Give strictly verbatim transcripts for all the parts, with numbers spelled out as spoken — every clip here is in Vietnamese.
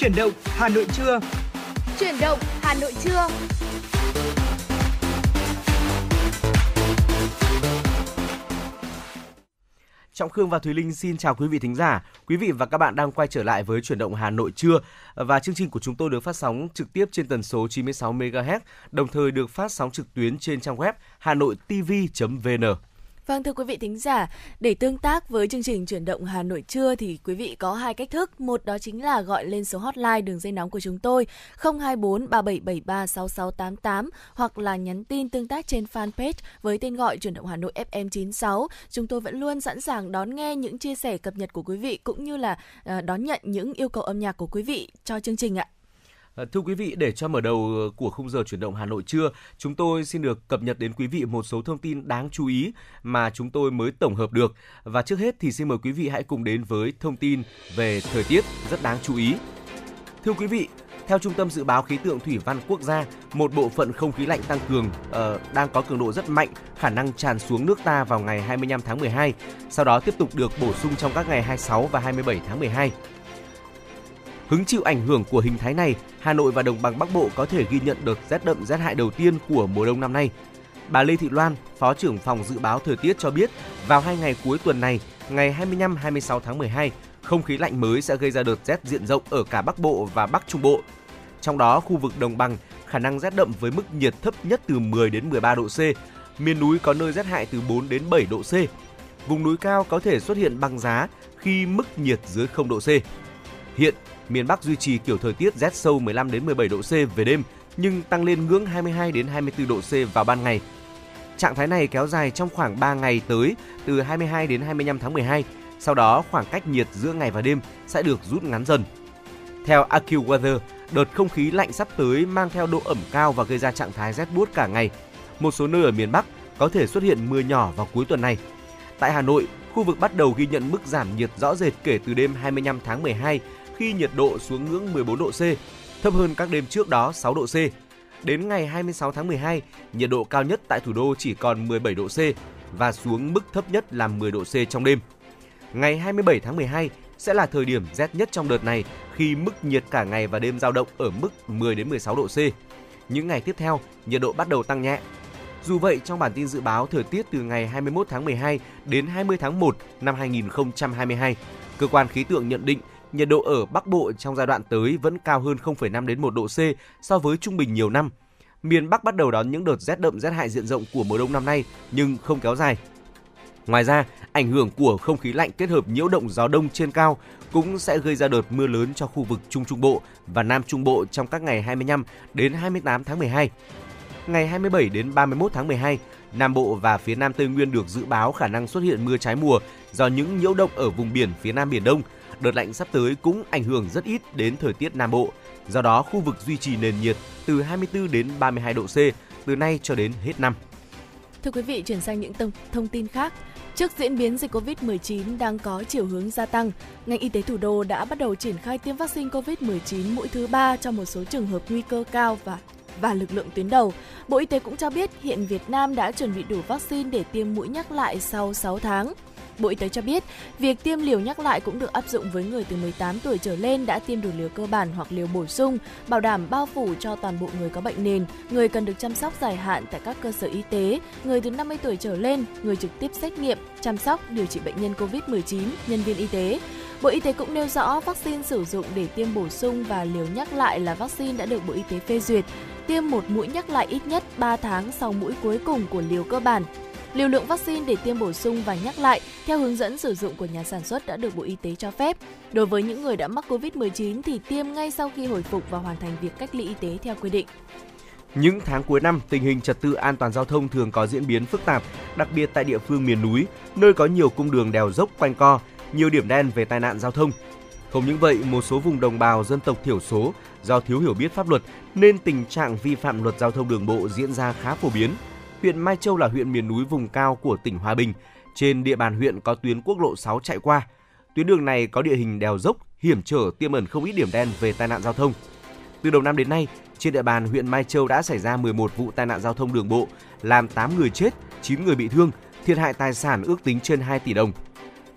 Chuyển động Hà Nội trưa. Chuyển động Hà Nội trưa. Trọng Khương và Thùy Linh xin chào quý vị thính giả. Quý vị và các bạn đang quay trở lại với Chuyển động Hà Nội trưa, và chương trình của chúng tôi được phát sóng trực tiếp trên tần số chín mươi sáu mê ga héc, đồng thời được phát sóng trực tuyến trên trang web hanoitv chấm vê en. Vâng, thưa quý vị thính giả, để tương tác với chương trình Chuyển động Hà Nội trưa thì quý vị có hai cách thức. Một đó chính là gọi lên số hotline đường dây nóng của chúng tôi không hai bốn ba bảy bảy ba sáu sáu tám tám, hoặc là nhắn tin tương tác trên fanpage với tên gọi Chuyển động Hà Nội ép em chín sáu. Chúng tôi vẫn luôn sẵn sàng đón nghe những chia sẻ cập nhật của quý vị, cũng như là đón nhận những yêu cầu âm nhạc của quý vị cho chương trình ạ. Thưa quý vị, để cho mở đầu của khung giờ Chuyển động Hà Nội trưa, chúng tôi xin được cập nhật đến quý vị một số thông tin đáng chú ý mà chúng tôi mới tổng hợp được. Và trước hết thì xin mời quý vị hãy cùng đến với thông tin về thời tiết rất đáng chú ý. Thưa quý vị, theo Trung tâm Dự báo Khí tượng Thủy văn Quốc gia, một bộ phận không khí lạnh tăng cường uh, đang có cường độ rất mạnh, khả năng tràn xuống nước ta vào ngày hai mươi lăm tháng mười hai, sau đó tiếp tục được bổ sung trong các ngày hai mươi sáu và hai mươi bảy tháng mười hai. Hứng chịu ảnh hưởng của hình thái này, Hà Nội và đồng bằng Bắc Bộ có thể ghi nhận đợt rét đậm rét hại đầu tiên của mùa đông năm nay. Bà Lê Thị Loan, Phó trưởng phòng dự báo thời tiết cho biết, vào hai ngày cuối tuần này, ngày hai mươi lăm hai mươi sáu tháng mười hai, không khí lạnh mới sẽ gây ra đợt rét diện rộng ở cả Bắc Bộ và Bắc Trung Bộ. Trong đó, khu vực đồng bằng khả năng rét đậm với mức nhiệt thấp nhất từ mười đến mười ba độ C, miền núi có nơi rét hại từ bốn đến bảy độ C. Vùng núi cao có thể xuất hiện băng giá khi mức nhiệt dưới không độ C. Hiện miền Bắc duy trì kiểu thời tiết rét sâu mười lăm đến mười bảy độ C về đêm, nhưng tăng lên ngưỡng hai mươi hai đến hai mươi bốn độ C vào ban ngày. Trạng thái này kéo dài trong khoảng ba ngày tới, từ hai mươi hai đến hai mươi lăm tháng mười hai. Sau đó, khoảng cách nhiệt giữa ngày và đêm sẽ được rút ngắn dần. Theo AccuWeather, đợt không khí lạnh sắp tới mang theo độ ẩm cao và gây ra trạng thái rét buốt cả ngày. Một số nơi ở miền Bắc có thể xuất hiện mưa nhỏ vào cuối tuần này. Tại Hà Nội, khu vực bắt đầu ghi nhận mức giảm nhiệt rõ rệt kể từ đêm hai mươi lăm tháng mười hai, khi nhiệt độ xuống ngưỡng mười bốn độ C, thấp hơn các đêm trước đó sáu độ C. Đến ngày hai mươi sáu tháng mười hai, nhiệt độ cao nhất tại thủ đô chỉ còn mười bảy độ C và xuống mức thấp nhất là mười độ C trong đêm. Ngày hai mươi bảy tháng mười hai sẽ là thời điểm rét nhất trong đợt này, khi mức nhiệt cả ngày và đêm dao động ở mức mười đến mười sáu độ C. Những ngày tiếp theo, nhiệt độ bắt đầu tăng nhẹ. Dù vậy, trong bản tin dự báo thời tiết từ ngày hai mươi mốt tháng mười hai đến hai mươi tháng một năm hai nghìn không trăm hai mươi hai, cơ quan khí tượng nhận định nhiệt độ ở Bắc Bộ trong giai đoạn tới vẫn cao hơn không phẩy năm đến một độ C so với trung bình nhiều năm. Miền Bắc bắt đầu đón những đợt rét đậm rét hại diện rộng của mùa đông năm nay, nhưng không kéo dài. Ngoài ra, ảnh hưởng của không khí lạnh kết hợp nhiễu động gió đông trên cao cũng sẽ gây ra đợt mưa lớn cho khu vực Trung Trung Bộ và Nam Trung Bộ trong các ngày hai mươi lăm đến hai mươi tám tháng mười hai. Ngày hai mươi bảy đến ba mươi mốt tháng mười hai, Nam Bộ và phía Nam Tây Nguyên được dự báo khả năng xuất hiện mưa trái mùa do những nhiễu động ở vùng biển phía Nam Biển Đông. Đợt lạnh sắp tới cũng ảnh hưởng rất ít đến thời tiết Nam Bộ. Do đó, khu vực duy trì nền nhiệt từ hai mươi bốn đến ba mươi hai độ C từ nay cho đến hết năm. Thưa quý vị, chuyển sang những thông tin khác. Trước diễn biến dịch covid mười chín đang có chiều hướng gia tăng, ngành y tế thủ đô đã bắt đầu triển khai tiêm vaccine covid mười chín mũi thứ ba cho một số trường hợp nguy cơ cao và và lực lượng tuyến đầu. Bộ Y tế cũng cho biết hiện Việt Nam đã chuẩn bị đủ vaccine để tiêm mũi nhắc lại sau sáu tháng. Bộ Y tế cho biết, việc tiêm liều nhắc lại cũng được áp dụng với người từ mười tám tuổi trở lên đã tiêm đủ liều cơ bản hoặc liều bổ sung, bảo đảm bao phủ cho toàn bộ người có bệnh nền, người cần được chăm sóc dài hạn tại các cơ sở y tế, người từ năm mươi tuổi trở lên, người trực tiếp xét nghiệm, chăm sóc, điều trị bệnh nhân covid mười chín, nhân viên y tế. Bộ Y tế cũng nêu rõ vaccine sử dụng để tiêm bổ sung và liều nhắc lại là vaccine đã được Bộ Y tế phê duyệt, tiêm một mũi nhắc lại ít nhất ba tháng sau mũi cuối cùng của liều cơ bản. Liều lượng vaccine để tiêm bổ sung và nhắc lại theo hướng dẫn sử dụng của nhà sản xuất đã được Bộ Y tế cho phép. Đối với những người đã mắc covid mười chín thì tiêm ngay sau khi hồi phục và hoàn thành việc cách ly y tế theo quy định. Những tháng cuối năm, tình hình trật tự an toàn giao thông thường có diễn biến phức tạp, đặc biệt tại địa phương miền núi, nơi có nhiều cung đường đèo dốc quanh co, nhiều điểm đen về tai nạn giao thông. Không những vậy, một số vùng đồng bào dân tộc thiểu số do thiếu hiểu biết pháp luật nên tình trạng vi phạm luật giao thông đường bộ diễn ra khá phổ biến. Huyện Mai Châu là huyện miền núi vùng cao của tỉnh Hòa Bình. Trên địa bàn huyện có tuyến quốc lộ sáu chạy qua. Tuyến đường này có địa hình đèo dốc, hiểm trở, tiềm ẩn không ít điểm đen về tai nạn giao thông. Từ đầu năm đến nay, trên địa bàn huyện Mai Châu đã xảy ra mười một vụ tai nạn giao thông đường bộ, làm tám người chết, chín người bị thương, thiệt hại tài sản ước tính trên hai tỷ đồng.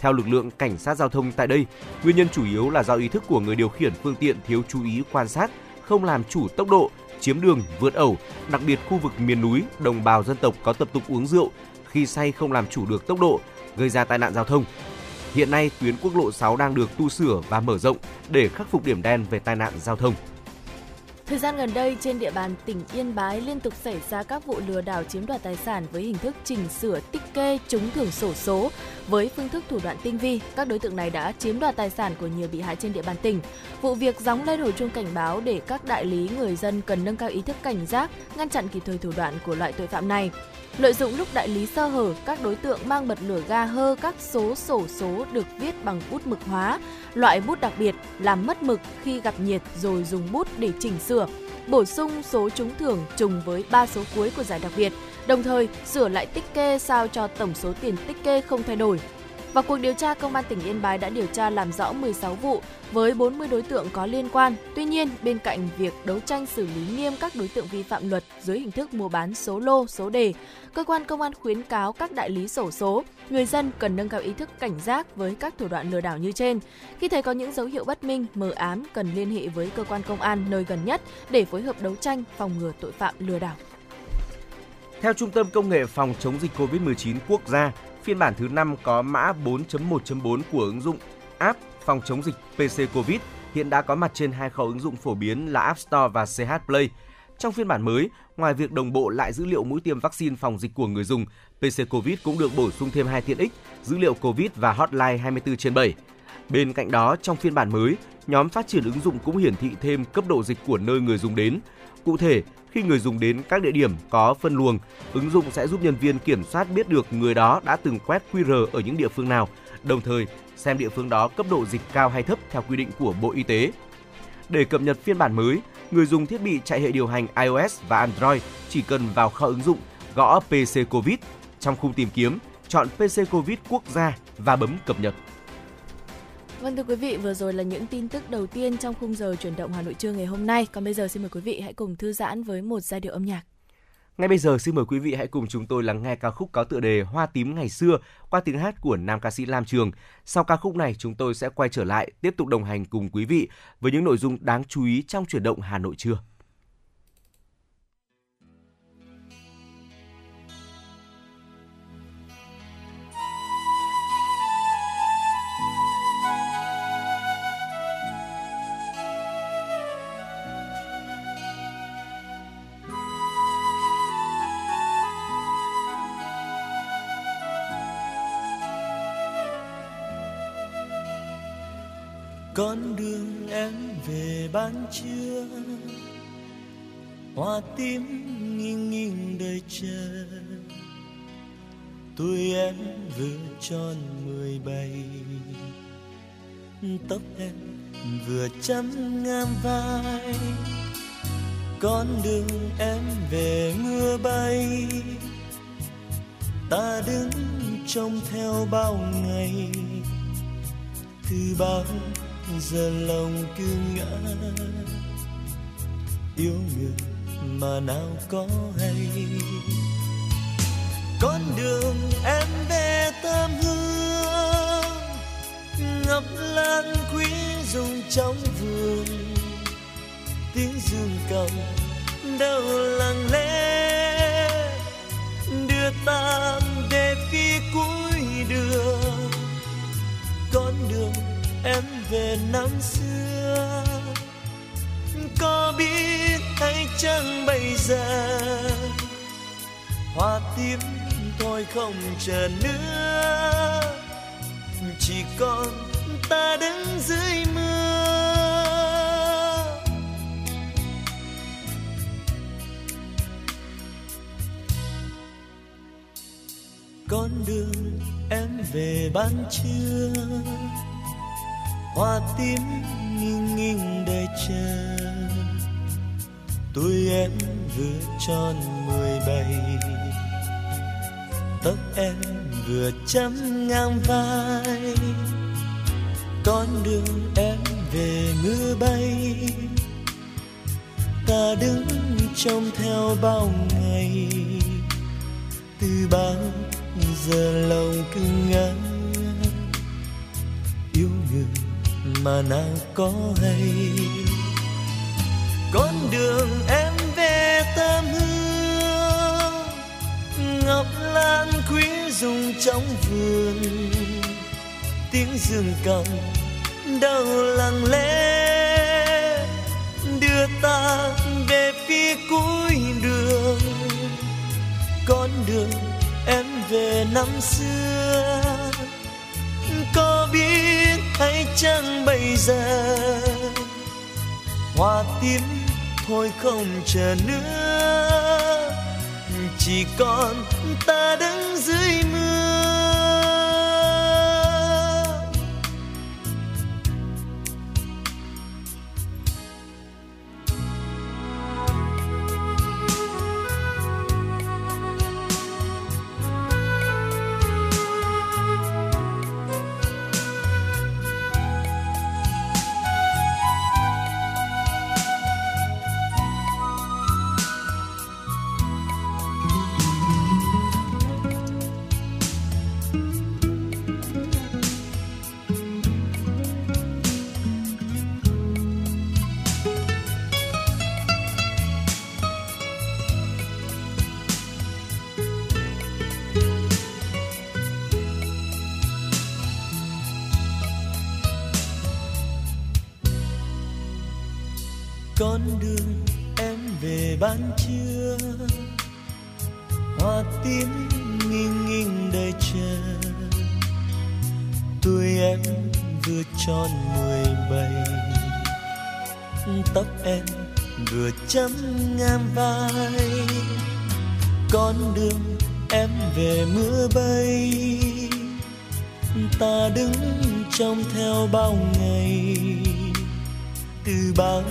Theo lực lượng cảnh sát giao thông tại đây, nguyên nhân chủ yếu là do ý thức của người điều khiển phương tiện thiếu chú ý quan sát, không làm chủ tốc độ, chiếm đường, vượt ẩu. Đặc biệt khu vực miền núi, đồng bào dân tộc có tập tục uống rượu, khi say không làm chủ được tốc độ, gây ra tai nạn giao thông. Hiện nay, tuyến quốc lộ sáu đang được tu sửa và mở rộng để khắc phục điểm đen về tai nạn giao thông. Thời gian gần đây, trên địa bàn tỉnh Yên Bái liên tục xảy ra các vụ lừa đảo chiếm đoạt tài sản với hình thức chỉnh sửa tích kê trúng thưởng xổ số. Với phương thức thủ đoạn tinh vi, các đối tượng này đã chiếm đoạt tài sản của nhiều bị hại trên địa bàn tỉnh. Vụ việc gióng lên hồi chuông cảnh báo để các đại lý người dân cần nâng cao ý thức cảnh giác, ngăn chặn kịp thời thủ đoạn của loại tội phạm này. Lợi dụng lúc đại lý sơ hở, các đối tượng mang bật lửa ga hơ các số xổ số được viết bằng bút mực hóa, loại bút đặc biệt làm mất mực khi gặp nhiệt rồi dùng bút để chỉnh sửa, bổ sung số trúng thưởng trùng với ba số cuối của giải đặc biệt, đồng thời sửa lại tích kê sao cho tổng số tiền tích kê không thay đổi. Vào cuộc điều tra, Công an tỉnh Yên Bái đã điều tra làm rõ mười sáu vụ với bốn mươi đối tượng có liên quan. Tuy nhiên, bên cạnh việc đấu tranh xử lý nghiêm các đối tượng vi phạm luật dưới hình thức mua bán số lô, số đề, cơ quan công an khuyến cáo các đại lý xổ số, người dân cần nâng cao ý thức cảnh giác với các thủ đoạn lừa đảo như trên. Khi thấy có những dấu hiệu bất minh, mờ ám, cần liên hệ với cơ quan công an nơi gần nhất để phối hợp đấu tranh phòng ngừa tội phạm lừa đảo. Theo Trung tâm Công nghệ Phòng chống dịch covid mười chín quốc gia, phiên bản thứ năm có mã bốn chấm một chấm bốn của ứng dụng app phòng chống dịch pê xê COVID hiện đã có mặt trên hai kho ứng dụng phổ biến là App Store và xê hát Play. Trong phiên bản mới, ngoài việc đồng bộ lại dữ liệu mũi tiêm vaccine phòng dịch của người dùng, pê xê COVID cũng được bổ sung thêm hai tiện ích, dữ liệu COVID và hotline hai mươi bốn trên bảy. Bên cạnh đó, trong phiên bản mới, nhóm phát triển ứng dụng cũng hiển thị thêm cấp độ dịch của nơi người dùng đến. Cụ thể, khi người dùng đến các địa điểm có phân luồng, ứng dụng sẽ giúp nhân viên kiểm soát biết được người đó đã từng quét quy rờ ở những địa phương nào, đồng thời xem địa phương đó cấp độ dịch cao hay thấp theo quy định của Bộ Y tế. Để cập nhật phiên bản mới, người dùng thiết bị chạy hệ điều hành iOS và Android chỉ cần vào kho ứng dụng, gõ pê xê COVID trong khung tìm kiếm, chọn pê xê COVID quốc gia và bấm cập nhật. Vâng thưa quý vị, vừa rồi là những tin tức đầu tiên trong khung giờ chuyển động Hà Nội trưa ngày hôm nay. Còn bây giờ xin mời quý vị hãy cùng thư giãn với một giai điệu âm nhạc. Ngay bây giờ xin mời quý vị hãy cùng chúng tôi lắng nghe ca khúc có tựa đề Hoa tím ngày xưa qua tiếng hát của nam ca sĩ Lam Trường. Sau ca khúc này chúng tôi sẽ quay trở lại tiếp tục đồng hành cùng quý vị với những nội dung đáng chú ý trong chuyển động Hà Nội trưa. Con đường em về ban trưa, hoa tím nghiêng nghiêng đời chờ. Tuổi em vừa tròn mười bảy, tóc em vừa chấm ngang vai. Con đường em về mưa bay, ta đứng trông theo bao ngày. Từ bao giờ lòng cứ ngã, yêu người mà nào có hay. Con đường em về tấm hương, ngập lan quý rụng trong vườn. Tiếng dương cầm đâu lặng lẽ, đưa ta về phía cuối đường. Con đường em về năm xưa, có biết hay chăng bây giờ hoa tím thôi không chờ nữa, chỉ còn ta đứng dưới mưa. Con đường em về ban trưa, hoa tím nghiêng nghiêng đợi chờ. Tuổi em vừa tròn mười bảy, tóc em vừa chấm ngang vai. Con đường em về mưa bay, ta đứng trông theo bao ngày. Từ bao giờ lòng cứ ngỡ, mà nàng có hay. Con đường em về Tam Hương, ngọc lan quý rụng trong vườn, tiếng dương cầm đau lặng lẽ đưa ta về phía cuối đường. Con đường em về năm xưa, có biết hay chăng bây giờ hoa tím thôi không chờ nữa, chỉ còn ta đứng dưới mưa. Con đường em về ban trưa, hoa tím nghiêng nghiêng đợi chờ. Tuổi em vừa tròn mười bảy, tóc em vừa chấm ngang vai. Con đường em về mưa bay, ta đứng trông theo bao ngày. Từ bao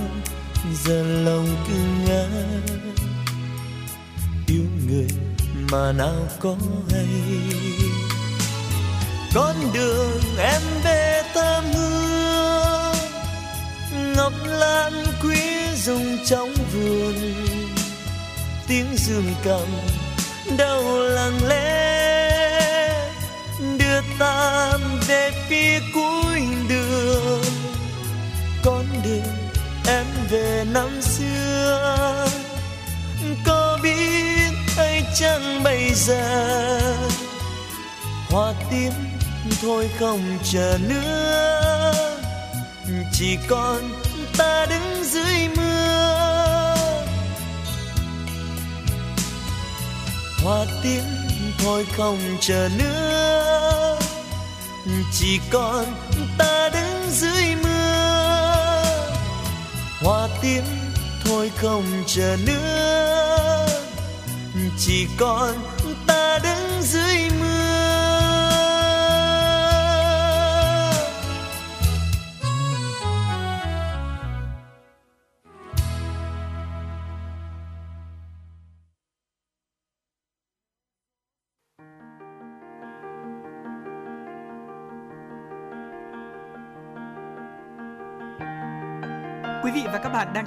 giờ lòng cứ ngã, yêu người mà nào có hay. Con đường em về Tam Hương, ngọc lan quý rụng trong vườn, tiếng dương cầm đau lặng lẽ đưa ta về phía cuối đường. Con đường em về năm xưa, có biết hay chăng bây giờ hoa tím thôi không chờ nữa, chỉ còn ta đứng dưới mưa. Hoa tím thôi không chờ nữa, chỉ còn ta đứng dưới mưa. Hoa tím thôi không chờ nữa, chỉ còn ta đứng dưới mưa. Quý vị và các bạn đang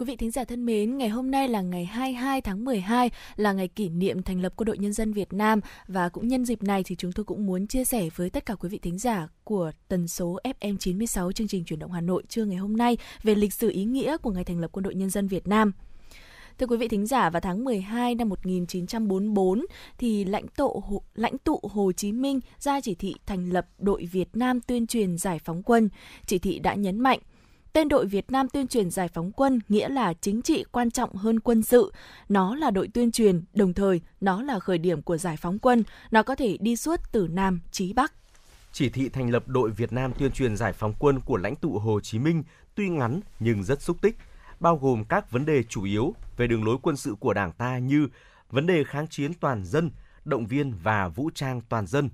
Quý vị thính giả thân mến, ngày hôm nay là ngày hai mươi hai tháng mười hai, là ngày kỷ niệm thành lập Quân đội Nhân dân Việt Nam, và cũng nhân dịp này thì chúng tôi cũng muốn chia sẻ với tất cả quý vị thính giả của tần số ép em chín mươi sáu chương trình Chuyển động Hà Nội trưa ngày hôm nay về lịch sử ý nghĩa của ngày thành lập Quân đội Nhân dân Việt Nam. Thưa quý vị thính giả, vào tháng mười hai năm một nghìn chín trăm bốn mươi tư thì lãnh tụ lãnh tụ Hồ Chí Minh ra chỉ thị thành lập đội Việt Nam tuyên truyền giải phóng quân. Chỉ thị đã nhấn mạnh tên đội Việt Nam tuyên truyền giải phóng quân nghĩa là chính trị quan trọng hơn quân sự. Nó là đội tuyên truyền, đồng thời nó là khởi điểm của giải phóng quân. Nó có thể đi suốt từ Nam chí Bắc. Chỉ thị thành lập đội Việt Nam tuyên truyền giải phóng quân của lãnh tụ Hồ Chí Minh tuy ngắn nhưng rất xúc tích, bao gồm các vấn đề chủ yếu về đường lối quân sự của Đảng ta như vấn đề kháng chiến toàn dân, động viên và vũ trang toàn dân,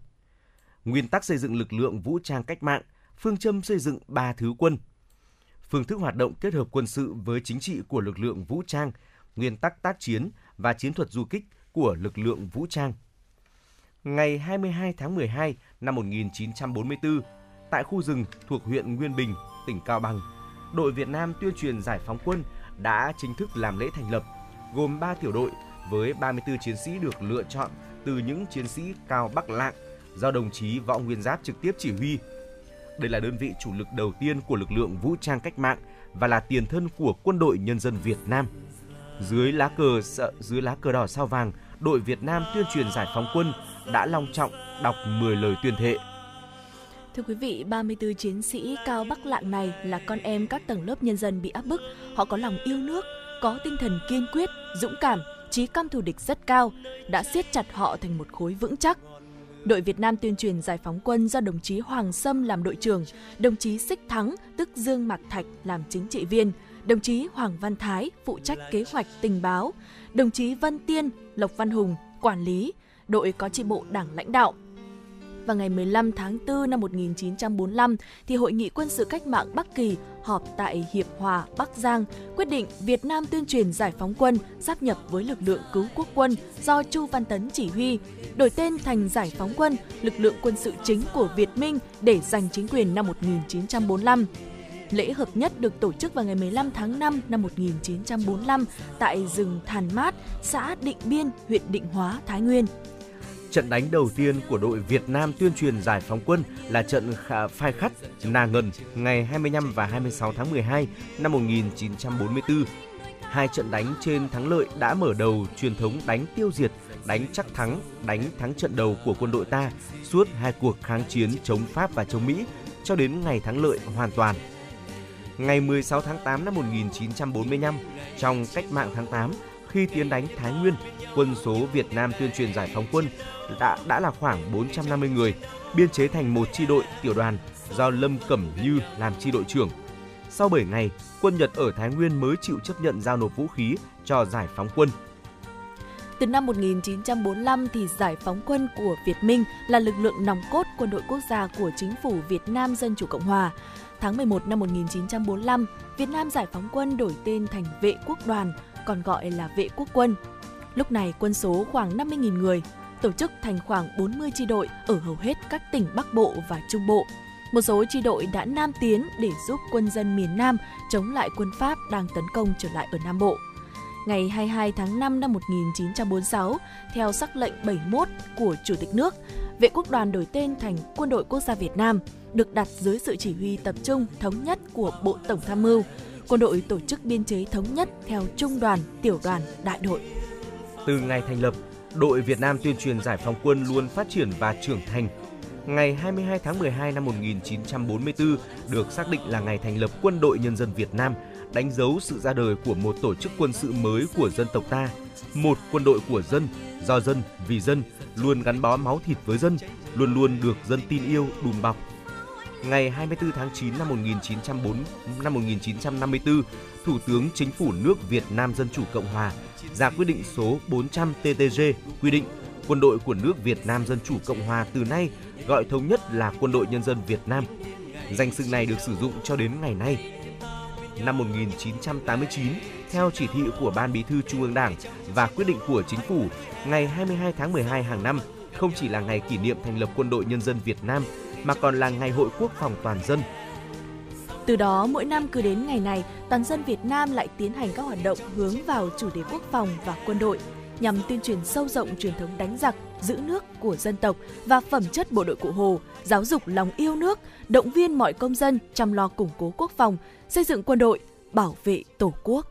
nguyên tắc xây dựng lực lượng vũ trang cách mạng, phương châm xây dựng ba thứ quân, phương thức hoạt động kết hợp quân sự với chính trị của lực lượng vũ trang, nguyên tắc tác chiến và chiến thuật du kích của lực lượng vũ trang. Ngày hai mươi hai tháng mười hai năm một nghìn chín trăm bốn mươi tư, tại khu rừng thuộc huyện Nguyên Bình, tỉnh Cao Bằng, đội Việt Nam tuyên truyền giải phóng quân đã chính thức làm lễ thành lập, gồm ba tiểu đội với ba mươi tư chiến sĩ được lựa chọn từ những chiến sĩ Cao Bắc Lạng do đồng chí Võ Nguyên Giáp trực tiếp chỉ huy. Đây là đơn vị chủ lực đầu tiên của lực lượng vũ trang cách mạng và là tiền thân của Quân đội Nhân dân Việt Nam. Dưới lá cờ dưới lá cờ đỏ sao vàng, đội Việt Nam tuyên truyền giải phóng quân đã long trọng đọc mười lời tuyên thệ. Thưa quý vị, ba mươi tư chiến sĩ Cao Bắc Lạng này là con em các tầng lớp nhân dân bị áp bức. Họ có lòng yêu nước, có tinh thần kiên quyết, dũng cảm, chí căm thù địch rất cao, đã siết chặt họ thành một khối vững chắc. Đội Việt Nam tuyên truyền giải phóng quân do đồng chí Hoàng Sâm làm đội trưởng, đồng chí Xích Thắng tức Dương Mạc Thạch làm chính trị viên, đồng chí Hoàng Văn Thái phụ trách kế hoạch tình báo, đồng chí Vân Tiên, Lộc Văn Hùng quản lý, đội có chi bộ đảng lãnh đạo. Và ngày mười lăm tháng tư năm một nghìn chín trăm bốn mươi lăm thì Hội nghị Quân sự Cách mạng Bắc Kỳ họp tại Hiệp Hòa, Bắc Giang quyết định Việt Nam tuyên truyền giải phóng quân sáp nhập với lực lượng cứu quốc quân do Chu Văn Tấn chỉ huy, đổi tên thành Giải phóng quân, lực lượng quân sự chính của Việt Minh để giành chính quyền năm một nghìn chín trăm bốn mươi lăm. Lễ hợp nhất được tổ chức vào ngày mười lăm tháng năm năm một nghìn chín trăm bốn mươi lăm tại rừng Thàn Mát, xã Định Biên, huyện Định Hóa, Thái Nguyên. Trận đánh đầu tiên của đội Việt Nam tuyên truyền giải phóng quân là trận Phai Khắt, Nà Ngần ngày hai mươi lăm và hai mươi sáu tháng mười hai năm một nghìn chín trăm bốn mươi tư. Hai trận đánh trên thắng lợi đã mở đầu truyền thống đánh tiêu diệt, đánh chắc thắng, đánh thắng trận đầu của quân đội ta suốt hai cuộc kháng chiến chống Pháp và chống Mỹ cho đến ngày thắng lợi hoàn toàn. Ngày mười sáu tháng tám năm một nghìn chín trăm bốn mươi lăm, trong Cách mạng tháng tám, khi tiến đánh Thái Nguyên, quân số Việt Nam tuyên truyền giải phóng quân đã đã là khoảng bốn trăm năm mươi người, biên chế thành một chi đội tiểu đoàn do Lâm Cẩm Như làm chi đội trưởng. Sau bảy ngày, quân Nhật ở Thái Nguyên mới chịu chấp nhận giao nộp vũ khí cho giải phóng quân. Từ năm một nghìn chín trăm bốn mươi lăm thì Giải phóng quân của Việt Minh là lực lượng nòng cốt quân đội quốc gia của Chính phủ Việt Nam Dân chủ Cộng hòa. Tháng mười một năm một nghìn chín trăm bốn mươi lăm, Việt Nam Giải phóng quân đổi tên thành Vệ Quốc đoàn, còn gọi là Vệ Quốc quân. Lúc này quân số khoảng năm mươi nghìn người, tổ chức thành khoảng bốn mươi chi đội ở hầu hết các tỉnh Bắc Bộ và Trung Bộ. Một số chi đội đã nam tiến để giúp quân dân miền Nam chống lại quân Pháp đang tấn công trở lại ở Nam Bộ. Ngày hai mươi hai tháng năm năm một nghìn chín trăm bốn mươi sáu, theo sắc lệnh bảy mươi mốt của Chủ tịch nước, Vệ Quốc đoàn đổi tên thành Quân đội Quốc gia Việt Nam, được đặt dưới sự chỉ huy tập trung thống nhất của Bộ Tổng tham mưu. Quân đội tổ chức biên chế thống nhất theo trung đoàn, tiểu đoàn, đại đội. Từ ngày thành lập, đội Việt Nam tuyên truyền giải phóng quân luôn phát triển và trưởng thành. Ngày hai mươi hai tháng mười hai năm một nghìn chín trăm bốn mươi tư được xác định là ngày thành lập Quân đội Nhân dân Việt Nam, đánh dấu sự ra đời của một tổ chức quân sự mới của dân tộc ta, một quân đội của dân, do dân, vì dân, luôn gắn bó máu thịt với dân, luôn luôn được dân tin yêu, đùm bọc. Ngày hai mươi tư tháng chín năm một nghìn chín trăm năm mươi tư, Thủ tướng Chính phủ nước Việt Nam Dân chủ Cộng hòa ra quyết định số bốn trăm T T G quy định quân đội của nước Việt Nam Dân chủ Cộng hòa từ nay gọi thống nhất là Quân đội Nhân dân Việt Nam. Danh xưng này được sử dụng cho đến ngày nay. Năm một nghìn chín trăm tám mươi chín, theo chỉ thị của Ban Bí thư Trung ương Đảng và quyết định của Chính phủ, ngày hai mươi hai tháng mười hai hàng năm không chỉ là ngày kỷ niệm thành lập Quân đội Nhân dân Việt Nam mà còn là ngày Hội Quốc phòng toàn dân. Từ đó, mỗi năm cứ đến ngày này, toàn dân Việt Nam lại tiến hành các hoạt động hướng vào chủ đề quốc phòng và quân đội, nhằm tuyên truyền sâu rộng truyền thống đánh giặc, giữ nước của dân tộc và phẩm chất bộ đội Cụ Hồ, giáo dục lòng yêu nước, động viên mọi công dân chăm lo củng cố quốc phòng, xây dựng quân đội, bảo vệ Tổ quốc.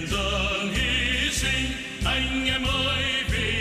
Dân hy sinh, anh em ơi vì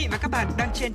vị và các bạn đang trên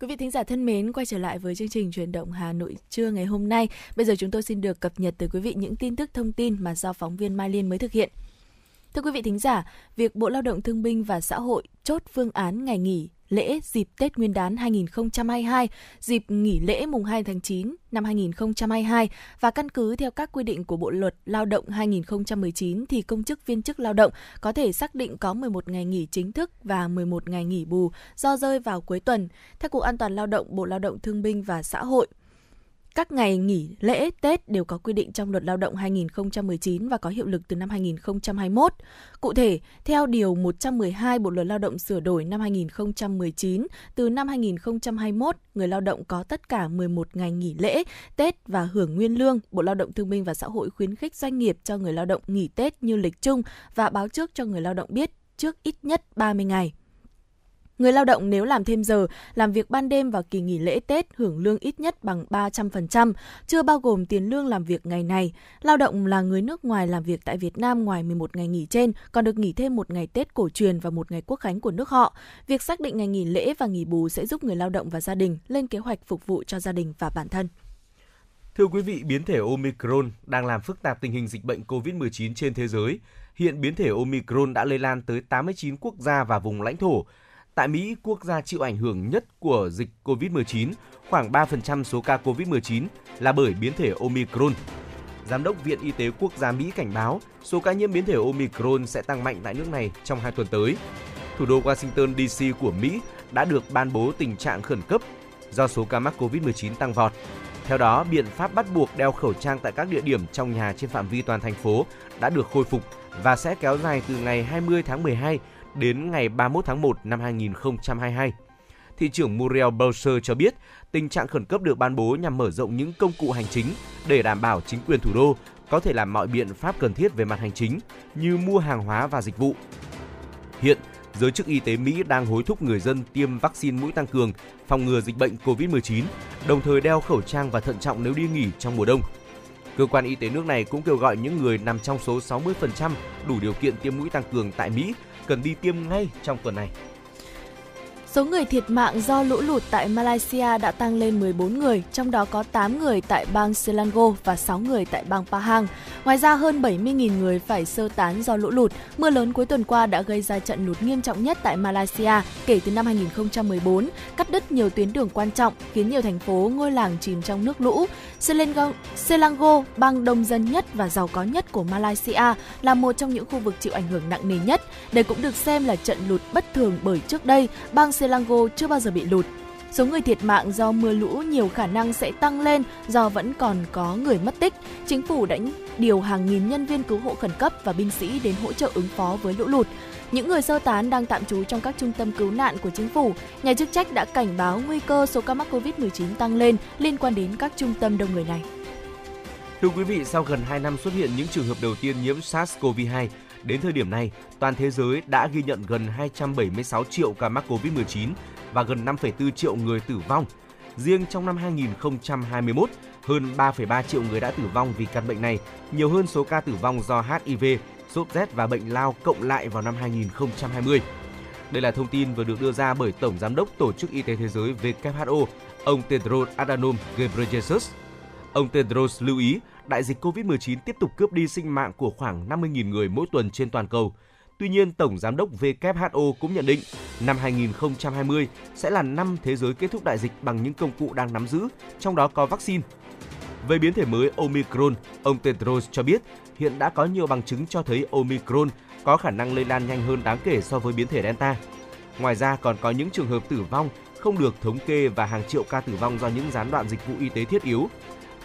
Quý vị thính giả thân mến, quay trở lại với chương trình Chuyển động Hà Nội trưa ngày hôm nay. Bây giờ chúng tôi xin được cập nhật tới quý vị những tin tức thông tin mà do phóng viên Mai Liên mới thực hiện. Thưa quý vị thính giả, việc Bộ Lao động Thương binh và Xã hội chốt phương án ngày nghỉ lễ dịp Tết Nguyên đán hai không hai hai, dịp nghỉ lễ mùng hai tháng chín năm hai không hai hai và căn cứ theo các quy định của Bộ Luật Lao động hai không một chín thì công chức viên chức lao động có thể xác định có mười một ngày nghỉ chính thức và mười một ngày nghỉ bù do rơi vào cuối tuần. Theo Cục An toàn Lao động, Bộ Lao động Thương binh và Xã hội, các ngày nghỉ lễ Tết đều có quy định trong Luật Lao động hai không một chín và có hiệu lực từ năm hai không hai mốt. Cụ thể, theo Điều một trăm mười hai Bộ Luật Lao động sửa đổi năm hai không một chín, từ năm hai không hai mốt, người lao động có tất cả mười một ngày nghỉ lễ Tết và hưởng nguyên lương. Bộ Lao động Thương binh và Xã hội khuyến khích doanh nghiệp cho người lao động nghỉ Tết như lịch chung và báo trước cho người lao động biết trước ít nhất ba mươi ngày. Người lao động nếu làm thêm giờ, làm việc ban đêm vào kỳ nghỉ lễ Tết hưởng lương ít nhất bằng ba trăm phần trăm, chưa bao gồm tiền lương làm việc ngày này. Lao động là người nước ngoài làm việc tại Việt Nam ngoài mười một ngày nghỉ trên, còn được nghỉ thêm một ngày Tết cổ truyền và một ngày quốc khánh của nước họ. Việc xác định ngày nghỉ lễ và nghỉ bù sẽ giúp người lao động và gia đình lên kế hoạch phục vụ cho gia đình và bản thân. Thưa quý vị, biến thể Omicron đang làm phức tạp tình hình dịch bệnh covid mười chín trên thế giới. Hiện biến thể Omicron đã lây lan tới tám mươi chín quốc gia và vùng lãnh thổ. Tại Mỹ, quốc gia chịu ảnh hưởng nhất của dịch covid mười chín, khoảng ba phần trăm số ca covid mười chín là bởi biến thể Omicron. Giám đốc Viện Y tế Quốc gia Mỹ cảnh báo số ca nhiễm biến thể Omicron sẽ tăng mạnh tại nước này trong hai tuần tới. Thủ đô Washington đê xê của Mỹ đã được ban bố tình trạng khẩn cấp do số ca mắc covid mười chín tăng vọt. Theo đó, biện pháp bắt buộc đeo khẩu trang tại các địa điểm trong nhà trên phạm vi toàn thành phố đã được khôi phục và sẽ kéo dài từ ngày hai mươi tháng mười hai đến ngày ba mươi mốt tháng một năm hai nghìn không trăm hai mươi hai. Thị trưởng Muriel Bowser cho biết tình trạng khẩn cấp được ban bố nhằm mở rộng những công cụ hành chính để đảm bảo chính quyền thủ đô có thể làm mọi biện pháp cần thiết về mặt hành chính như mua hàng hóa và dịch vụ. Hiện, giới chức y tế Mỹ đang hối thúc người dân tiêm vaccine mũi tăng cường phòng ngừa dịch bệnh covid mười chín, đồng thời đeo khẩu trang và thận trọng nếu đi nghỉ trong mùa đông. Cơ quan y tế nước này cũng kêu gọi những người nằm trong số sáu mươi phần trăm đủ điều kiện tiêm mũi tăng cường tại Mỹ cần đi tiêm ngay trong tuần này. Số người thiệt mạng do lũ lụt tại Malaysia đã tăng lên mười bốn người, trong đó có tám người tại bang Selangor và sáu người tại bang Pahang. Ngoài ra, hơn bảy mươi nghìn người phải sơ tán do lũ lụt. Mưa lớn cuối tuần qua đã gây ra trận lụt nghiêm trọng nhất tại Malaysia kể từ năm hai không một bốn, cắt đứt nhiều tuyến đường quan trọng, khiến nhiều thành phố, ngôi làng chìm trong nước lũ. Selangor, Selangor, bang đông dân nhất và giàu có nhất của Malaysia, là một trong những khu vực chịu ảnh hưởng nặng nề nhất. Đây cũng được xem là trận lụt bất thường bởi trước đây, bang Selangor chưa bao giờ bị lụt. Số người thiệt mạng do mưa lũ nhiều khả năng sẽ tăng lên do vẫn còn có người mất tích. Chính phủ đã điều hàng nghìn nhân viên cứu hộ khẩn cấp và binh sĩ đến hỗ trợ ứng phó với lũ lụt. Những người sơ tán đang tạm trú trong các trung tâm cứu nạn của chính phủ. Nhà chức trách đã cảnh báo nguy cơ số ca mắc covid mười chín tăng lên liên quan đến các trung tâm đông người này. Thưa quý vị, sau gần hai năm xuất hiện những trường hợp đầu tiên nhiễm SARS-xê o vê hai, đến thời điểm này, toàn thế giới đã ghi nhận gần hai trăm bảy mươi sáu triệu ca mắc covid mười chín và gần năm phẩy bốn triệu người tử vong. Riêng trong năm hai nghìn không trăm hai mươi mốt, hơn ba phẩy ba triệu người đã tử vong vì căn bệnh này, nhiều hơn số ca tử vong do hát i vê, sốt rét và bệnh lao cộng lại vào năm hai nghìn không trăm hai mươi. Đây là thông tin vừa được đưa ra bởi Tổng Giám đốc Tổ chức Y tế Thế giới vê kép hát o, ông Tedros Adhanom Ghebreyesus. Ông Tedros lưu ý, đại dịch covid mười chín tiếp tục cướp đi sinh mạng của khoảng năm mươi nghìn người mỗi tuần trên toàn cầu. Tuy nhiên, Tổng Giám đốc vê kép hát o cũng nhận định năm hai nghìn không trăm hai mươi sẽ là năm thế giới kết thúc đại dịch bằng những công cụ đang nắm giữ, trong đó có vaccine. Về biến thể mới Omicron, ông Tedros cho biết hiện đã có nhiều bằng chứng cho thấy Omicron có khả năng lây lan nhanh hơn đáng kể so với biến thể Delta. Ngoài ra, còn có những trường hợp tử vong không được thống kê và hàng triệu ca tử vong do những gián đoạn dịch vụ y tế thiết yếu.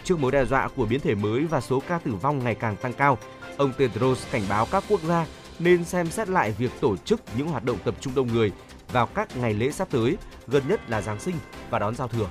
Trước mối đe dọa của biến thể mới và số ca tử vong ngày càng tăng cao, ông Tedros cảnh báo các quốc gia nên xem xét lại việc tổ chức những hoạt động tập trung đông người vào các ngày lễ sắp tới, gần nhất là Giáng sinh và đón giao thừa.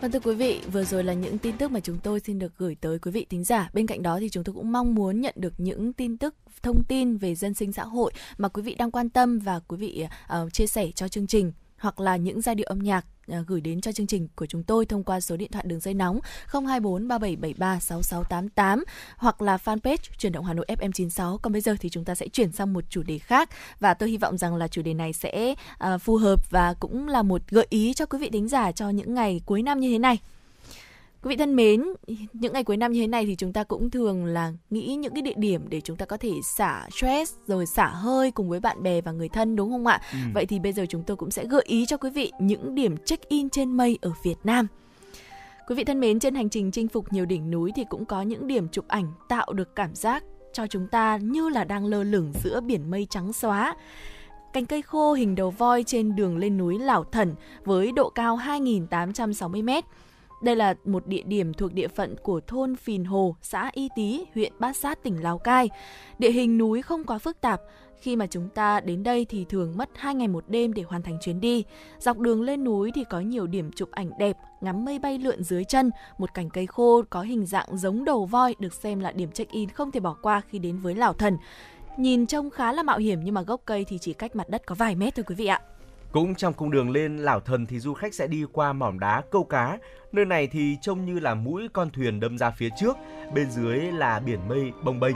Vâng, thưa quý vị, vừa rồi là những tin tức mà chúng tôi xin được gửi tới quý vị thính giả. Bên cạnh đó thì chúng tôi cũng mong muốn nhận được những tin tức, thông tin về dân sinh xã hội mà quý vị đang quan tâm và quý vị uh, chia sẻ cho chương trình, hoặc là những giai điệu âm nhạc gửi đến cho chương trình của chúng tôi thông qua số điện thoại đường dây nóng không hai bốn ba bảy bảy ba sáu sáu tám tám hoặc là fanpage chuyển động Hà Nội ép em chín sáu. Còn bây giờ thì chúng ta sẽ chuyển sang một chủ đề khác, và tôi hy vọng rằng là chủ đề này sẽ uh, phù hợp và cũng là một gợi ý cho quý vị thính giả cho những ngày cuối năm như thế này. Quý vị thân mến, những ngày cuối năm như thế này thì chúng ta cũng thường là nghĩ những cái địa điểm để chúng ta có thể xả stress rồi xả hơi cùng với bạn bè và người thân, đúng không ạ? Ừ. Vậy thì bây giờ chúng tôi cũng sẽ gợi ý cho quý vị những điểm check-in trên mây ở Việt Nam. Quý vị thân mến, trên hành trình chinh phục nhiều đỉnh núi thì cũng có những điểm chụp ảnh tạo được cảm giác cho chúng ta như là đang lơ lửng giữa biển mây trắng xóa. Cành cây khô hình đầu voi trên đường lên núi Lào Thần với độ cao hai nghìn tám trăm sáu mươi mét. Đây là một địa điểm thuộc địa phận của thôn Phìn Hồ, xã Y Tý, huyện Bát Sát, tỉnh Lào Cai. Địa hình núi không quá phức tạp. Khi mà chúng ta đến đây thì thường mất hai ngày một đêm để hoàn thành chuyến đi. Dọc đường lên núi thì có nhiều điểm chụp ảnh đẹp, ngắm mây bay lượn dưới chân. Một cành cây khô có hình dạng giống đầu voi được xem là điểm check-in không thể bỏ qua khi đến với Lào Thần. Nhìn trông khá là mạo hiểm nhưng mà gốc cây thì chỉ cách mặt đất có vài mét thôi quý vị ạ. Cũng trong cung đường lên Lào Thần thì du khách sẽ đi qua mỏm đá câu cá. Nơi này thì trông như là mũi con thuyền đâm ra phía trước, bên dưới là biển mây bồng bềnh.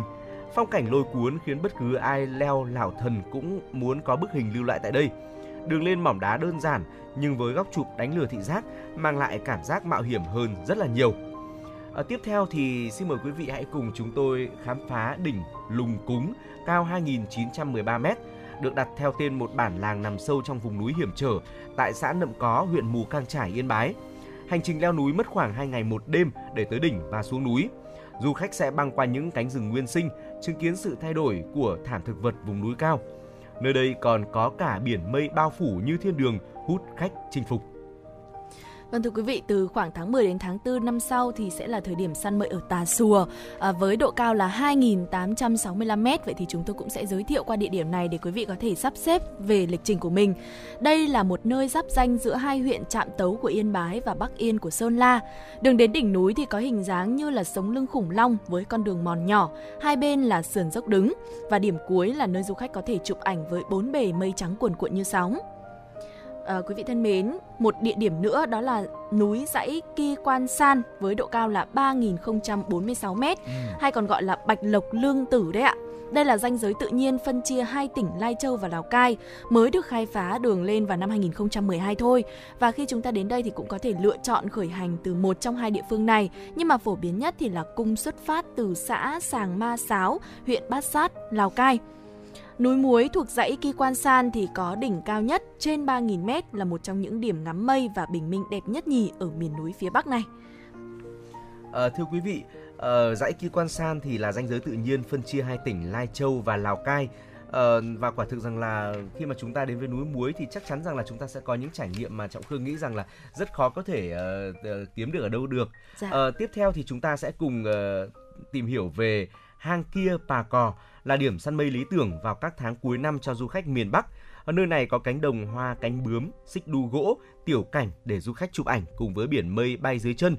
Phong cảnh lôi cuốn khiến bất cứ ai leo Lào Thần cũng muốn có bức hình lưu lại tại đây. Đường lên mỏm đá đơn giản nhưng với góc chụp đánh lừa thị giác mang lại cảm giác mạo hiểm hơn rất là nhiều. À, tiếp theo thì xin mời quý vị hãy cùng chúng tôi khám phá đỉnh Lùng Cúng cao hai nghìn chín trăm mười ba mét. Được đặt theo tên một bản làng nằm sâu trong vùng núi hiểm trở tại xã Nậm Có, huyện Mù Cang Chải, Yên Bái. Hành trình leo núi mất khoảng hai ngày một đêm để tới đỉnh và xuống núi. Du khách sẽ băng qua những cánh rừng nguyên sinh, chứng kiến sự thay đổi của thảm thực vật vùng núi cao. Nơi đây còn có cả biển mây bao phủ như thiên đường hút khách chinh phục. Vâng thưa quý vị, từ khoảng tháng mười đến tháng tư năm sau thì sẽ là thời điểm săn mây ở Tà Xùa à, với độ cao là hai nghìn tám trăm sáu mươi lăm mét. Vậy thì chúng tôi cũng sẽ giới thiệu qua địa điểm này để quý vị có thể sắp xếp về lịch trình của mình. Đây là một nơi giáp ranh giữa hai huyện Trạm Tấu của Yên Bái và Bắc Yên của Sơn La. Đường đến đỉnh núi thì có hình dáng như là sống lưng khủng long với con đường mòn nhỏ, hai bên là sườn dốc đứng. Và điểm cuối là nơi du khách có thể chụp ảnh với bốn bề mây trắng cuồn cuộn như sóng. À, quý vị thân mến, một địa điểm nữa đó là núi dãy Kỳ Quan San với độ cao là ba nghìn không trăm bốn mươi sáu mét, ừ. hay còn gọi là Bạch Lộc Lương Tử đấy ạ. Đây là ranh giới tự nhiên phân chia hai tỉnh Lai Châu và Lào Cai, mới được khai phá đường lên vào năm hai nghìn không trăm mười hai thôi. Và khi chúng ta đến đây thì cũng có thể lựa chọn khởi hành từ một trong hai địa phương này, nhưng mà phổ biến nhất thì là cung xuất phát từ xã Sàng Ma Sáo, huyện Bát Sát, Lào Cai. Núi Muối thuộc dãy Kỳ Quan San thì có đỉnh cao nhất trên ba nghìn mét, là một trong những điểm ngắm mây và bình minh đẹp nhất nhì ở miền núi phía Bắc này. À, thưa quý vị, à, dãy Kỳ Quan San thì là ranh giới tự nhiên phân chia hai tỉnh Lai Châu và Lào Cai. À, và quả thực rằng là khi mà chúng ta đến với núi Muối thì chắc chắn rằng là chúng ta sẽ có những trải nghiệm mà Trọng Khương nghĩ rằng là rất khó có thể uh, kiếm được ở đâu được. Dạ. À, tiếp theo thì chúng ta sẽ cùng uh, tìm hiểu về hang Kia Pà Cò, là điểm săn mây lý tưởng vào các tháng cuối năm cho du khách miền Bắc. Ở nơi này có cánh đồng hoa cánh bướm, xích đu gỗ, tiểu cảnh để du khách chụp ảnh cùng với biển mây bay dưới chân.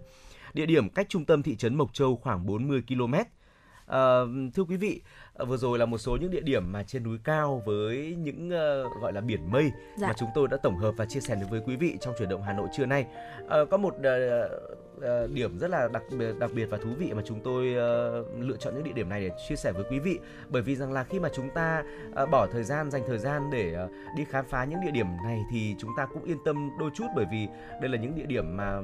Địa điểm cách trung tâm thị trấn Mộc Châu khoảng bốn mươi ki lô mét. À, thưa quý vị, vừa rồi là một số những địa điểm mà trên núi cao với những uh, gọi là biển mây dạ. mà chúng tôi đã tổng hợp và chia sẻ đến với quý vị trong chuyển động Hà Nội trưa nay. À, có một uh, uh, điểm rất là đặc biệt, đặc biệt và thú vị mà chúng tôi uh, lựa chọn những địa điểm này để chia sẻ với quý vị, bởi vì rằng là khi mà chúng ta uh, bỏ thời gian, dành thời gian để uh, đi khám phá những địa điểm này thì chúng ta cũng yên tâm đôi chút, bởi vì đây là những địa điểm mà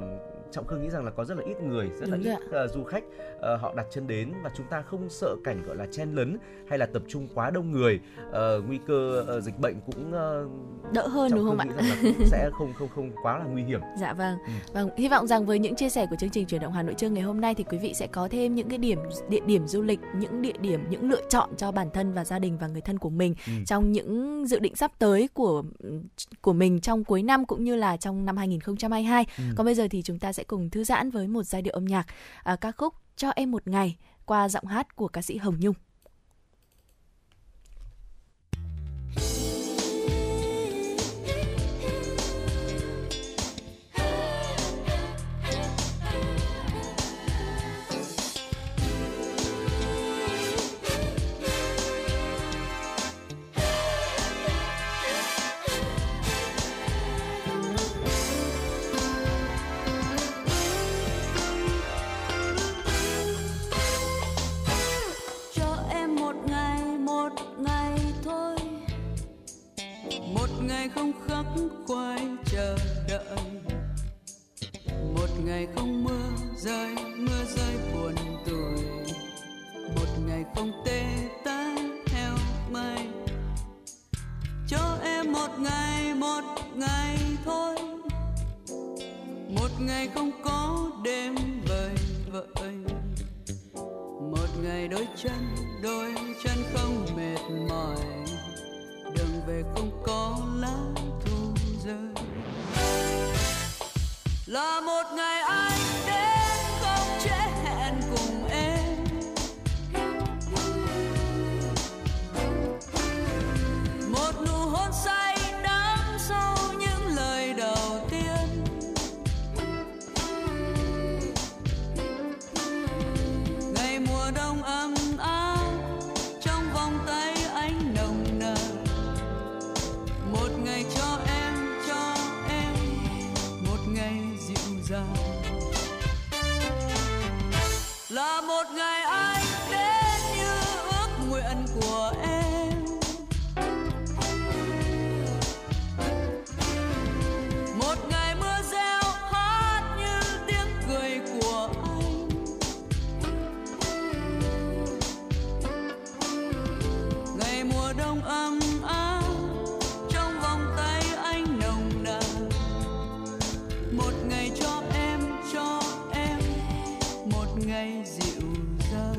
Trọng Khương nghĩ rằng là có rất là ít người, rất Đúng là ít uh, du khách uh, họ đặt chân đến, và chúng ta không sợ cảnh gọi là chen lấn hay là tập trung quá đông người. Uh, nguy cơ uh, dịch bệnh cũng uh, đỡ hơn, Trọng đúng Khương không ạ? Cũng sẽ không không không quá là nguy hiểm. Dạ vâng. Ừ. Vâng, hy vọng rằng với những chia sẻ của chương trình Chuyển động Hà Nội trưa ngày hôm nay thì quý vị sẽ có thêm những cái điểm địa điểm du lịch, những địa điểm, những lựa chọn cho bản thân và gia đình và người thân của mình ừ. trong những dự định sắp tới của của mình trong cuối năm cũng như là trong năm hai nghìn không trăm hai mươi hai. Ừ. Còn bây giờ thì chúng ta sẽ cùng thư giãn với một giai điệu âm nhạc à, ca khúc Cho Em Một Ngày qua giọng hát của ca sĩ Hồng Nhung. ngày không khắc khoải chờ đợi, một ngày không mưa rơi mưa rơi buồn tủi, một ngày không tê tái theo mây. Cho em một ngày, một ngày thôi, một ngày không có đêm vời vợi, một ngày đôi chân đôi chân không mệt mỏi, đường về không có lá thu rơi. Là một ngày anh đến không trễ hẹn cùng em, một nụ hôn say đắm sâu những lời đầu tiên. Ngày mùa đông ấm áp trong vòng tay anh nồng nàn, một ngày cho em cho em một ngày dịu dàng. Là một ngày anh đến như ước nguyện của em, một ngày mưa reo hát như tiếng cười của anh. Ngày mùa đông ấm áp trong vòng tay anh nồng nàn, một ngày cho em cho em một ngày dịu dàng.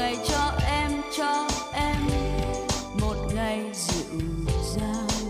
Ngày cho em cho em một ngày dịu dàng.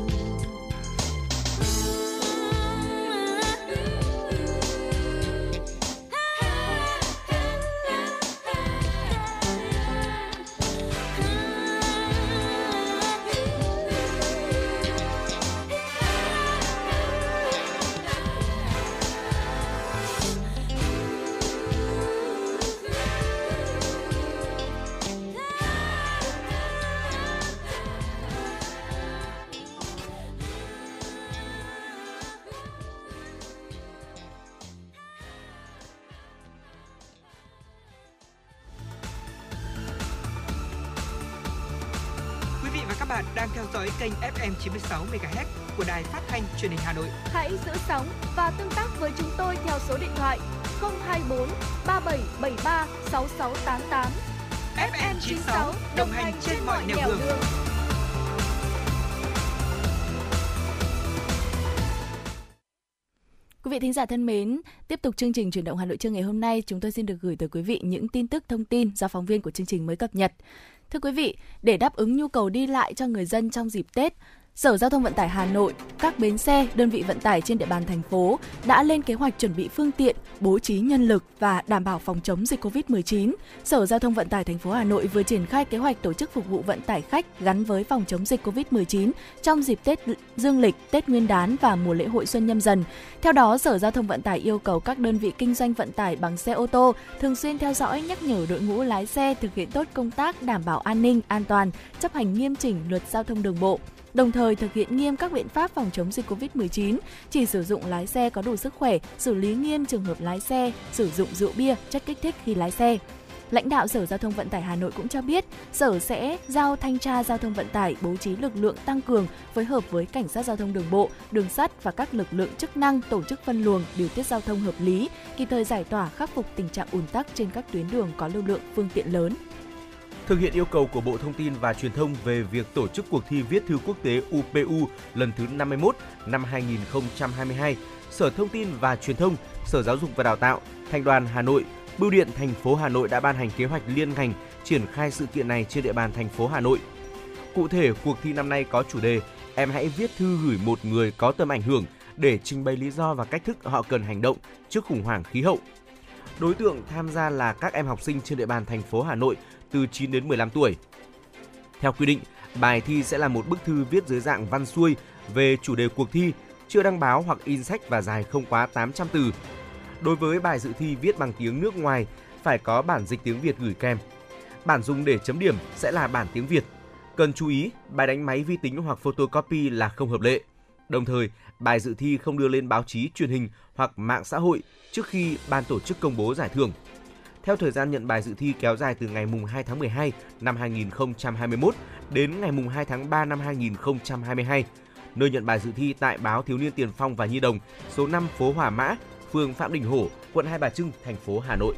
bạn đang theo dõi kênh ép em chín mươi sáu MHz của Đài Phát thanh Truyền hình Hà Nội. Hãy giữ sóng và tương tác với chúng tôi theo số điện thoại không hai bốn ba bảy bảy ba sáu sáu tám tám. ép em chín mươi sáu đồng hành trên mọi nẻo đường. đường. Quý vị thính giả thân mến, tiếp tục chương trình Chuyển động Hà Nội trưa ngày hôm nay, chúng tôi xin được gửi tới quý vị những tin tức thông tin do phóng viên của chương trình mới cập nhật. Thưa quý vị, để đáp ứng nhu cầu đi lại cho người dân trong dịp Tết, Sở Giao thông Vận tải Hà Nội, các bến xe, đơn vị vận tải trên địa bàn thành phố đã lên kế hoạch chuẩn bị phương tiện, bố trí nhân lực và đảm bảo phòng chống dịch covid mười chín. Sở Giao thông Vận tải thành phố Hà Nội vừa triển khai kế hoạch tổ chức phục vụ vận tải khách gắn với phòng chống dịch covid mười chín trong dịp Tết Dương lịch, Tết Nguyên đán và mùa lễ hội Xuân Nhâm Dần. Theo đó, Sở Giao thông Vận tải yêu cầu các đơn vị kinh doanh vận tải bằng xe ô tô thường xuyên theo dõi, nhắc nhở đội ngũ lái xe thực hiện tốt công tác đảm bảo an ninh, an toàn, chấp hành nghiêm chỉnh luật giao thông đường bộ. Đồng thời thực hiện nghiêm các biện pháp phòng chống dịch covid mười chín, chỉ sử dụng lái xe có đủ sức khỏe, xử lý nghiêm trường hợp lái xe sử dụng rượu bia, chất kích thích khi lái xe. Lãnh đạo Sở Giao thông Vận tải Hà Nội cũng cho biết, Sở sẽ giao Thanh tra Giao thông Vận tải bố trí lực lượng tăng cường phối hợp với Cảnh sát Giao thông Đường bộ, Đường sắt và các lực lượng chức năng tổ chức phân luồng, điều tiết giao thông hợp lý, kịp thời giải tỏa khắc phục tình trạng ùn tắc trên các tuyến đường có lưu lượng phương tiện lớn. Thực hiện yêu cầu của Bộ Thông tin và Truyền thông về việc tổ chức cuộc thi viết thư quốc tế u pê u lần thứ năm mươi mốt năm hai nghìn không trăm hai mươi hai, Sở Thông tin và Truyền thông, Sở Giáo dục và Đào tạo, Thành đoàn Hà Nội, Bưu điện thành phố Hà Nội đã ban hành kế hoạch liên ngành triển khai sự kiện này trên địa bàn thành phố Hà Nội. Cụ thể, cuộc thi năm nay có chủ đề Em hãy viết thư gửi một người có tầm ảnh hưởng để trình bày lý do và cách thức họ cần hành động trước khủng hoảng khí hậu. Đối tượng tham gia là các em học sinh trên địa bàn thành phố Hà Nội từ chín đến mười lăm tuổi. Theo quy định, bài thi sẽ là một bức thư viết dưới dạng văn xuôi về chủ đề cuộc thi, chưa đăng báo hoặc in sách và dài không quá tám trăm từ. Đối với bài dự thi viết bằng tiếng nước ngoài, phải có bản dịch tiếng Việt gửi kèm. Bản dùng để chấm điểm sẽ là bản tiếng Việt. Cần chú ý, bài đánh máy vi tính hoặc photocopy là không hợp lệ. Đồng thời, bài dự thi không đưa lên báo chí, truyền hình hoặc mạng xã hội trước khi ban tổ chức công bố giải thưởng. Theo thời gian nhận bài dự thi kéo dài từ ngày hai tháng mười hai năm hai nghìn không trăm hai mươi mốt đến ngày hai tháng ba năm hai nghìn không trăm hai mươi hai, nơi nhận bài dự thi tại báo Thiếu niên Tiền Phong và Nhi Đồng, số năm phố Hòa Mã, phường Phạm Đình Hổ, quận Hai Bà Trưng, thành phố Hà Nội.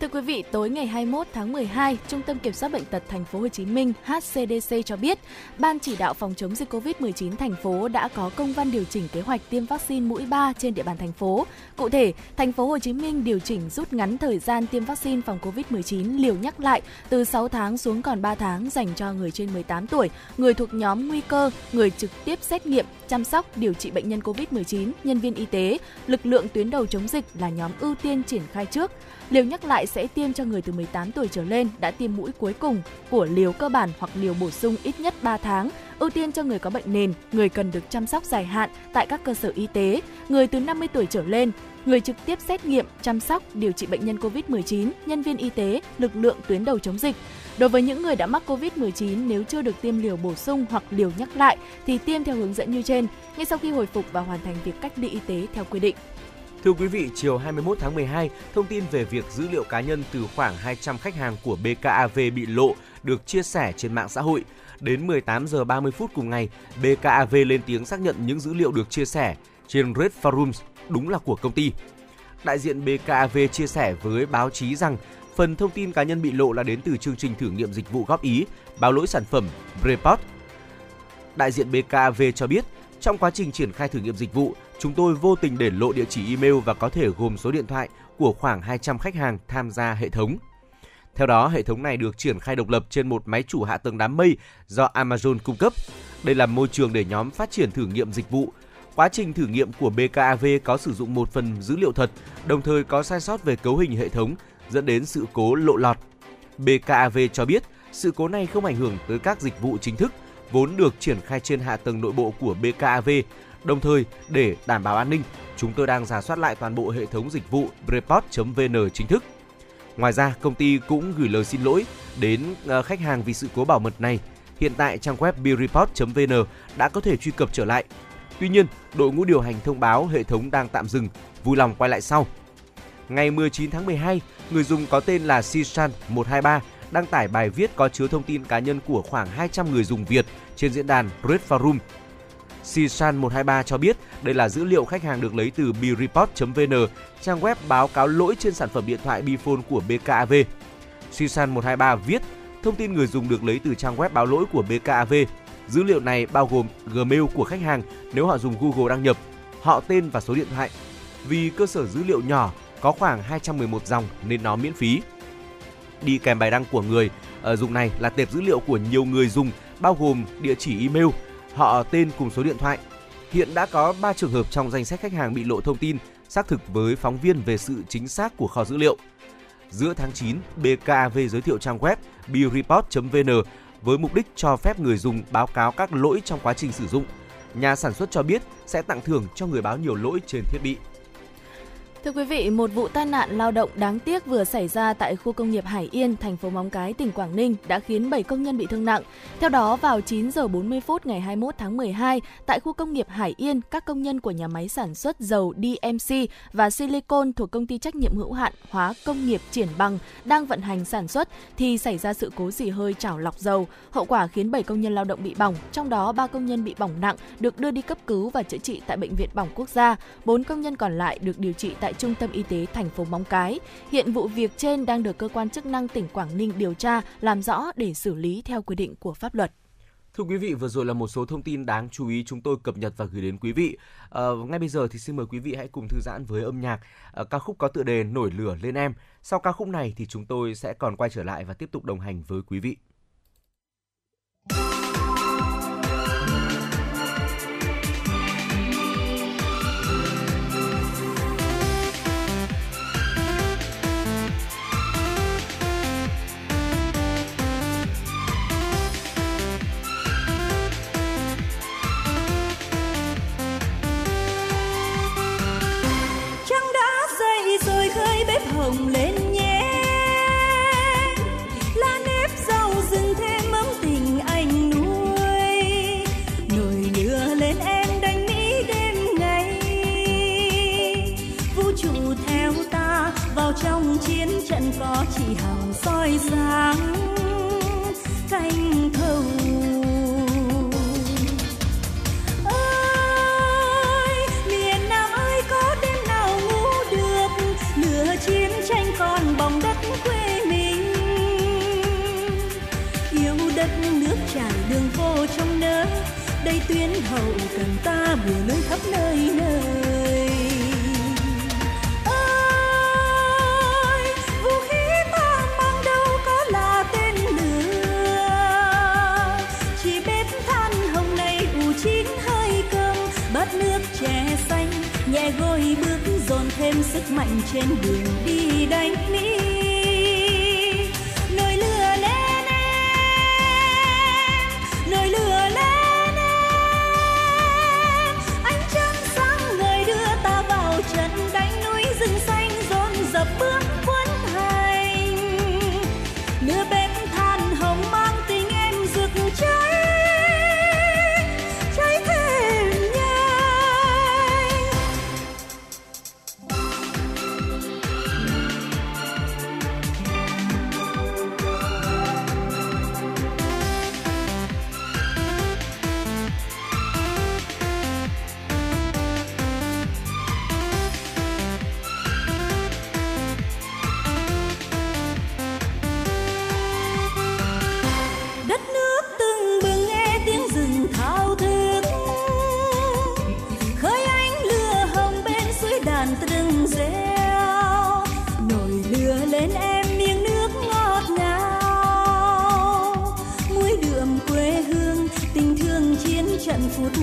Thưa quý vị, tối ngày hai mươi mốt tháng mười hai, Trung tâm Kiểm soát bệnh tật thành phố Hồ Chí Minh H C D C cho biết, Ban chỉ đạo phòng chống dịch covid mười chín thành phố đã có công văn điều chỉnh kế hoạch tiêm vaccine mũi ba trên địa bàn thành phố. Cụ thể, thành phố Hồ Chí Minh điều chỉnh rút ngắn thời gian tiêm vaccine phòng covid mười chín liều nhắc lại từ sáu tháng xuống còn ba tháng dành cho người trên mười tám tuổi, người thuộc nhóm nguy cơ, người trực tiếp xét nghiệm, chăm sóc, điều trị bệnh nhân covid mười chín, nhân viên y tế, lực lượng tuyến đầu chống dịch là nhóm ưu tiên triển khai trước. Liều nhắc lại sẽ tiêm cho người từ mười tám tuổi trở lên đã tiêm mũi cuối cùng của liều cơ bản hoặc liều bổ sung ít nhất ba tháng, ưu tiên cho người có bệnh nền, người cần được chăm sóc dài hạn tại các cơ sở y tế, người từ năm mươi tuổi trở lên, người trực tiếp xét nghiệm, chăm sóc, điều trị bệnh nhân covid mười chín, nhân viên y tế, lực lượng tuyến đầu chống dịch. Đối với những người đã mắc covid mười chín, nếu chưa được tiêm liều bổ sung hoặc liều nhắc lại thì tiêm theo hướng dẫn như trên, ngay sau khi hồi phục và hoàn thành việc cách ly y tế theo quy định. Thưa quý vị, chiều hai mươi mốt tháng mười hai, thông tin về việc dữ liệu cá nhân từ khoảng hai trăm khách hàng của B K A V bị lộ được chia sẻ trên mạng xã hội. Đến mười tám giờ ba mươi phút cùng ngày, B K A V lên tiếng xác nhận những dữ liệu được chia sẻ trên Red Forum đúng là của công ty. Đại diện B K A V chia sẻ với báo chí rằng phần thông tin cá nhân bị lộ là đến từ chương trình thử nghiệm dịch vụ góp ý, báo lỗi sản phẩm Bireport. Đại diện B K A V cho biết, trong quá trình triển khai thử nghiệm dịch vụ, chúng tôi vô tình để lộ địa chỉ email và có thể gồm số điện thoại của khoảng hai trăm khách hàng tham gia hệ thống. Theo đó, hệ thống này được triển khai độc lập trên một máy chủ hạ tầng đám mây do Amazon cung cấp. Đây là môi trường để nhóm phát triển thử nghiệm dịch vụ. Quá trình thử nghiệm của B K A V có sử dụng một phần dữ liệu thật, đồng thời có sai sót về cấu hình hệ thống, dẫn đến sự cố lộ lọt. B K A V cho biết, sự cố này không ảnh hưởng tới các dịch vụ chính thức, vốn được triển khai trên hạ tầng nội bộ của B K A V. Đồng thời, để đảm bảo an ninh, chúng tôi đang rà soát lại toàn bộ hệ thống dịch vụ bireport chấm vê en chính thức. Ngoài ra, công ty cũng gửi lời xin lỗi đến khách hàng vì sự cố bảo mật này. Hiện tại, trang web bireport chấm vê en đã có thể truy cập trở lại. Tuy nhiên, đội ngũ điều hành thông báo hệ thống đang tạm dừng, vui lòng quay lại sau. Ngày mười chín tháng mười hai, người dùng có tên là C-San một hai ba đăng tải bài viết có chứa thông tin cá nhân của khoảng hai trăm người dùng Việt trên diễn đàn Red Forum. C-San một hai ba cho biết đây là dữ liệu khách hàng được lấy từ bireport chấm vê en, trang web báo cáo lỗi trên sản phẩm điện thoại Bphone của bê ca a vê. C-San một hai ba viết thông tin người dùng được lấy từ trang web báo lỗi của bê ca a vê. Dữ liệu này bao gồm Gmail của khách hàng nếu họ dùng Google đăng nhập, họ tên và số điện thoại. Vì cơ sở dữ liệu nhỏ có khoảng hai trăm mười một dòng nên nó miễn phí. Đi kèm bài đăng của người dùng này là tệp dữ liệu của nhiều người dùng bao gồm địa chỉ email, họ tên cùng số điện thoại. Hiện đã có ba trường hợp trong danh sách khách hàng bị lộ thông tin, xác thực với phóng viên về sự chính xác của kho dữ liệu. Giữa tháng chín, bê ca a vê giới thiệu trang web bireport chấm vê en với mục đích cho phép người dùng báo cáo các lỗi trong quá trình sử dụng. Nhà sản xuất cho biết sẽ tặng thưởng cho người báo nhiều lỗi trên thiết bị. Thưa quý vị, một vụ tai nạn lao động đáng tiếc vừa xảy ra tại khu công nghiệp Hải Yên, thành phố Móng Cái, tỉnh Quảng Ninh đã khiến bảy công nhân bị thương nặng. Theo đó, vào chín giờ bốn mươi phút ngày hai mươi mốt tháng mười hai, tại khu công nghiệp Hải Yên, các công nhân của nhà máy sản xuất dầu đê em xê và silicon thuộc công ty trách nhiệm hữu hạn Hóa Công nghiệp Triển Bằng đang vận hành sản xuất thì xảy ra sự cố rỉ hơi trào lọc dầu. Hậu quả khiến bảy công nhân lao động bị bỏng, trong đó ba công nhân bị bỏng nặng được đưa đi cấp cứu và chữa trị tại Bệnh viện Bỏng Quốc gia, bốn công nhân còn lại được điều trị tại Trung tâm Y tế thành phố Móng Cái. Hiện vụ việc trên đang được cơ quan chức năng tỉnh Quảng Ninh điều tra, làm rõ để xử lý theo quy định của pháp luật. Thưa quý vị, vừa rồi là một số thông tin đáng chú ý chúng tôi cập nhật và gửi đến quý vị. À, ngay bây giờ thì xin mời quý vị hãy cùng thư giãn với âm nhạc. À, ca khúc có tựa đề Nổi lửa lên em. Sau ca khúc này thì chúng tôi sẽ còn quay trở lại và tiếp tục đồng hành với quý vị. Lên nhé là nếp rau rừng thêm ấm tình anh nuôi, nổi lửa lên em đánh mỹ đêm ngày, vũ trụ theo ta vào trong chiến trận có chị Hằng soi sáng canh thầu. Trong nơi đây tuyến hậu cần ta bùa lưới khắp nơi nơi. Ôi vũ khí ta mang đâu có là tên lửa, chỉ bếp than hồng này ủ chín hơi cơm, bát nước chè xanh nhẹ gối bước dồn thêm sức mạnh trên đường đi đánh Mỹ.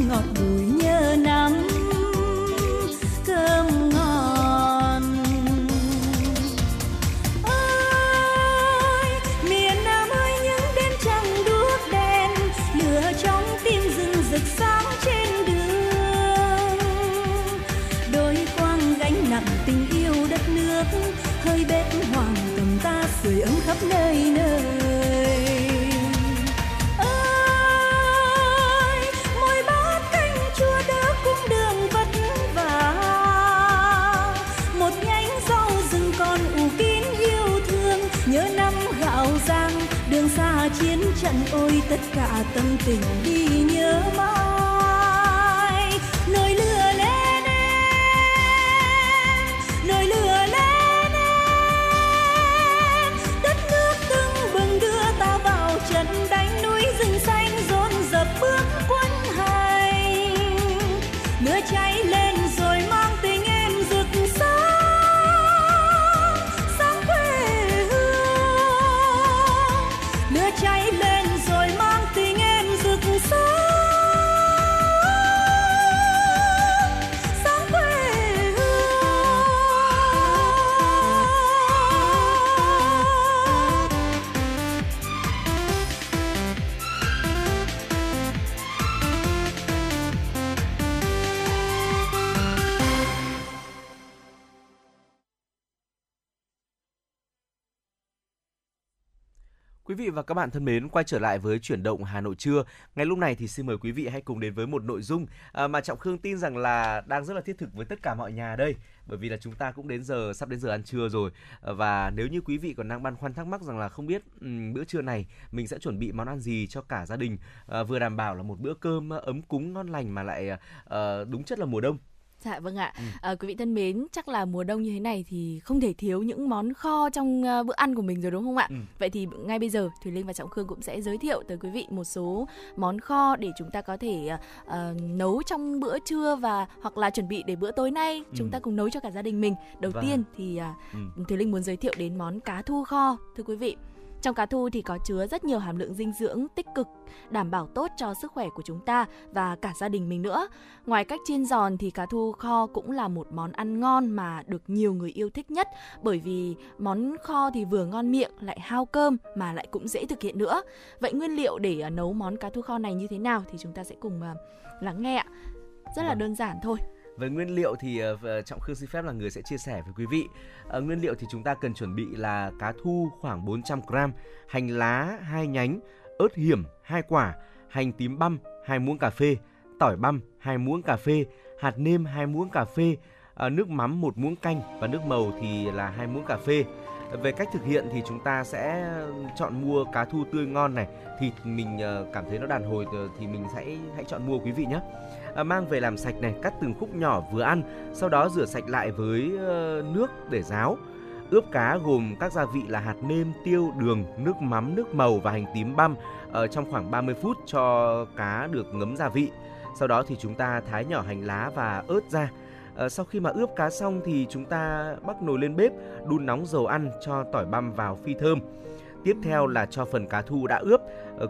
Ngọt bùi nhớ nắng cơm ngon. Ôi miền Nam ơi, những đêm trăng đuốc đèn, lửa trong tim rừng rực sáng trên đường, đôi quang gánh nặng tình yêu đất nước, hơi bếp hoàng tầm ta sưởi ấm khắp nơi nơi. Dặn ôi tất cả tâm tình đi nhớ mãi nơi lửa lên em, nơi lửa lên em, đất nước tưng bừng đưa ta vào trận đánh núi rừng xanh dồn dập bước quân hành, lửa cháy lên rồi mang tình em rực sáng. Cháy lên rồi mang tình em rực sáng, sáng quê hương. Quý vị và các bạn thân mến, quay trở lại với chuyển động Hà Nội trưa. Ngay lúc này thì xin mời quý vị hãy cùng đến với một nội dung mà Trọng Khương tin rằng là đang rất là thiết thực với tất cả mọi nhà đây. Bởi vì là chúng ta cũng đến giờ, sắp đến giờ ăn trưa rồi. Và nếu như quý vị còn đang băn khoăn thắc mắc rằng là không biết um, bữa trưa này mình sẽ chuẩn bị món ăn gì cho cả gia đình, uh, vừa đảm bảo là một bữa cơm ấm cúng ngon lành mà lại uh, đúng chất là mùa đông. Dạ vâng ạ, ừ. à, quý vị thân mến, chắc là mùa đông như thế này thì không thể thiếu những món kho trong uh, bữa ăn của mình rồi đúng không ạ? Ừ. Vậy thì ngay bây giờ Thùy Linh và Trọng Khương cũng sẽ giới thiệu tới quý vị một số món kho để chúng ta có thể uh, nấu trong bữa trưa và hoặc là chuẩn bị để bữa tối nay ừ. chúng ta cùng nấu cho cả gia đình mình. Đầu vâng. tiên thì uh, ừ. Thùy Linh muốn giới thiệu đến món cá thu kho, thưa quý vị. Trong cá thu thì có chứa rất nhiều hàm lượng dinh dưỡng tích cực, đảm bảo tốt cho sức khỏe của chúng ta và cả gia đình mình nữa. Ngoài cách chiên giòn thì cá thu kho cũng là một món ăn ngon mà được nhiều người yêu thích nhất, bởi vì món kho thì vừa ngon miệng, lại hao cơm mà lại cũng dễ thực hiện nữa. Vậy nguyên liệu để nấu món cá thu kho này như thế nào thì chúng ta sẽ cùng lắng nghe ạ. Rất là đơn giản thôi. Với nguyên liệu thì uh, Trọng Khương xin phép là người sẽ chia sẻ với quý vị. uh, Nguyên liệu thì chúng ta cần chuẩn bị là cá thu khoảng bốn trăm gờ-ram, hành lá hai nhánh, ớt hiểm hai quả, hành tím băm hai muỗng cà phê, tỏi băm hai muỗng cà phê, hạt nêm hai muỗng cà phê, uh, nước mắm một muỗng canh và nước màu thì là hai muỗng cà phê. Về cách thực hiện thì chúng ta sẽ chọn mua cá thu tươi ngon này, thì mình cảm thấy nó đàn hồi thì mình sẽ hãy chọn mua quý vị nhé. Mang về làm sạch này, cắt từng khúc nhỏ vừa ăn, sau đó rửa sạch lại với nước để ráo. Ướp cá gồm các gia vị là hạt nêm, tiêu, đường, nước mắm, nước màu và hành tím băm trong khoảng ba mươi phút cho cá được ngấm gia vị. Sau đó thì chúng ta thái nhỏ hành lá và ớt ra. Sau khi mà ướp cá xong thì chúng ta bắc nồi lên bếp, đun nóng dầu ăn cho tỏi băm vào phi thơm. Tiếp theo là cho phần cá thu đã ướp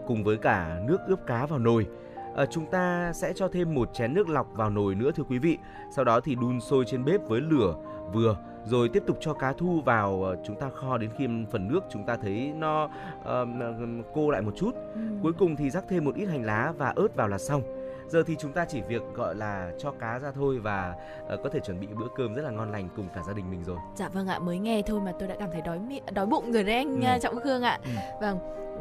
cùng với cả nước ướp cá vào nồi. Chúng ta sẽ cho thêm một chén nước lọc vào nồi nữa thưa quý vị. Sau đó thì đun sôi trên bếp với lửa vừa, rồi tiếp tục cho cá thu vào, chúng ta kho đến khi phần nước chúng ta thấy nó uh, khô lại một chút. Cuối cùng thì rắc thêm một ít hành lá và ớt vào là xong. Giờ thì chúng ta chỉ việc gọi là cho cá ra thôi và uh, có thể chuẩn bị bữa cơm rất là ngon lành cùng cả gia đình mình rồi. Dạ vâng ạ, mới nghe thôi mà tôi đã cảm thấy đói miệng, đói bụng rồi đấy anh ừ. Trọng Khương ạ. Ừ. Vâng,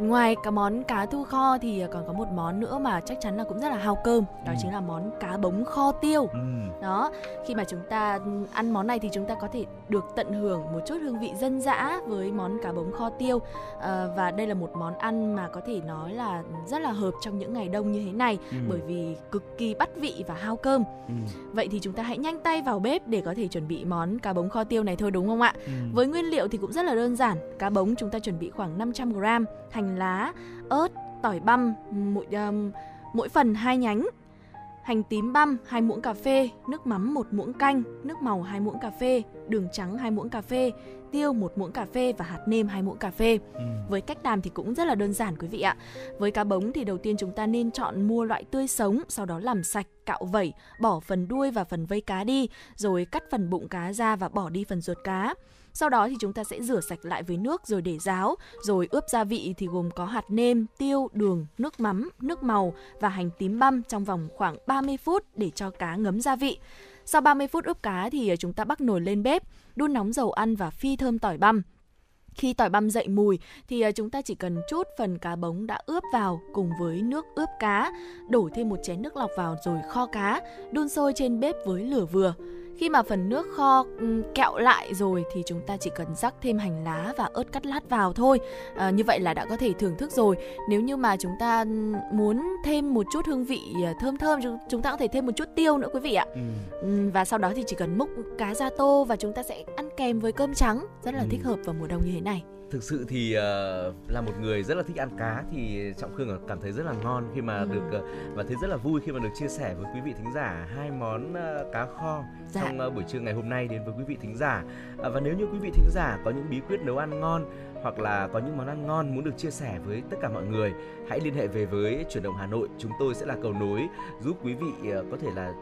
ngoài cái món cá thu kho thì còn có một món nữa mà chắc chắn là cũng rất là hao cơm, đó ừ. chính là món cá bống kho tiêu. Ừ. Đó, khi mà chúng ta ăn món này thì chúng ta có thể được tận hưởng một chút hương vị dân dã với món cá bống kho tiêu. Uh, và đây là một món ăn mà có thể nói là rất là hợp trong những ngày đông như thế này, ừ. bởi vì cực kỳ bắt vị và hao cơm. ừ. Vậy thì chúng ta hãy nhanh tay vào bếp để có thể chuẩn bị món cá bống kho tiêu này thôi đúng không ạ? ừ. Với nguyên liệu thì cũng rất là đơn giản. Cá bống chúng ta chuẩn bị khoảng năm trăm gờ-ram, hành lá, ớt, tỏi băm mỗi, um, mỗi phần hai nhánh, hành tím băm hai muỗng cà phê, nước mắm một muỗng canh, nước màu hai muỗng cà phê, đường trắng hai muỗng cà phê, tiêu một muỗng cà phê và hạt nêm hai muỗng cà phê. ừ. Với cách làm thì cũng rất là đơn giản quý vị ạ. Với cá bống thì đầu tiên chúng ta nên chọn mua loại tươi sống, sau đó làm sạch, cạo vẩy, bỏ phần đuôi và phần vây cá đi, rồi cắt phần bụng cá ra và bỏ đi phần ruột cá. Sau đó thì chúng ta sẽ rửa sạch lại với nước rồi để ráo, rồi ướp gia vị thì gồm có hạt nêm, tiêu, đường, nước mắm, nước màu và hành tím băm trong vòng khoảng ba mươi phút để cho cá ngấm gia vị. Sau ba mươi phút ướp cá thì chúng ta bắc nồi lên bếp, đun nóng dầu ăn và phi thơm tỏi băm. Khi tỏi băm dậy mùi thì chúng ta chỉ cần chút phần cá bống đã ướp vào cùng với nước ướp cá, đổ thêm một chén nước lọc vào rồi kho cá, đun sôi trên bếp với lửa vừa. Khi mà phần nước kho kẹo lại rồi thì chúng ta chỉ cần rắc thêm hành lá và ớt cắt lát vào thôi. À, như vậy là đã có thể thưởng thức rồi. Nếu như mà chúng ta muốn thêm một chút hương vị thơm thơm, chúng ta có thể thêm một chút tiêu nữa quý vị ạ. Ừ. Và sau đó thì chỉ cần múc cá ra tô và chúng ta sẽ ăn kèm với cơm trắng. Rất là ừ. thích hợp vào mùa đông như thế này. Thực sự thì uh, là một người rất là thích ăn cá thì Trọng Khương cảm thấy rất là ngon khi mà ừ. được uh, và thấy rất là vui khi mà được chia sẻ với quý vị thính giả hai món uh, cá kho dạ. trong uh, buổi trưa ngày hôm nay đến với quý vị thính giả. Uh, và nếu như quý vị thính giả có những bí quyết nấu ăn ngon hoặc là có những món ăn ngon muốn được chia sẻ với tất cả mọi người, hãy liên hệ về với Chuyển động Hà Nội. Chúng tôi sẽ là cầu nối giúp quý vị uh, có thể là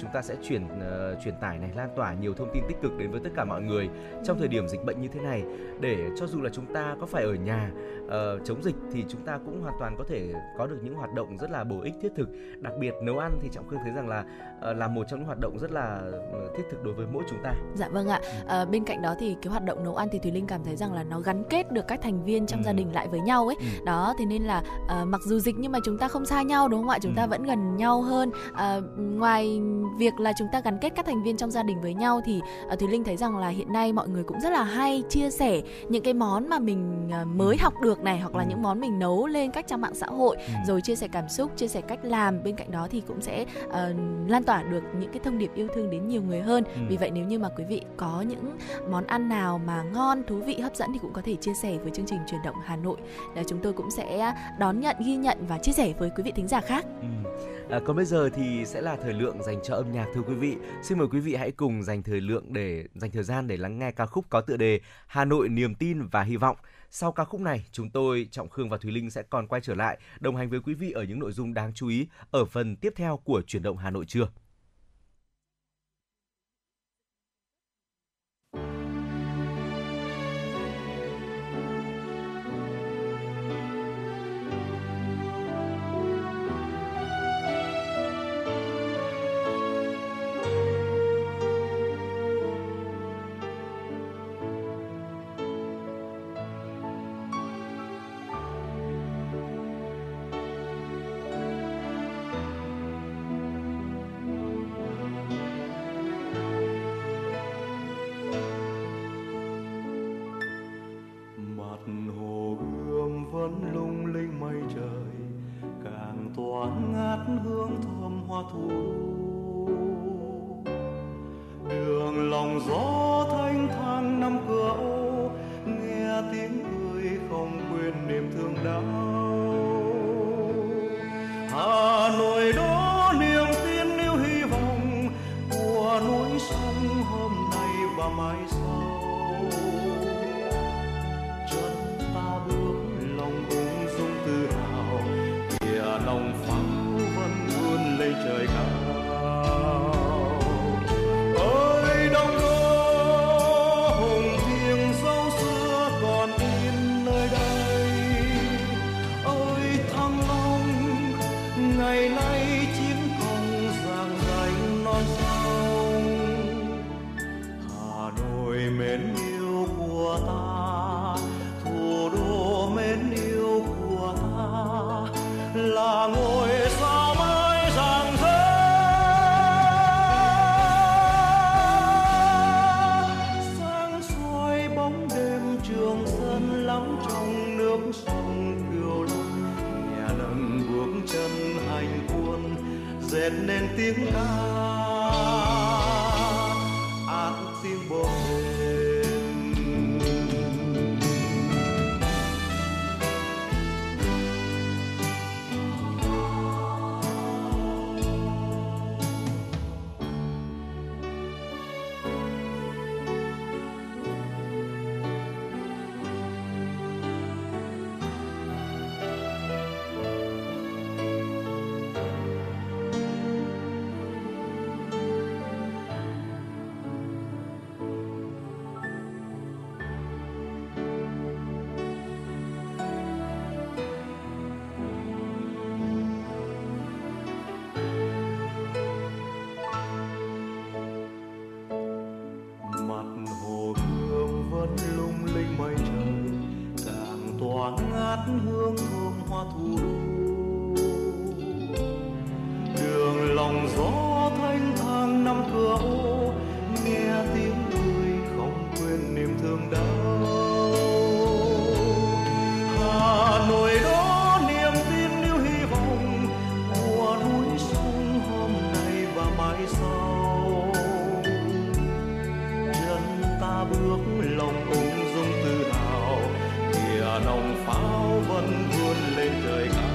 chúng ta sẽ chuyển uh, truyền tải này, lan tỏa nhiều thông tin tích cực đến với tất cả mọi người trong thời điểm dịch bệnh như thế này, để cho dù là chúng ta có phải ở nhà uh, chống dịch thì chúng ta cũng hoàn toàn có thể có được những hoạt động rất là bổ ích thiết thực. Đặc biệt nấu ăn thì Trọng Khương thấy rằng là uh, là một trong những hoạt động rất là thiết thực đối với mỗi chúng ta. Dạ vâng ạ. Uh, bên cạnh đó thì cái hoạt động nấu ăn thì Thùy Linh cảm thấy rằng là nó gắn kết được các thành viên trong ừ. gia đình lại với nhau ấy. Ừ. Đó, thế nên là uh, mặc dù dịch nhưng mà chúng ta không xa nhau đúng không ạ? Chúng ừ. ta vẫn gần nhau hơn. Uh, ngoài việc là chúng ta gắn kết các thành viên trong gia đình với nhau thì Thùy Linh thấy rằng là hiện nay mọi người cũng rất là hay chia sẻ những cái món mà mình mới học được này, hoặc là những món mình nấu lên các trang mạng xã hội, rồi chia sẻ cảm xúc, chia sẻ cách làm. Bên cạnh đó thì cũng sẽ uh, lan tỏa được những cái thông điệp yêu thương đến nhiều người hơn. Vì vậy nếu như mà quý vị có những món ăn nào mà ngon, thú vị, hấp dẫn thì cũng có thể chia sẻ với chương trình Chuyển động Hà Nội. Để chúng tôi cũng sẽ đón nhận, ghi nhận và chia sẻ với quý vị thính giả khác. À, còn bây giờ thì sẽ là thời lượng dành cho âm nhạc thưa quý vị. Xin mời quý vị hãy cùng dành thời lượng để dành thời gian để lắng nghe ca khúc có tựa đề Hà Nội niềm tin và hy vọng. Sau ca khúc này, chúng tôi, Trọng Khương và Thùy Linh sẽ còn quay trở lại đồng hành với quý vị ở những nội dung đáng chú ý ở phần tiếp theo của Chuyển động Hà Nội trưa. Đường lòng gió thanh thang năm cửa ô, nghe tiếng cười không quên niềm thương đau. Hà Nội đó niềm tin yêu hy vọng, mùa núi sông hôm nay và mai sau. Chân ta bước lòng ung dung tự hào, kìa nòng pháo vẫn vươn lên trời cao.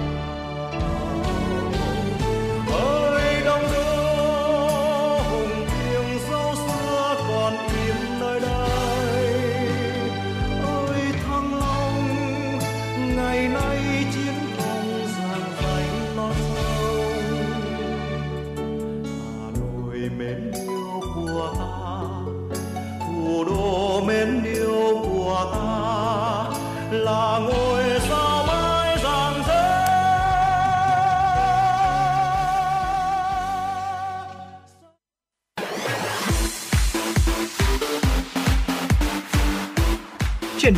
Chuyển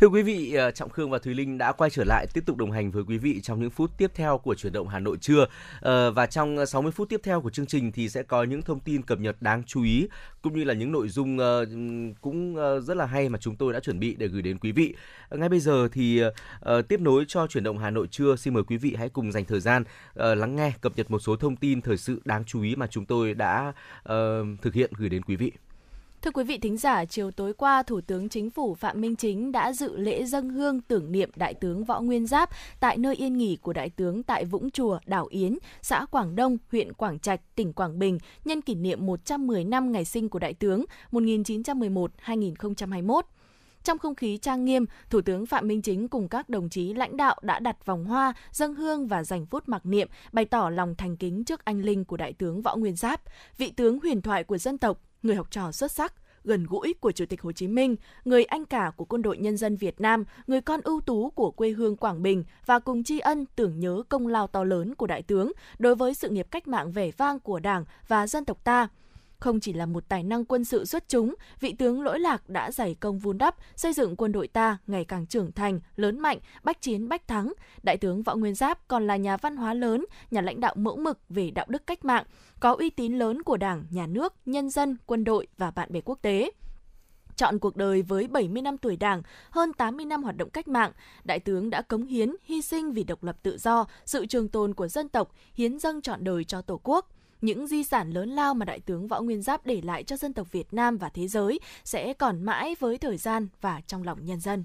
Thưa quý vị, Trọng Khương và Thùy Linh đã quay trở lại tiếp tục đồng hành với quý vị trong những phút tiếp theo của Chuyển động Hà Nội trưa. Và trong sáu mươi phút tiếp theo của chương trình thì sẽ có những thông tin cập nhật đáng chú ý cũng như là những nội dung cũng rất là hay mà chúng tôi đã chuẩn bị để gửi đến quý vị. Ngay bây giờ thì tiếp nối cho Chuyển động Hà Nội trưa, xin mời quý vị hãy cùng dành thời gian lắng nghe cập nhật một số thông tin thời sự đáng chú ý mà chúng tôi đã thực hiện gửi đến quý vị. Thưa quý vị thính giả, chiều tối qua, Thủ tướng Chính phủ Phạm Minh Chính đã dự lễ dâng hương tưởng niệm Đại tướng Võ Nguyên Giáp tại nơi yên nghỉ của Đại tướng tại Vũng Chùa, Đảo Yến, xã Quảng Đông, huyện Quảng Trạch, tỉnh Quảng Bình, nhân kỷ niệm một trăm mười năm ngày sinh của Đại tướng một nghìn chín trăm mười một đến hai nghìn không trăm hai mươi mốt. Trong không khí trang nghiêm, Thủ tướng Phạm Minh Chính cùng các đồng chí lãnh đạo đã đặt vòng hoa, dâng hương và dành phút mặc niệm, bày tỏ lòng thành kính trước anh linh của Đại tướng Võ Nguyên Giáp, vị tướng huyền thoại của dân tộc, người học trò xuất sắc, gần gũi của Chủ tịch Hồ Chí Minh, người anh cả của Quân đội Nhân dân Việt Nam, người con ưu tú của quê hương Quảng Bình, và cùng tri ân tưởng nhớ công lao to lớn của Đại tướng đối với sự nghiệp cách mạng vẻ vang của Đảng và dân tộc ta. Không chỉ là một tài năng quân sự xuất chúng, vị tướng lỗi lạc đã dày công vun đắp, xây dựng quân đội ta ngày càng trưởng thành, lớn mạnh, bách chiến bách thắng. Đại tướng Võ Nguyên Giáp còn là nhà văn hóa lớn, nhà lãnh đạo mẫu mực về đạo đức cách mạng, có uy tín lớn của Đảng, Nhà nước, nhân dân, quân đội và bạn bè quốc tế. Chọn cuộc đời với bảy mươi năm tuổi Đảng, hơn tám mươi năm hoạt động cách mạng, Đại tướng đã cống hiến, hy sinh vì độc lập tự do, sự trường tồn của dân tộc, hiến dâng trọn đời cho Tổ quốc. Những di sản lớn lao mà Đại tướng Võ Nguyên Giáp để lại cho dân tộc Việt Nam và thế giới sẽ còn mãi với thời gian và trong lòng nhân dân.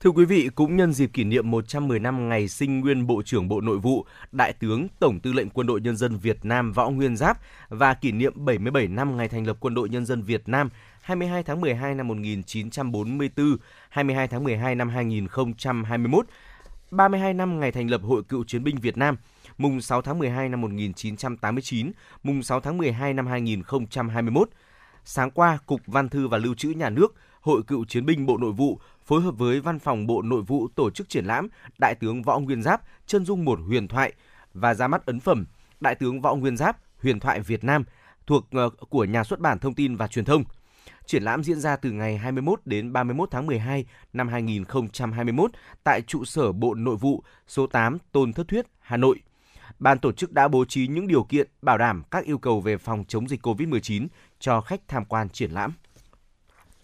Thưa quý vị, cũng nhân dịp kỷ niệm một trăm mười năm ngày sinh nguyên Bộ trưởng Bộ Nội vụ, Đại tướng Tổng Tư lệnh Quân đội Nhân dân Việt Nam Võ Nguyên Giáp và kỷ niệm bảy mươi bảy năm ngày thành lập Quân đội Nhân dân Việt Nam hai mươi hai tháng mười hai năm một nghìn chín trăm bốn mươi tư, hai mươi hai tháng mười hai năm hai nghìn không trăm hai mươi mốt, ba mươi hai năm ngày thành lập Hội Cựu Chiến binh Việt Nam, mùng sáu tháng mười hai năm một nghìn chín trăm tám mươi chín, mùng sáu tháng mười hai năm hai nghìn không trăm hai mươi mốt. Sáng qua, Cục Văn thư và Lưu trữ Nhà nước, Hội Cựu Chiến binh Bộ Nội vụ phối hợp với Văn phòng Bộ Nội vụ tổ chức triển lãm Đại tướng Võ Nguyên Giáp, chân dung một huyền thoại và ra mắt ấn phẩm Đại tướng Võ Nguyên Giáp, huyền thoại Việt Nam thuộc uh, của Nhà xuất bản Thông tin và Truyền thông. Triển lãm diễn ra từ ngày hai mươi mốt đến ba mươi mốt tháng mười hai năm hai nghìn không trăm hai mươi mốt tại trụ sở Bộ Nội vụ số tám Tôn Thất Thuyết, Hà Nội. Ban tổ chức đã bố trí những điều kiện bảo đảm các yêu cầu về phòng chống dịch covid mười chín cho khách tham quan triển lãm.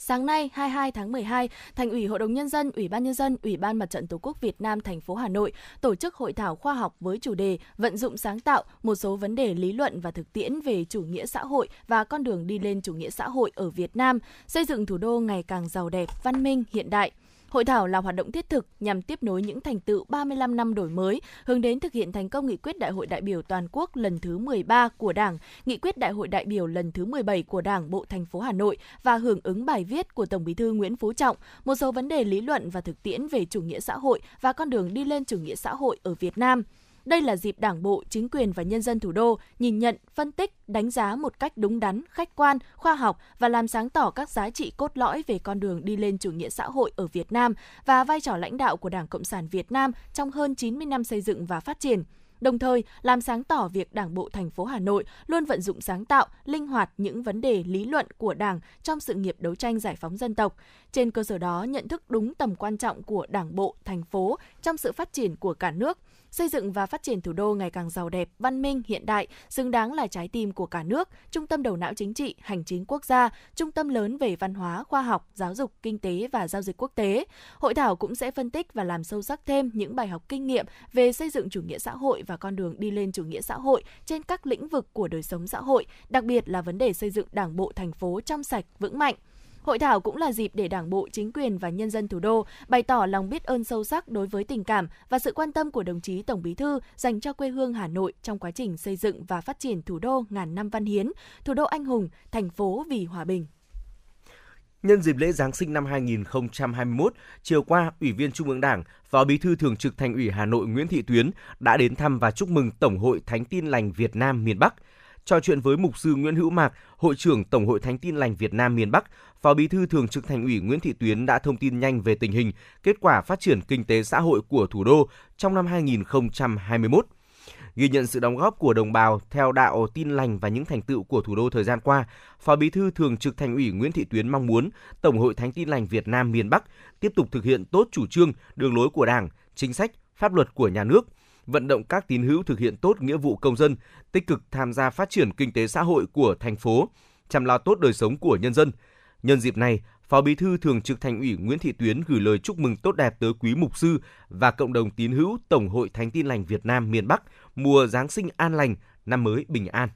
Sáng nay, hai mươi hai tháng mười hai, Thành ủy, Hội đồng Nhân dân, Ủy ban Nhân dân, Ủy ban Mặt trận Tổ quốc Việt Nam thành phố Hà Nội tổ chức hội thảo khoa học với chủ đề Vận dụng sáng tạo, một số vấn đề lý luận và thực tiễn về chủ nghĩa xã hội và con đường đi lên chủ nghĩa xã hội ở Việt Nam, xây dựng thủ đô ngày càng giàu đẹp, văn minh, hiện đại. Hội thảo là hoạt động thiết thực nhằm tiếp nối những thành tựu ba mươi lăm năm đổi mới, hướng đến thực hiện thành công nghị quyết Đại hội đại biểu toàn quốc lần thứ mười ba của Đảng, nghị quyết Đại hội đại biểu lần thứ mười bảy của Đảng bộ thành phố Hà Nội và hưởng ứng bài viết của Tổng Bí thư Nguyễn Phú Trọng, một số vấn đề lý luận và thực tiễn về chủ nghĩa xã hội và con đường đi lên chủ nghĩa xã hội ở Việt Nam. Đây là dịp Đảng bộ, chính quyền và nhân dân thủ đô nhìn nhận, phân tích, đánh giá một cách đúng đắn, khách quan, khoa học và làm sáng tỏ các giá trị cốt lõi về con đường đi lên chủ nghĩa xã hội ở Việt Nam và vai trò lãnh đạo của Đảng Cộng sản Việt Nam trong hơn chín mươi năm xây dựng và phát triển. đồng thời làm sáng tỏ việc Đảng bộ thành phố Hà Nội luôn vận dụng sáng tạo, linh hoạt những vấn đề lý luận của Đảng trong sự nghiệp đấu tranh giải phóng dân tộc. Trên cơ sở đó, nhận thức đúng tầm quan trọng của Đảng bộ thành phố trong sự phát triển của cả nước, xây dựng và phát triển thủ đô ngày càng giàu đẹp, văn minh, hiện đại, xứng đáng là trái tim của cả nước, trung tâm đầu não chính trị, hành chính quốc gia, trung tâm lớn về văn hóa, khoa học, giáo dục, kinh tế và giao dịch quốc tế. Hội thảo cũng sẽ phân tích và làm sâu sắc thêm những bài học kinh nghiệm về xây dựng chủ nghĩa xã hội và con đường đi lên chủ nghĩa xã hội trên các lĩnh vực của đời sống xã hội, đặc biệt là vấn đề xây dựng Đảng bộ thành phố trong sạch, vững mạnh. Hội thảo cũng là dịp để Đảng bộ, chính quyền và nhân dân thủ đô bày tỏ lòng biết ơn sâu sắc đối với tình cảm và sự quan tâm của đồng chí Tổng Bí thư dành cho quê hương Hà Nội trong quá trình xây dựng và phát triển thủ đô ngàn năm văn hiến, thủ đô anh hùng, thành phố vì hòa bình. Nhân dịp lễ Giáng sinh năm hai nghìn không trăm hai mươi mốt, chiều qua, Ủy viên Trung ương Đảng, Phó Bí thư Thường trực Thành ủy Hà Nội Nguyễn Thị Tuyến đã đến thăm và chúc mừng Tổng hội Thánh Tin Lành Việt Nam miền Bắc. Trò chuyện với mục sư Nguyễn Hữu Mạc, Hội trưởng Tổng hội Thánh Tin Lành Việt Nam miền Bắc, Phó Bí thư Thường trực Thành ủy Nguyễn Thị Tuyến đã thông tin nhanh về tình hình, kết quả phát triển kinh tế xã hội của thủ đô trong năm hai nghìn không trăm hai mươi mốt. Ghi nhận sự đóng góp của đồng bào theo đạo Tin Lành và những thành tựu của thủ đô thời gian qua, Phó Bí thư Thường trực Thành ủy Nguyễn Thị Tuyến mong muốn Tổng hội Thánh Tin Lành Việt Nam miền Bắc tiếp tục thực hiện tốt chủ trương, đường lối của Đảng, chính sách, pháp luật của nhà nước, vận động các tín hữu thực hiện tốt nghĩa vụ công dân, tích cực tham gia phát triển kinh tế xã hội của thành phố, chăm lo tốt đời sống của nhân dân. Nhân dịp này, Phó Bí thư Thường trực Thành ủy Nguyễn Thị Tuyến gửi lời chúc mừng tốt đẹp tới quý mục sư và cộng đồng tín hữu Tổng hội Thánh Tin Lành Việt Nam miền Bắc mùa Giáng sinh an lành, năm mới bình an.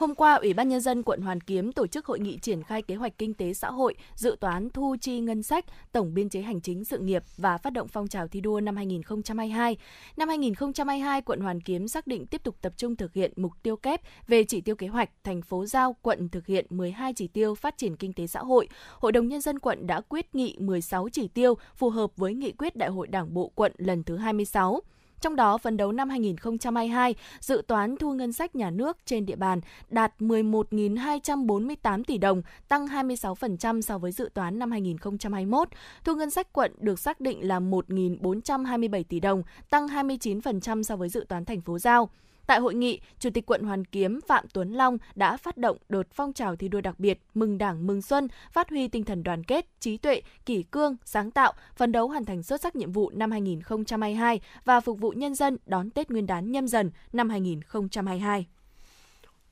Hôm qua, Ủy ban Nhân dân quận Hoàn Kiếm tổ chức hội nghị triển khai kế hoạch kinh tế xã hội, dự toán thu chi ngân sách, tổng biên chế hành chính sự nghiệp và phát động phong trào thi đua năm hai nghìn không trăm hai mươi hai. Năm hai nghìn không trăm hai mươi hai, quận Hoàn Kiếm xác định tiếp tục tập trung thực hiện mục tiêu kép về chỉ tiêu kế hoạch, thành phố giao quận thực hiện mười hai chỉ tiêu phát triển kinh tế xã hội. Hội đồng Nhân dân quận đã quyết nghị mười sáu chỉ tiêu phù hợp với nghị quyết Đại hội Đảng bộ quận lần thứ hai mươi sáu. Trong đó, phấn đấu năm hai nghìn không trăm hai mươi hai, dự toán thu ngân sách nhà nước trên địa bàn đạt mười một nghìn hai trăm bốn mươi tám tỷ đồng, tăng hai mươi sáu phần trăm so với dự toán năm hai nghìn không trăm hai mươi mốt. Thu ngân sách quận được xác định là một nghìn bốn trăm hai mươi bảy tỷ đồng, tăng hai mươi chín phần trăm so với dự toán thành phố giao. Tại hội nghị, Chủ tịch quận Hoàn Kiếm Phạm Tuấn Long đã phát động đợt phong trào thi đua đặc biệt mừng Đảng mừng xuân, phát huy tinh thần đoàn kết, trí tuệ, kỷ cương, sáng tạo, phấn đấu hoàn thành xuất sắc nhiệm vụ năm hai nghìn không trăm hai mươi hai và phục vụ nhân dân đón Tết Nguyên đán Nhâm Dần năm hai nghìn không trăm hai mươi hai.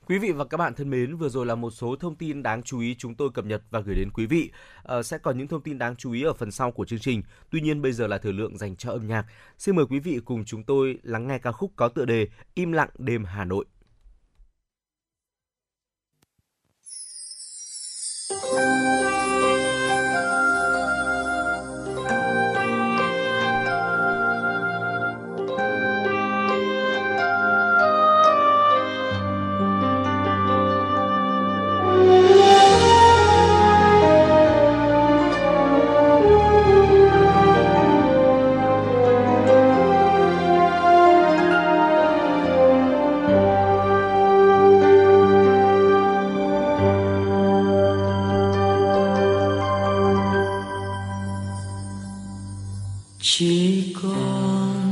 Quý vị và các bạn thân mến, vừa rồi là một số thông tin đáng chú ý chúng tôi cập nhật và gửi đến quý vị. À, sẽ còn những thông tin đáng chú ý ở phần sau của chương trình. Tuy nhiên bây giờ là thời lượng dành cho âm nhạc. Xin mời quý vị cùng chúng tôi lắng nghe ca khúc có tựa đề Im lặng đêm Hà Nội. Chỉ còn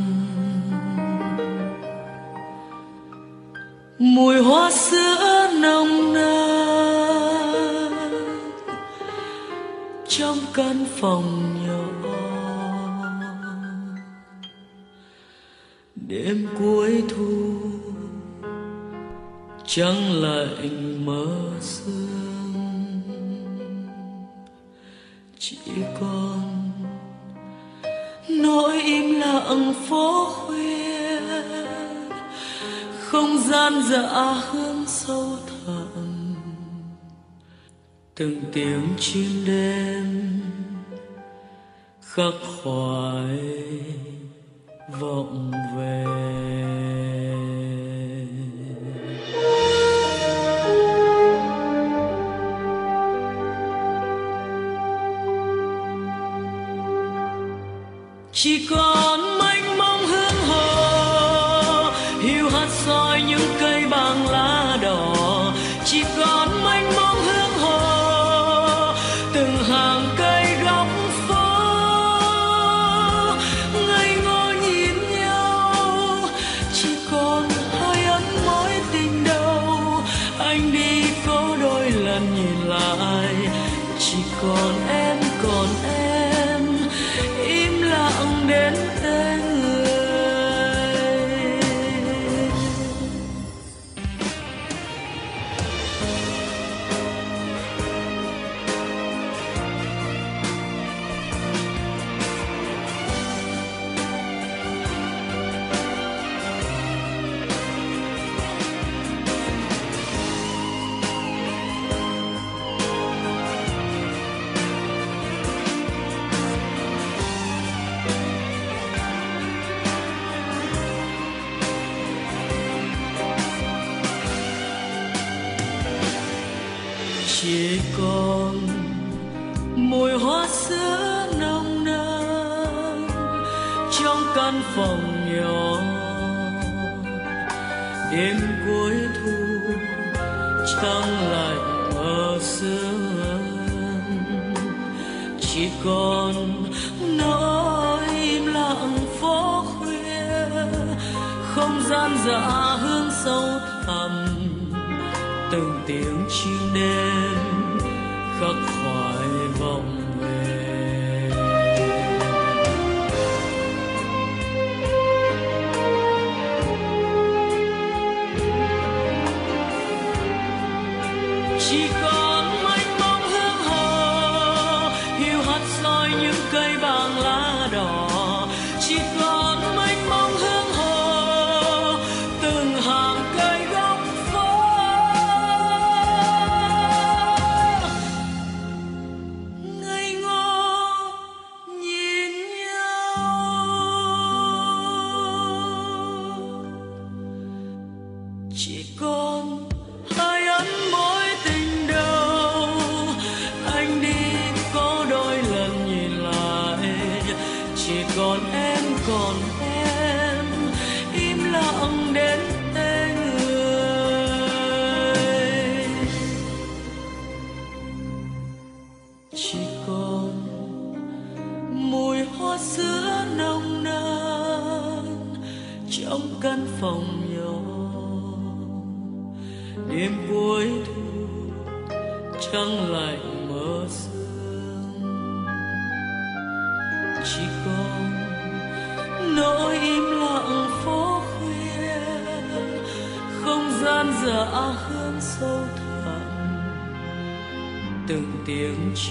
mùi hoa sữa nồng nàn trong căn phòng nhỏ đêm cuối thu trăng lạnh mơ sương. Chỉ còn nỗi im lặng phố khuya, không gian dạ hương sâu thẳm, từng tiếng chim đêm khắc khoải vọng về. Chỉ còn mênh mông hương hồ, hiu hắt soi những cây bằng lá đỏ. Chỉ còn mênh mông hương hồ, từng hàng cây góc phố ngây ngô nhìn nhau. Chỉ chỉ còn em, còn em im lặng đến tên người. Chỉ còn mùi hoa sữa nồng nàn trong căn phòng nhỏ đêm cuối thu, trăng lạnh ở sương. Chỉ còn nỗi im lặng phố khuya, không gian dạ hương sâu thẳm, từng tiếng chim đêm khắc khoải vòng về. Chỉ còn mênh mông hương hồ, hiu hắt soi những cây bàng lá đỏ. Chỉ còn mênh mông hương hồ, từng hàng cây góc phố. Căn phòng nhỏ đêm cuối thu, trăng lạnh mơ sương. Chỉ còn nỗi im lặng phố khuya, không gian dạ hương sâu thẳm, từng tiếng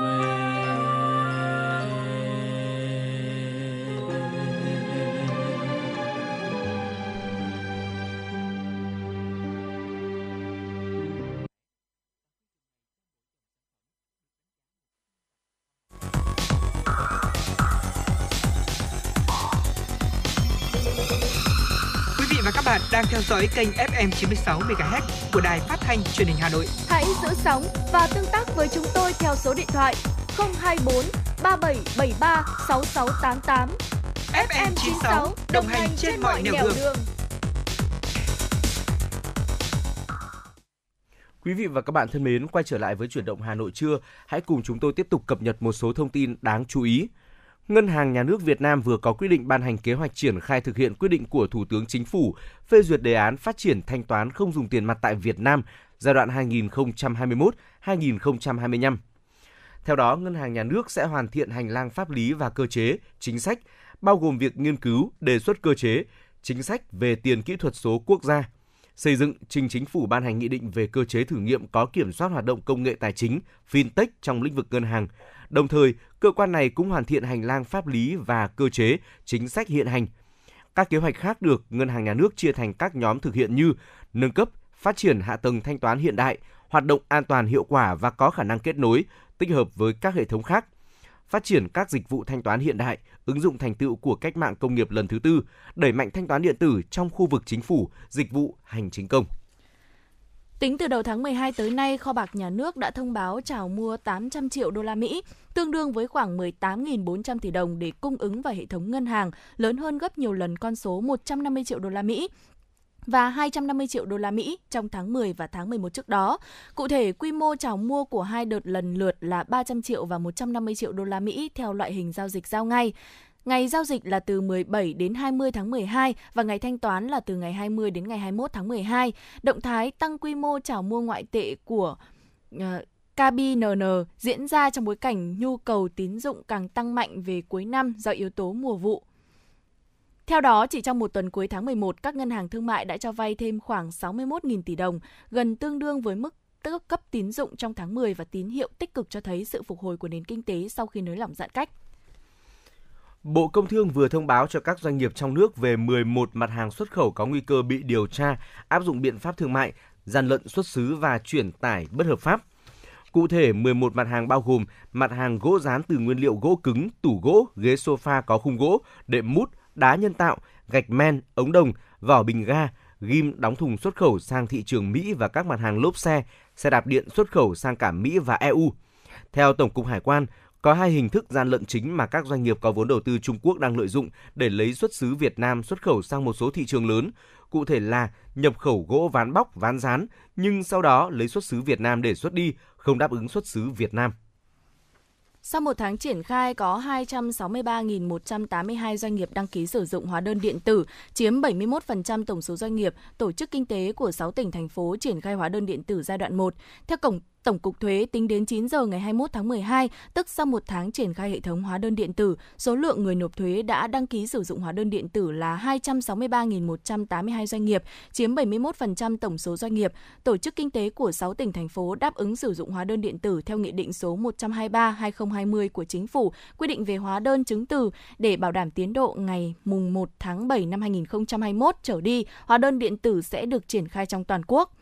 về. Bạn đang theo dõi kênh ép em chín mươi sáu MHz của Đài Phát thanh Truyền hình Hà Nội. Hãy giữ sóng và tương tác với chúng tôi theo số điện thoại không hai bốn ba bảy bảy ba sáu sáu tám tám. ép em chín mươi sáu đồng hành trên, trên mọi nẻo đường. đường. Quý vị và các bạn thân mến, quay trở lại với Chuyển động Hà Nội trưa, hãy cùng chúng tôi tiếp tục cập nhật một số thông tin đáng chú ý. Ngân hàng Nhà nước Việt Nam vừa có quyết định ban hành kế hoạch triển khai thực hiện quyết định của Thủ tướng Chính phủ phê duyệt đề án phát triển thanh toán không dùng tiền mặt tại Việt Nam giai đoạn hai nghìn không trăm hai mươi mốt đến hai nghìn không trăm hai mươi lăm. Theo đó, Ngân hàng Nhà nước sẽ hoàn thiện hành lang pháp lý và cơ chế, chính sách, bao gồm việc nghiên cứu, đề xuất cơ chế, chính sách về tiền kỹ thuật số quốc gia, xây dựng trình Chính phủ ban hành nghị định về cơ chế thử nghiệm có kiểm soát hoạt động công nghệ tài chính, fintech trong lĩnh vực ngân hàng. Đồng thời, cơ quan này cũng hoàn thiện hành lang pháp lý và cơ chế, chính sách hiện hành. Các kế hoạch khác được Ngân hàng Nhà nước chia thành các nhóm thực hiện như nâng cấp, phát triển hạ tầng thanh toán hiện đại, hoạt động an toàn hiệu quả và có khả năng kết nối, tích hợp với các hệ thống khác, phát triển các dịch vụ thanh toán hiện đại, ứng dụng thành tựu của cách mạng công nghiệp lần thứ tư, đẩy mạnh thanh toán điện tử trong khu vực chính phủ, dịch vụ, hành chính công. Tính từ đầu tháng mười hai tới nay, kho bạc nhà nước đã thông báo chào mua tám trăm triệu đô la Mỹ, tương đương với khoảng mười tám nghìn bốn trăm tỷ đồng để cung ứng vào hệ thống ngân hàng, lớn hơn gấp nhiều lần con số một trăm năm mươi triệu đô la Mỹ và hai trăm năm mươi triệu đô la Mỹ trong tháng mười và tháng mười một trước đó. Cụ thể, quy mô chào mua của hai đợt lần lượt là ba trăm triệu và một trăm năm mươi triệu đô la Mỹ theo loại hình giao dịch giao ngay. Ngày giao dịch là từ mười bảy đến hai mươi tháng mười hai và ngày thanh toán là từ ngày hai mươi đến ngày hai mươi mốt tháng mười hai. Động thái tăng quy mô chào mua ngoại tệ của uh, ca bê en en diễn ra trong bối cảnh nhu cầu tín dụng càng tăng mạnh về cuối năm do yếu tố mùa vụ. Theo đó, chỉ trong một tuần cuối tháng mười một, các ngân hàng thương mại đã cho vay thêm khoảng sáu mươi mốt nghìn tỷ đồng, gần tương đương với mức cấp tín dụng trong tháng mười và tín hiệu tích cực cho thấy sự phục hồi của nền kinh tế sau khi nới lỏng giãn cách. Bộ Công Thương vừa thông báo cho các doanh nghiệp trong nước về mười một mặt hàng xuất khẩu có nguy cơ bị điều tra, áp dụng biện pháp thương mại, gian lận xuất xứ và chuyển tải bất hợp pháp. Cụ thể, mười một mặt hàng bao gồm mặt hàng gỗ dán từ nguyên liệu gỗ cứng, tủ gỗ, ghế sofa có khung gỗ, đệm mút, đá nhân tạo, gạch men, ống đồng, vỏ bình ga, ghim đóng thùng xuất khẩu sang thị trường Mỹ và các mặt hàng lốp xe, xe đạp điện xuất khẩu sang cả Mỹ và e u. Theo Tổng cục Hải quan, có hai hình thức gian lận chính mà các doanh nghiệp có vốn đầu tư Trung Quốc đang lợi dụng để lấy xuất xứ Việt Nam xuất khẩu sang một số thị trường lớn, cụ thể là nhập khẩu gỗ ván bóc, ván dán, nhưng sau đó lấy xuất xứ Việt Nam để xuất đi, không đáp ứng xuất xứ Việt Nam. Sau một tháng triển khai, có hai trăm sáu mươi ba nghìn một trăm tám mươi hai doanh nghiệp đăng ký sử dụng hóa đơn điện tử, chiếm bảy mươi mốt phần trăm tổng số doanh nghiệp, tổ chức kinh tế của sáu tỉnh, thành phố triển khai hóa đơn điện tử giai đoạn một. Theo Tổng, Tổng cục Thuế, tính đến chín giờ ngày hai mươi mốt tháng mười hai, tức sau một tháng triển khai hệ thống hóa đơn điện tử, số lượng người nộp thuế đã đăng ký sử dụng hóa đơn điện tử là hai trăm sáu mươi ba nghìn một trăm tám mươi hai doanh nghiệp, chiếm bảy mươi mốt phần trăm tổng số doanh nghiệp, tổ chức kinh tế của sáu tỉnh, thành phố đáp ứng sử dụng hóa đơn điện tử theo Nghị định số một trăm hai mươi ba trên hai nghìn không trăm hai mươi của Chính phủ quy định về hóa đơn chứng từ để bảo đảm tiến độ ngày một tháng bảy năm hai nghìn không trăm hai mươi mốt trở đi, hóa đơn điện tử sẽ được triển khai trong toàn quốc.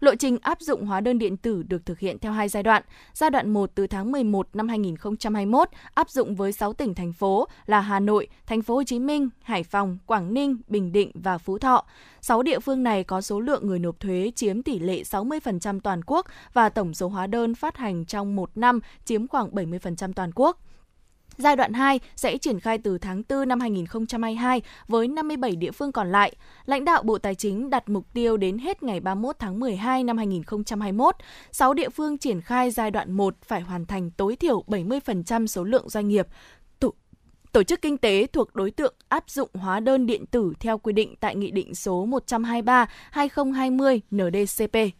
Lộ trình áp dụng hóa đơn điện tử được thực hiện theo hai giai đoạn. Giai đoạn một từ tháng mười một năm hai nghìn không trăm hai mươi mốt áp dụng với sáu tỉnh, thành phố là Hà Nội, Thành phố Hồ Chí Minh, Hải Phòng, Quảng Ninh, Bình Định và Phú Thọ. sáu địa phương này có số lượng người nộp thuế chiếm tỷ lệ sáu mươi phần trăm toàn quốc và tổng số hóa đơn phát hành trong một năm chiếm khoảng bảy mươi phần trăm toàn quốc. Giai đoạn hai sẽ triển khai từ tháng tư năm hai nghìn không trăm hai mươi hai với năm mươi bảy địa phương còn lại. Lãnh đạo Bộ Tài chính đặt mục tiêu đến hết ngày ba mươi mốt tháng mười hai năm hai nghìn không trăm hai mươi mốt, sáu địa phương triển khai giai đoạn một phải hoàn thành tối thiểu bảy mươi phần trăm số lượng doanh nghiệp, tổ chức kinh tế thuộc đối tượng áp dụng hóa đơn điện tử theo quy định tại Nghị định số một trăm hai mươi ba trên hai nghìn không trăm hai mươi en đê cê pê.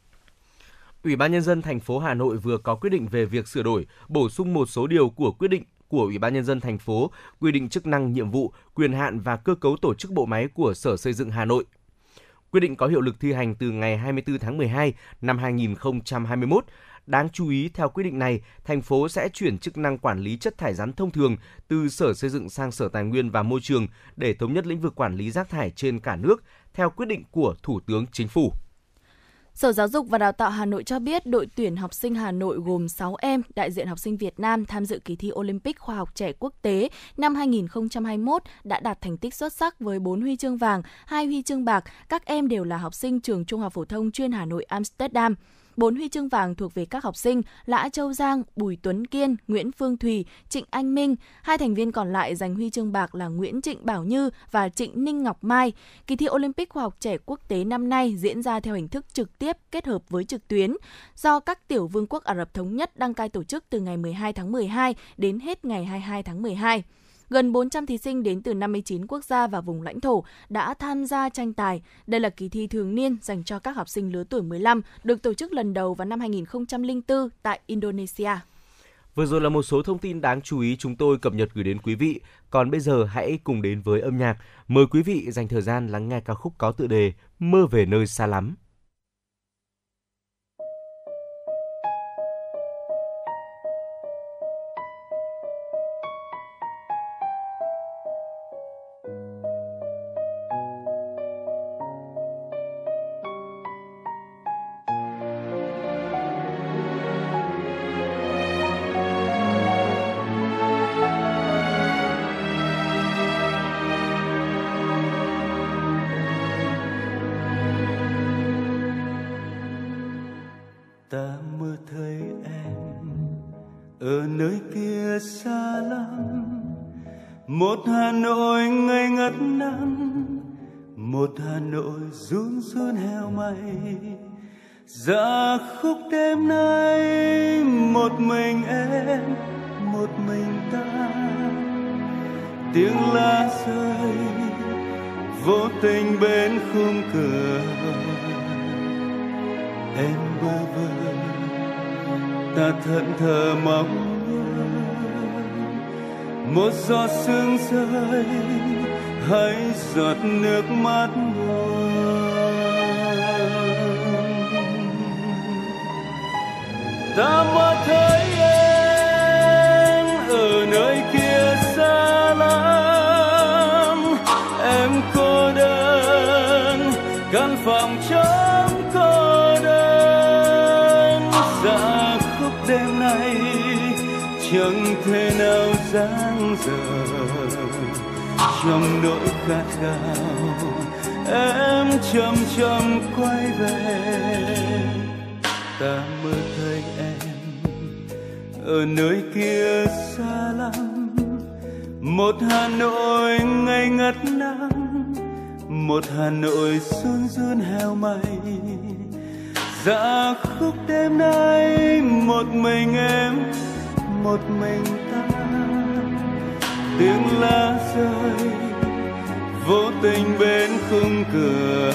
Ủy ban Nhân dân thành phố Hà Nội vừa có quyết định về việc sửa đổi, bổ sung một số điều của quyết định của Ủy ban Nhân dân thành phố quy định chức năng, nhiệm vụ, quyền hạn và cơ cấu tổ chức bộ máy của Sở Xây dựng Hà Nội. Quyết định có hiệu lực thi hành từ ngày hai mươi tư tháng mười hai năm hai nghìn không trăm hai mươi mốt. Đáng chú ý, theo quyết định này, thành phố sẽ chuyển chức năng quản lý chất thải rắn thông thường từ Sở Xây dựng sang Sở Tài nguyên và Môi trường để thống nhất lĩnh vực quản lý rác thải trên cả nước theo quyết định của Thủ tướng Chính phủ. Sở Giáo dục và Đào tạo Hà Nội cho biết đội tuyển học sinh Hà Nội gồm sáu em, đại diện học sinh Việt Nam tham dự kỳ thi Olympic khoa học trẻ quốc tế năm hai nghìn không trăm hai mươi mốt đã đạt thành tích xuất sắc với bốn huy chương vàng, hai huy chương bạc. Các em đều là học sinh trường Trung học phổ thông chuyên Hà Nội Amsterdam. bốn huy chương vàng thuộc về các học sinh Lã Châu Giang, Bùi Tuấn Kiên, Nguyễn Phương Thùy, Trịnh Anh Minh. Hai thành viên còn lại giành huy chương bạc là Nguyễn Trịnh Bảo Như và Trịnh Ninh Ngọc Mai. Kỳ thi Olympic khoa học trẻ quốc tế năm nay diễn ra theo hình thức trực tiếp kết hợp với trực tuyến do các tiểu vương quốc Ả Rập Thống Nhất đăng cai tổ chức từ ngày mười hai tháng mười hai đến hết ngày hai mươi hai tháng mười hai. Gần bốn trăm thí sinh đến từ năm mươi chín quốc gia và vùng lãnh thổ đã tham gia tranh tài. Đây là kỳ thi thường niên dành cho các học sinh lứa tuổi mười lăm, được tổ chức lần đầu vào năm hai nghìn không trăm lẻ bốn tại Indonesia. Vừa rồi là một số thông tin đáng chú ý chúng tôi cập nhật gửi đến quý vị. Còn bây giờ hãy cùng đến với âm nhạc. Mời quý vị dành thời gian lắng nghe ca khúc có tựa đề Mơ về nơi xa lắm. Dạ khúc đêm nay một mình em, một mình ta tiếng lá rơi vô tình bên khung cửa, em ba vơ ta thẫn thờ mong một giọt sương rơi hay giọt nước mắt buồn. Ta mơ thấy em ở nơi kia xa lắm, em cô đơn căn phòng trống cô đơn. Dạ khúc đêm nay chẳng thể nào dáng dở trong nỗi khát khao, em chậm chậm quay về. Ta mơ thấy em ở nơi kia xa lắm, một Hà Nội ngày ngất nắng, một Hà Nội run run heo may. Dạ khúc đêm nay một mình em, một mình ta, tiếng lá rơi vô tình bên khung cửa,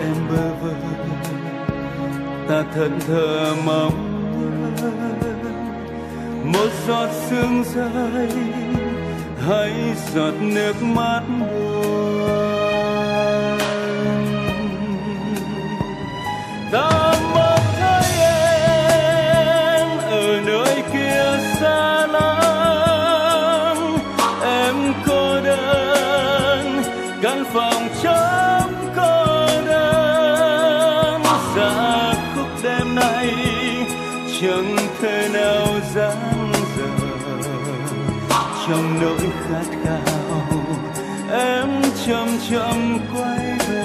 em bơ vơ ta thẫn thờ mong nhớ một giọt sương rơi hay giọt nước mắt buồn. Ta mơ thấy em ở nơi kia xa lắm, căn phòng trống cô đơn. Dạ khúc đêm nay chẳng thể nào dáng dở trong nỗi khát khao, em chậm chậm quay về.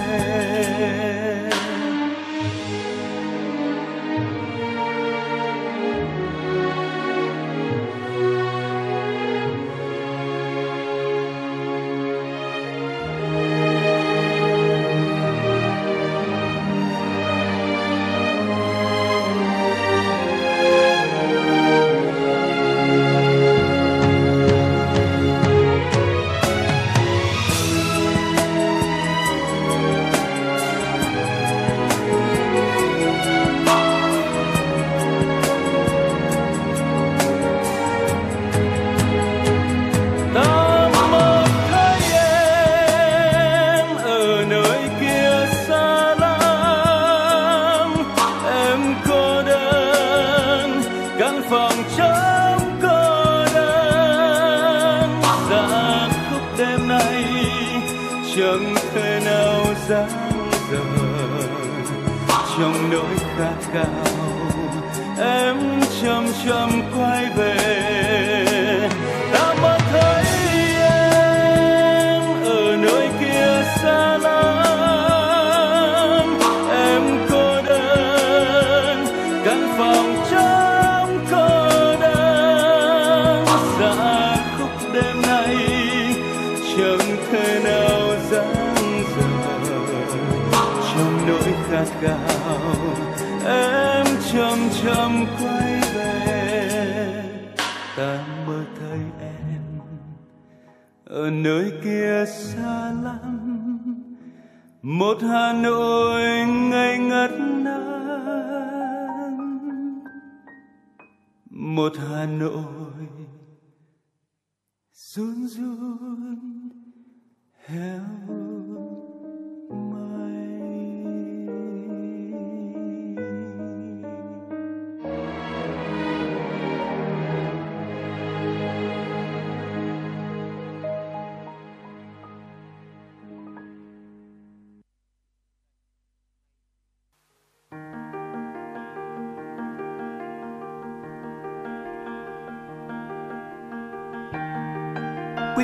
Quý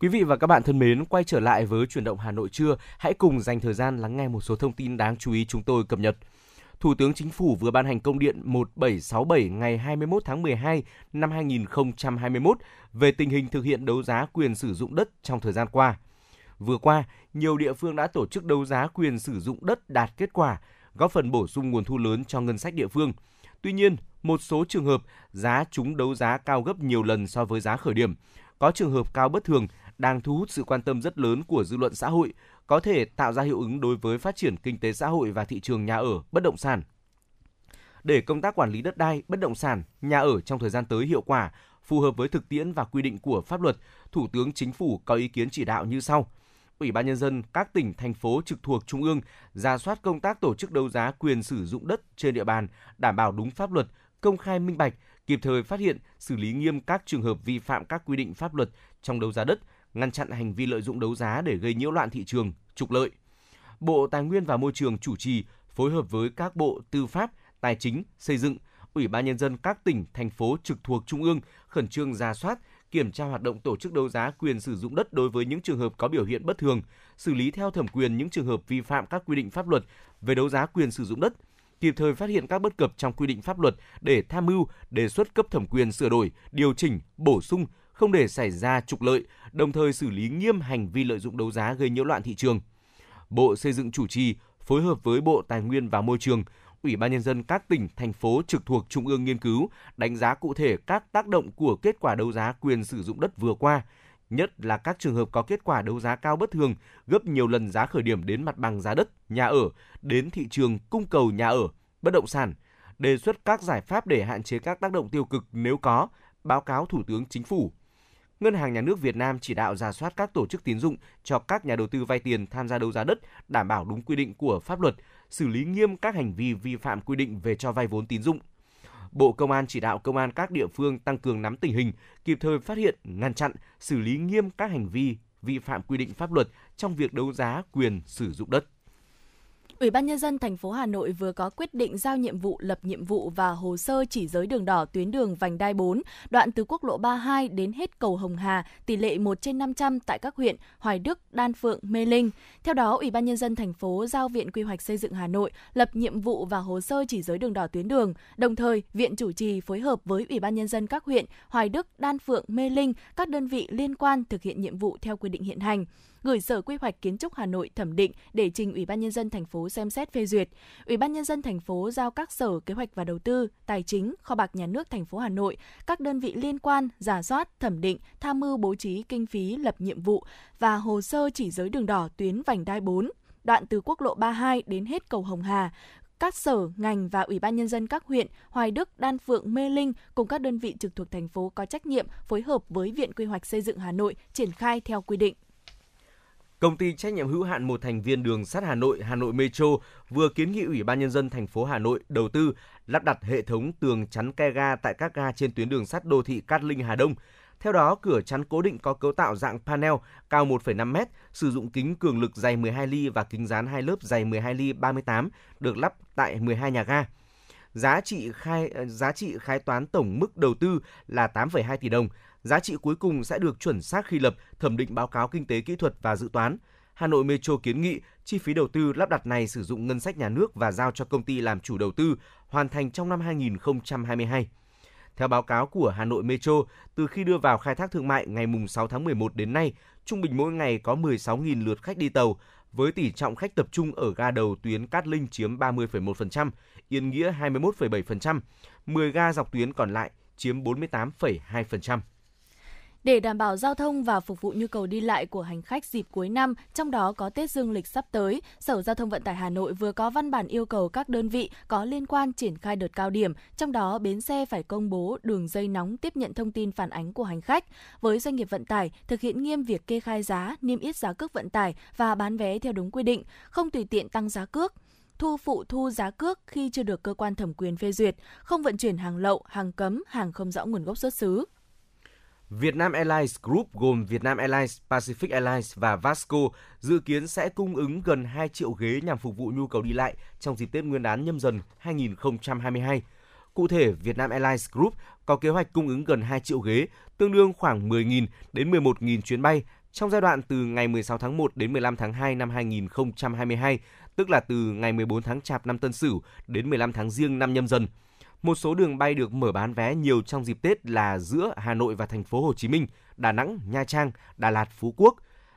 Quý vị và các bạn thân mến, quay trở lại với Chuyển động Hà Nội trưa, hãy cùng dành thời gian lắng nghe một số thông tin đáng chú ý chúng tôi cập nhật. Thủ tướng Chính phủ vừa ban hành công điện một nghìn bảy trăm sáu mươi bảy ngày hai mươi mốt tháng mười hai năm hai nghìn không trăm hai mươi mốt về tình hình thực hiện đấu giá quyền sử dụng đất trong thời gian qua. Vừa qua, nhiều địa phương đã tổ chức đấu giá quyền sử dụng đất đạt kết quả, góp phần bổ sung nguồn thu lớn cho ngân sách địa phương. Tuy nhiên, một số trường hợp giá trúng đấu giá cao gấp nhiều lần so với giá khởi điểm. Có trường hợp cao bất thường đang thu hút sự quan tâm rất lớn của dư luận xã hội, có thể tạo ra hiệu ứng đối với phát triển kinh tế xã hội và thị trường nhà ở, bất động sản. Để công tác quản lý đất đai, bất động sản, nhà ở trong thời gian tới hiệu quả, phù hợp với thực tiễn và quy định của pháp luật, Thủ tướng Chính phủ có ý kiến chỉ đạo như sau. Ủy ban Nhân dân các tỉnh, thành phố trực thuộc Trung ương rà soát công tác tổ chức đấu giá quyền sử dụng đất trên địa bàn, đảm bảo đúng pháp luật, công khai minh bạch, kịp thời phát hiện, xử lý nghiêm các trường hợp vi phạm các quy định pháp luật trong đấu giá đất, ngăn chặn hành vi lợi dụng đấu giá để gây nhiễu loạn thị trường, trục lợi. Bộ Tài nguyên và Môi trường chủ trì, phối hợp với các bộ Tư pháp, Tài chính, Xây dựng, Ủy ban Nhân dân các tỉnh, thành phố trực thuộc Trung ương khẩn trương rà soát, kiểm tra hoạt động tổ chức đấu giá quyền sử dụng đất đối với những trường hợp có biểu hiện bất thường, xử lý theo thẩm quyền những trường hợp vi phạm các quy định pháp luật về đấu giá quyền sử dụng đất, kịp thời phát hiện các bất cập trong quy định pháp luật để tham mưu, đề xuất cấp thẩm quyền sửa đổi, điều chỉnh, bổ sung, không để xảy ra trục lợi, đồng thời xử lý nghiêm hành vi lợi dụng đấu giá gây nhiễu loạn thị trường. Bộ Xây dựng chủ trì, phối hợp với Bộ Tài nguyên và Môi trường, Ủy ban Nhân dân các tỉnh, thành phố trực thuộc Trung ương nghiên cứu, đánh giá cụ thể các tác động của kết quả đấu giá quyền sử dụng đất vừa qua, nhất là các trường hợp có kết quả đấu giá cao bất thường, gấp nhiều lần giá khởi điểm đến mặt bằng giá đất, nhà ở, đến thị trường cung cầu nhà ở, bất động sản, đề xuất các giải pháp để hạn chế các tác động tiêu cực nếu có, báo cáo Thủ tướng Chính phủ. Ngân hàng Nhà nước Việt Nam chỉ đạo rà soát các tổ chức tín dụng cho các nhà đầu tư vay tiền tham gia đấu giá đất, đảm bảo đúng quy định của pháp luật, xử lý nghiêm các hành vi vi phạm quy định về cho vay vốn tín dụng. Bộ Công an chỉ đạo công an các địa phương tăng cường nắm tình hình, kịp thời phát hiện, ngăn chặn, xử lý nghiêm các hành vi vi phạm quy định pháp luật trong việc đấu giá quyền sử dụng đất. Ủy ban Nhân dân thành phố Hà Nội vừa có quyết định giao nhiệm vụ lập nhiệm vụ và hồ sơ chỉ giới đường đỏ tuyến đường vành đai bốn, đoạn từ quốc lộ ba mươi hai đến hết cầu Hồng Hà, tỷ lệ một trên năm trăm tại các huyện Hoài Đức, Đan Phượng, Mê Linh. Theo đó, Ủy ban Nhân dân thành phố giao Viện Quy hoạch Xây dựng Hà Nội lập nhiệm vụ và hồ sơ chỉ giới đường đỏ tuyến đường. Đồng thời, Viện chủ trì phối hợp với Ủy ban Nhân dân các huyện Hoài Đức, Đan Phượng, Mê Linh, các đơn vị liên quan thực hiện nhiệm vụ theo quy định hiện hành, gửi Sở Quy hoạch Kiến trúc Hà Nội thẩm định để trình Ủy ban Nhân dân thành phố xem xét phê duyệt. Ủy ban Nhân dân thành phố giao các Sở Kế hoạch và Đầu tư, Tài chính, Kho bạc Nhà nước thành phố Hà Nội, các đơn vị liên quan rà soát, thẩm định, tham mưu bố trí kinh phí lập nhiệm vụ và hồ sơ chỉ giới đường đỏ tuyến vành đai bốn, đoạn từ quốc lộ ba mươi hai đến hết cầu Hồng Hà. Các sở, ngành và Ủy ban Nhân dân các huyện Hoài Đức, Đan Phượng, Mê Linh cùng các đơn vị trực thuộc thành phố có trách nhiệm phối hợp với Viện Quy hoạch Xây dựng Hà Nội triển khai theo quy định. Công ty trách nhiệm hữu hạn một thành viên đường sắt Hà Nội, Hà Nội Metro vừa kiến nghị Ủy ban Nhân dân thành phố Hà Nội đầu tư lắp đặt hệ thống tường chắn ke ga tại các ga trên tuyến đường sắt đô thị Cát Linh - Hà Đông. Theo đó, cửa chắn cố định có cấu tạo dạng panel cao một phẩy năm mét, sử dụng kính cường lực dày mười hai ly và kính dán hai lớp dày mười hai ly ba mươi tám được lắp tại mười hai nhà ga. Giá trị khai giá trị khái toán tổng mức đầu tư là tám phẩy hai tỷ đồng. Giá trị cuối cùng sẽ được chuẩn xác khi lập, thẩm định báo cáo kinh tế kỹ thuật và dự toán. Hà Nội Metro kiến nghị chi phí đầu tư lắp đặt này sử dụng ngân sách nhà nước và giao cho công ty làm chủ đầu tư, hoàn thành trong năm hai nghìn không trăm hai mươi hai. Theo báo cáo của Hà Nội Metro, từ khi đưa vào khai thác thương mại ngày sáu tháng mười một đến nay, trung bình mỗi ngày có mười sáu nghìn lượt khách đi tàu, với tỷ trọng khách tập trung ở ga đầu tuyến Cát Linh chiếm ba mươi phẩy một phần trăm, Yên Nghĩa hai mươi mốt phẩy bảy phần trăm, mười ga dọc tuyến còn lại chiếm bốn mươi tám phẩy hai phần trăm. Để đảm bảo giao thông và phục vụ nhu cầu đi lại của hành khách dịp cuối năm, trong đó có Tết Dương lịch sắp tới, Sở Giao thông Vận tải Hà Nội vừa có văn bản yêu cầu các đơn vị có liên quan triển khai đợt cao điểm, trong đó bến xe phải công bố đường dây nóng tiếp nhận thông tin phản ánh của hành khách. Với doanh nghiệp vận tải, thực hiện nghiêm việc kê khai giá, niêm yết giá cước vận tải và bán vé theo đúng quy định, không tùy tiện tăng giá cước, thu phụ thu giá cước khi chưa được cơ quan thẩm quyền phê duyệt, không vận chuyển hàng lậu, hàng cấm, hàng không rõ nguồn gốc xuất xứ. Việt Nam Airlines Group gồm Việt Nam Airlines, Pacific Airlines và Vasco dự kiến sẽ cung ứng gần hai triệu ghế nhằm phục vụ nhu cầu đi lại trong dịp Tết Nguyên đán Nhâm Dần hai nghìn không trăm hai mươi hai. Cụ thể, Việt Nam Airlines Group có kế hoạch cung ứng gần hai triệu ghế, tương đương khoảng mười nghìn đến mười một nghìn chuyến bay Trong giai đoạn từ ngày mười sáu tháng một đến mười lăm tháng hai năm hai nghìn không trăm hai mươi hai, tức là từ ngày mười bốn tháng Chạp năm Tân Sửu đến mười lăm tháng Giêng năm Nhâm Dần, một số đường bay được mở bán vé nhiều trong dịp Tết là giữa Hà Nội và thành phố Hồ Chí Minh, Đà Nẵng, Nha Trang, Đà Lạt, Phú Quốc,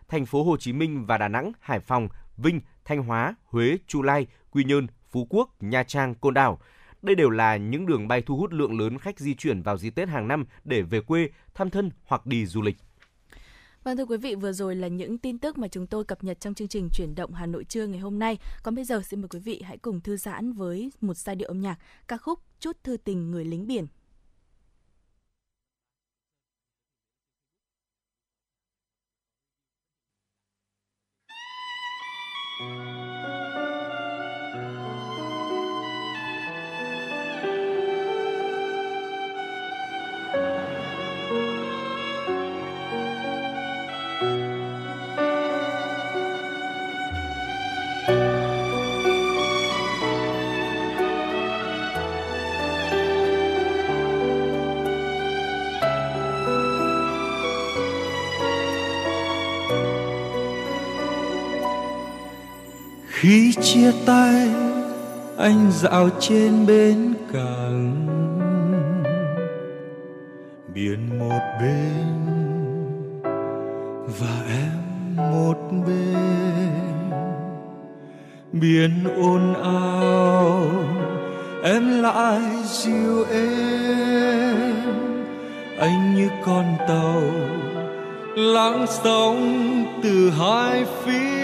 thành phố Hồ Chí Minh và Đà Nẵng, Hải Phòng, Vinh, Thanh Hóa, Huế, Chu Lai, Quy Nhơn, Phú Quốc, Nha Trang, Côn Đảo. Đây đều là những đường bay thu hút lượng lớn khách di chuyển vào dịp Tết hàng năm để về quê, thăm thân hoặc đi du lịch. Vâng, thưa quý vị, vừa rồi là những tin tức mà chúng tôi cập nhật trong chương trình Chuyển động Hà Nội trưa ngày hôm nay. Còn bây giờ xin mời quý vị hãy cùng thư giãn với một giai điệu âm nhạc, ca khúc Chút Thư Tình Người Lính Biển. Khi chia tay anh dạo trên bến cảng, biển một bên và em một bên, biển ồn ào em lại dịu êm, anh như con tàu lắng sóng từ hai phía.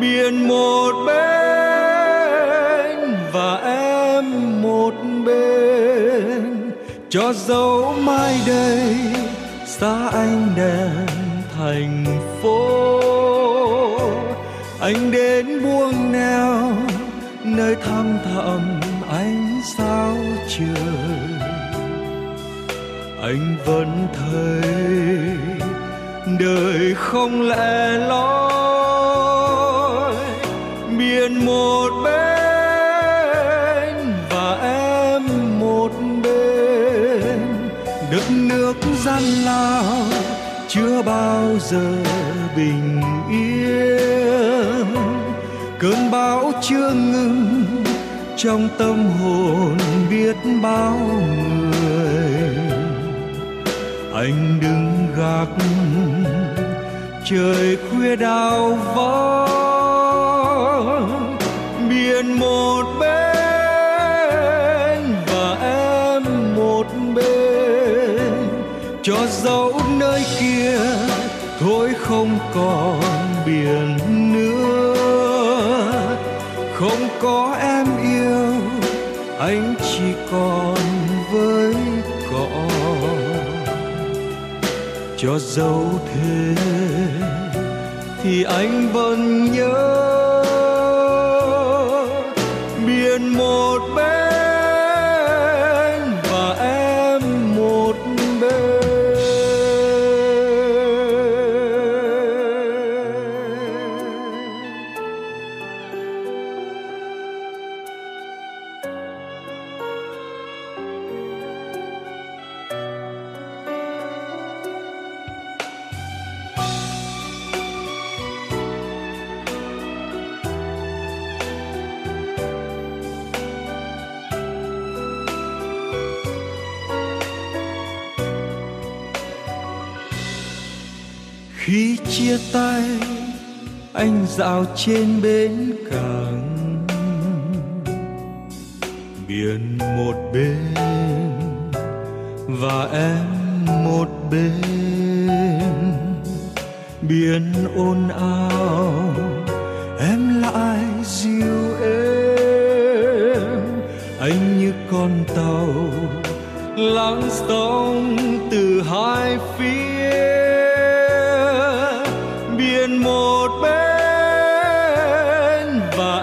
Biển một bên và em một bên, cho dấu mai đây xa anh đèn thành phố. Anh đến buông neo nơi thăm thẳm ánh sao trời, anh vẫn thấy đời không lẻ loi. Biển một bên và em một bên, đất nước gian lao chưa bao giờ bình yên, cơn bão chưa ngừng trong tâm hồn biết bao người. Anh đứng gác trời khuya đau vó. Biển một bên và em một bên, cho dẫu nơi kia thôi không còn biển nữa, không có em yêu anh chỉ còn với cỏ. Cho dẫu thế thì anh vẫn nhớ một bên và em một bên. Khi chia tay anh dạo trên bến cảng, biển một bên và em một bên, biển ồn ào em lại dịu êm, anh như con tàu lắng sóng từ hai phía. Biển một bên và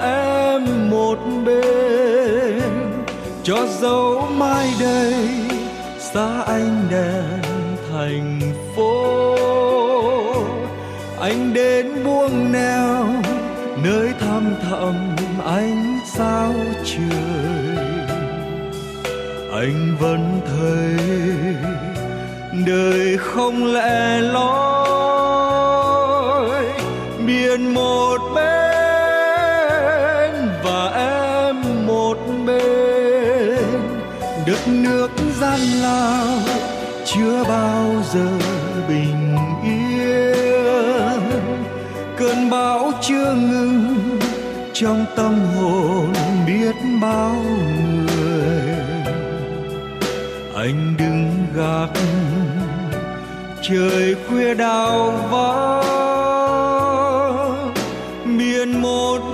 em một bên, cho dấu mai đây xa anh đèn thành phố. Anh đến buông neo nơi thăm thẳm ánh sao trời, anh vẫn thấy đời không lẻ loi, biển một bên và em một bên, đất nước gian lao chưa bao giờ bình yên, cơn bão chưa ngừng trong tâm hồn biết bao người. Anh đừng gạt trời khuya đào vắng, biển một bên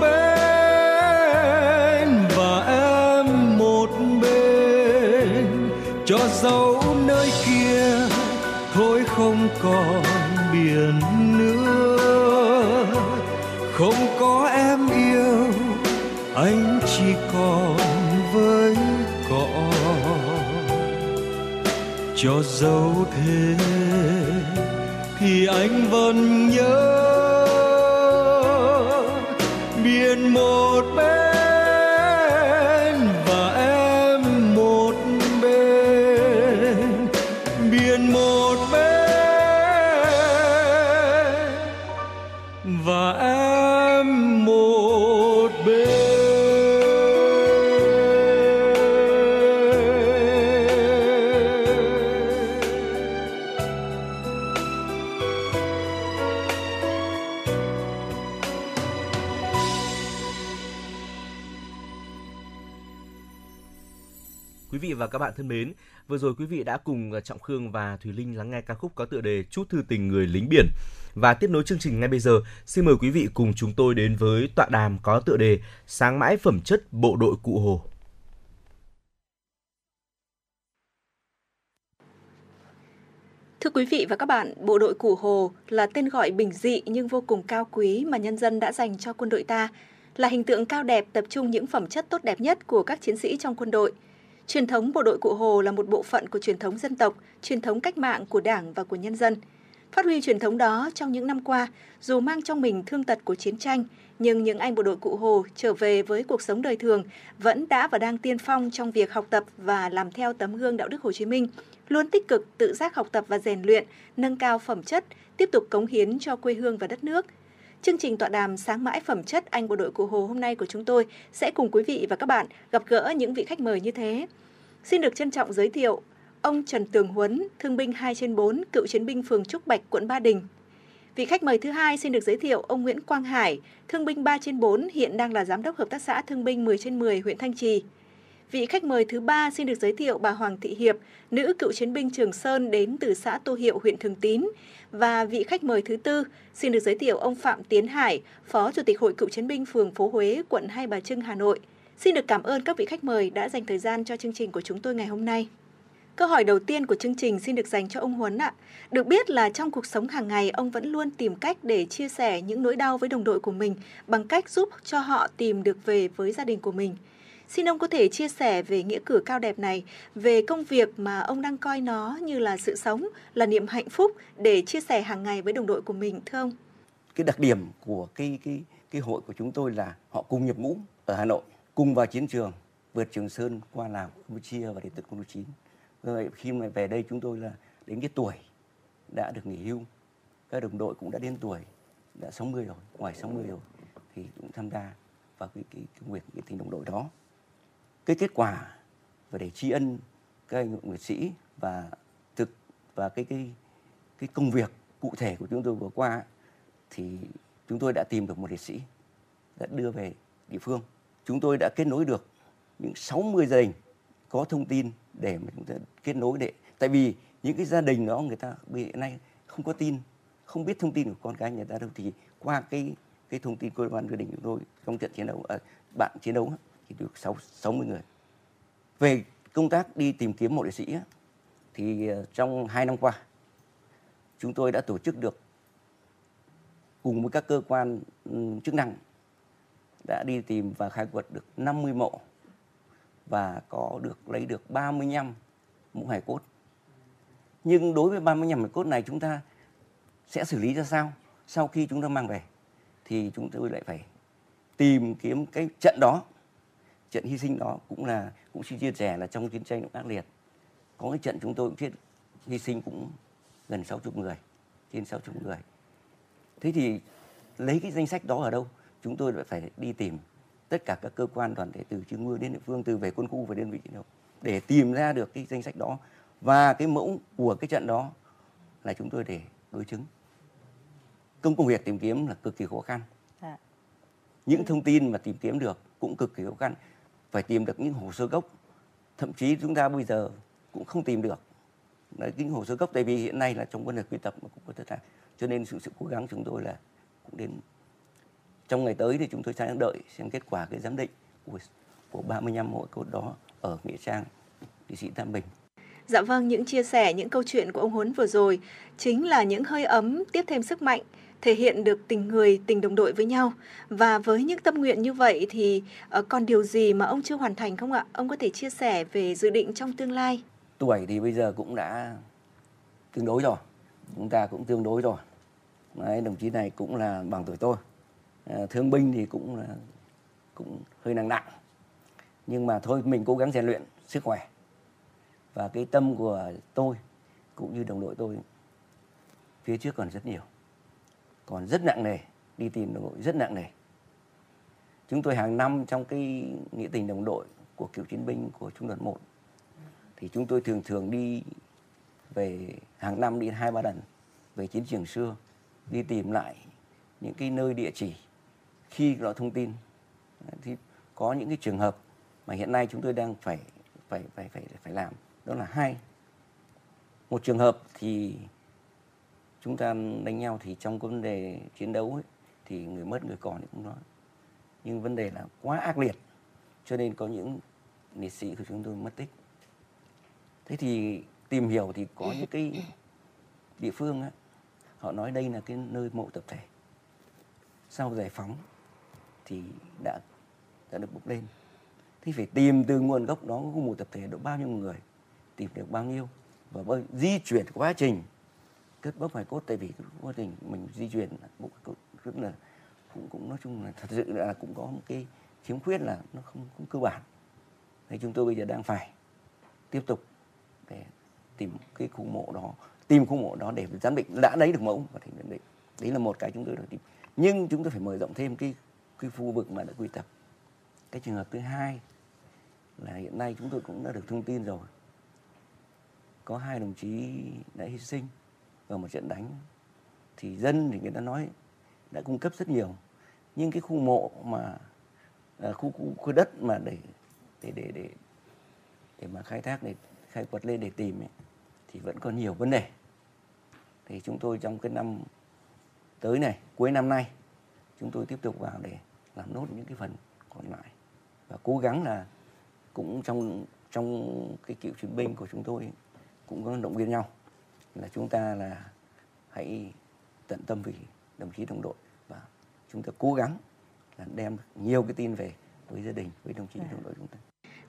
và em một bên, cho dẫu nơi kia thôi không còn biển nữa, không có em yêu anh chỉ còn với cỏ. Cho dẫu thế thì anh vẫn nhớ biển một bên và em một bên, biển một bên và em một bên. Và các bạn thân mến, vừa rồi quý vị đã cùng Trọng Khương và Thùy Linh lắng nghe ca khúc có tựa đề Chút Thư Tình Người Lính Biển. Và tiếp nối chương trình ngay bây giờ, xin mời quý vị cùng chúng tôi đến với tọa đàm có tựa đề Sáng mãi phẩm chất bộ đội Cụ Hồ. Thưa quý vị và các bạn, bộ đội Cụ Hồ là tên gọi bình dị nhưng vô cùng cao quý mà nhân dân đã dành cho quân đội ta, là hình tượng cao đẹp tập trung những phẩm chất tốt đẹp nhất của các chiến sĩ trong quân đội. Truyền thống bộ đội Cụ Hồ là một bộ phận của truyền thống dân tộc, truyền thống cách mạng của Đảng và của nhân dân. Phát huy truyền thống đó trong những năm qua, dù mang trong mình thương tật của chiến tranh, nhưng những anh bộ đội Cụ Hồ trở về với cuộc sống đời thường vẫn đã và đang tiên phong trong việc học tập và làm theo tấm gương đạo đức Hồ Chí Minh, luôn tích cực tự giác học tập và rèn luyện, nâng cao phẩm chất, tiếp tục cống hiến cho quê hương và đất nước. Chương trình tọa đàm Sáng mãi phẩm chất anh bộ đội Cụ Hồ hôm nay của chúng tôi sẽ cùng quý vị và các bạn gặp gỡ những vị khách mời như thế. Xin được trân trọng giới thiệu ông Trần Tường Huấn, thương binh hai trên bốn, cựu chiến binh phường Trúc Bạch, quận Ba Đình. Vị khách mời thứ hai xin được giới thiệu ông Nguyễn Quang Hải, thương binh ba trên bốn, hiện đang là giám đốc hợp tác xã thương binh mười trên mười, huyện Thanh Trì. Vị khách mời thứ ba xin được giới thiệu bà Hoàng Thị Hiệp, nữ cựu chiến binh Trường Sơn đến từ xã Tô Hiệu, huyện Thường Tín. Và vị khách mời thứ tư xin được giới thiệu ông Phạm Tiến Hải, Phó Chủ tịch Hội Cựu Chiến binh phường Phố Huế, quận Hai Bà Trưng, Hà Nội. Xin được cảm ơn các vị khách mời đã dành thời gian cho chương trình của chúng tôi ngày hôm nay. Câu hỏi đầu tiên của chương trình xin được dành cho ông Huấn ạ. Được biết là trong cuộc sống hàng ngày, ông vẫn luôn tìm cách để chia sẻ những nỗi đau với đồng đội của mình bằng cách giúp cho họ tìm được về với gia đình của mình. Xin ông có thể chia sẻ về nghĩa cử cao đẹp này, về công việc mà ông đang coi nó như là sự sống, là niềm hạnh phúc để chia sẻ hàng ngày với đồng đội của mình, thưa ông? Cái đặc điểm của cái cái cái hội của chúng tôi là họ cùng nhập ngũ ở Hà Nội, cùng vào chiến trường, vượt Trường Sơn qua Lào, Campuchia và đến tận quân khu chín. Rồi khi mà về đây chúng tôi là đến cái tuổi đã được nghỉ hưu, các đồng đội cũng đã đến tuổi đã sáu mươi rồi, ngoài sáu mươi rồi thì cũng tham gia vào cái cái công việc cái tình đồng đội đó. Cái kết quả và để tri ân các anh hùng liệt sĩ và thực và cái cái cái công việc cụ thể của chúng tôi vừa qua thì chúng tôi đã tìm được một liệt sĩ đã đưa về địa phương. Chúng tôi đã kết nối được những sáu mươi gia đình có thông tin để mà chúng ta kết nối để, tại vì những cái gia đình đó người ta hiện nay không có tin, không biết thông tin của con cái người ta đâu, thì qua cái cái thông tin của ban gia đình chúng tôi trong trận chiến đấu à, bạn chiến đấu thì được sáu mươi người. Về công tác đi tìm kiếm một liệt sĩ thì trong hai năm qua chúng tôi đã tổ chức được cùng với các cơ quan chức năng đã đi tìm và khai quật được năm mươi mộ và có được lấy được ba mươi lăm mộ hài cốt. Nhưng đối với ba mươi lăm hài cốt này chúng ta sẽ xử lý ra sao sau khi chúng ta mang về, thì chúng tôi lại phải tìm kiếm cái trận đó. Trận hy sinh đó cũng là cũng xin chia sẻ là trong chiến tranh ác liệt có cái trận chúng tôi cũng chết hy sinh cũng gần sáu mươi người, trên sáu mươi người. Thế thì lấy cái danh sách đó ở đâu? Chúng tôi phải đi tìm tất cả các cơ quan đoàn thể từ trung ương đến địa phương, từ về quân khu và đơn vị chiến đấu để tìm ra được cái danh sách đó. Và cái mẫu của cái trận đó là chúng tôi để đối chứng. Công công việc tìm kiếm là cực kỳ khó khăn. À. Những thông tin mà tìm kiếm được cũng cực kỳ khó khăn. Phải tìm được những hồ sơ gốc. Thậm chí chúng ta bây giờ cũng không tìm được những hồ sơ gốc. Tại vì hiện nay là trong vấn đề quy tập mà cũng có tất cả. Cho nên sự, sự cố gắng chúng tôi là cũng đến... Trong ngày tới thì chúng tôi đang đợi xem kết quả cái giám định của, của ba mươi lăm hội cốt đó ở Nghĩa Trang, Địa sĩ Tam Bình. Dạ vâng, những chia sẻ, những câu chuyện của ông Huấn vừa rồi chính là những hơi ấm tiếp thêm sức mạnh, thể hiện được tình người, tình đồng đội với nhau. Và với những tâm nguyện như vậy thì còn điều gì mà ông chưa hoàn thành không ạ? Ông có thể chia sẻ về dự định trong tương lai? Tuổi thì bây giờ cũng đã tương đối rồi, chúng ta cũng tương đối rồi. Đấy, đồng chí này cũng là bằng tuổi tôi. Thương binh thì cũng là cũng hơi nặng nặng. Nhưng mà thôi mình cố gắng rèn luyện sức khỏe. Và cái tâm của tôi cũng như đồng đội tôi phía trước còn rất nhiều. Còn rất nặng nề, đi tìm đồng đội rất nặng nề. Chúng tôi hàng năm trong cái nghĩa tình đồng đội của cựu chiến binh của Trung đoàn một thì chúng tôi thường thường đi về hàng năm đi hai ba lần về chiến trường xưa, đi tìm lại những cái nơi địa chỉ khi có thông tin. Thì có những cái trường hợp mà hiện nay chúng tôi đang phải phải phải phải phải làm, đó là hai. Một trường hợp thì chúng ta đánh nhau thì trong vấn đề chiến đấu ấy, thì người mất người còn thì cũng nói. Nhưng vấn đề là quá ác liệt cho nên có những liệt sĩ của chúng tôi mất tích. Thế thì tìm hiểu thì có những cái địa phương ấy, họ nói đây là cái nơi mộ tập thể. Sau giải phóng thì đã đã được bốc lên. Thì phải tìm từ nguồn gốc đó có một tập thể độ bao nhiêu người, tìm được bao nhiêu. Và bởi di chuyển quá trình cất bốc hài cốt, tại vì quá trình mình di chuyển rất là cũng cũng nói chung là thật sự là cũng có một cái khiếm khuyết là nó không, không cơ bản. Thì chúng tôi bây giờ đang phải tiếp tục để tìm cái khu mộ đó, tìm khu mộ đó để giám định, đã lấy được mẫu và thành giám định. Đấy là một cái chúng tôi đã tìm. Nhưng chúng tôi phải mở rộng thêm cái cái khu vực mà đã quy tập. Cái trường hợp thứ hai là hiện nay chúng tôi cũng đã được thông tin rồi. Có hai đồng chí đã hy sinh vào một trận đánh. Thì dân thì người ta nói đã cung cấp rất nhiều. Nhưng cái khu mộ mà khu khu, khu đất mà để để để để để mà khai thác để khai quật lên để tìm ấy, thì vẫn còn nhiều vấn đề. Thì chúng tôi trong cái năm tới này, cuối năm nay, chúng tôi tiếp tục vào để làm nốt những cái phần còn lại và cố gắng là cũng trong trong cái cựu chiến binh của chúng tôi cũng có động viên nhau là chúng ta là hãy tận tâm vì đồng chí đồng đội và chúng ta cố gắng là đem nhiều cái tin về với gia đình, với đồng chí đồng đội chúng ta.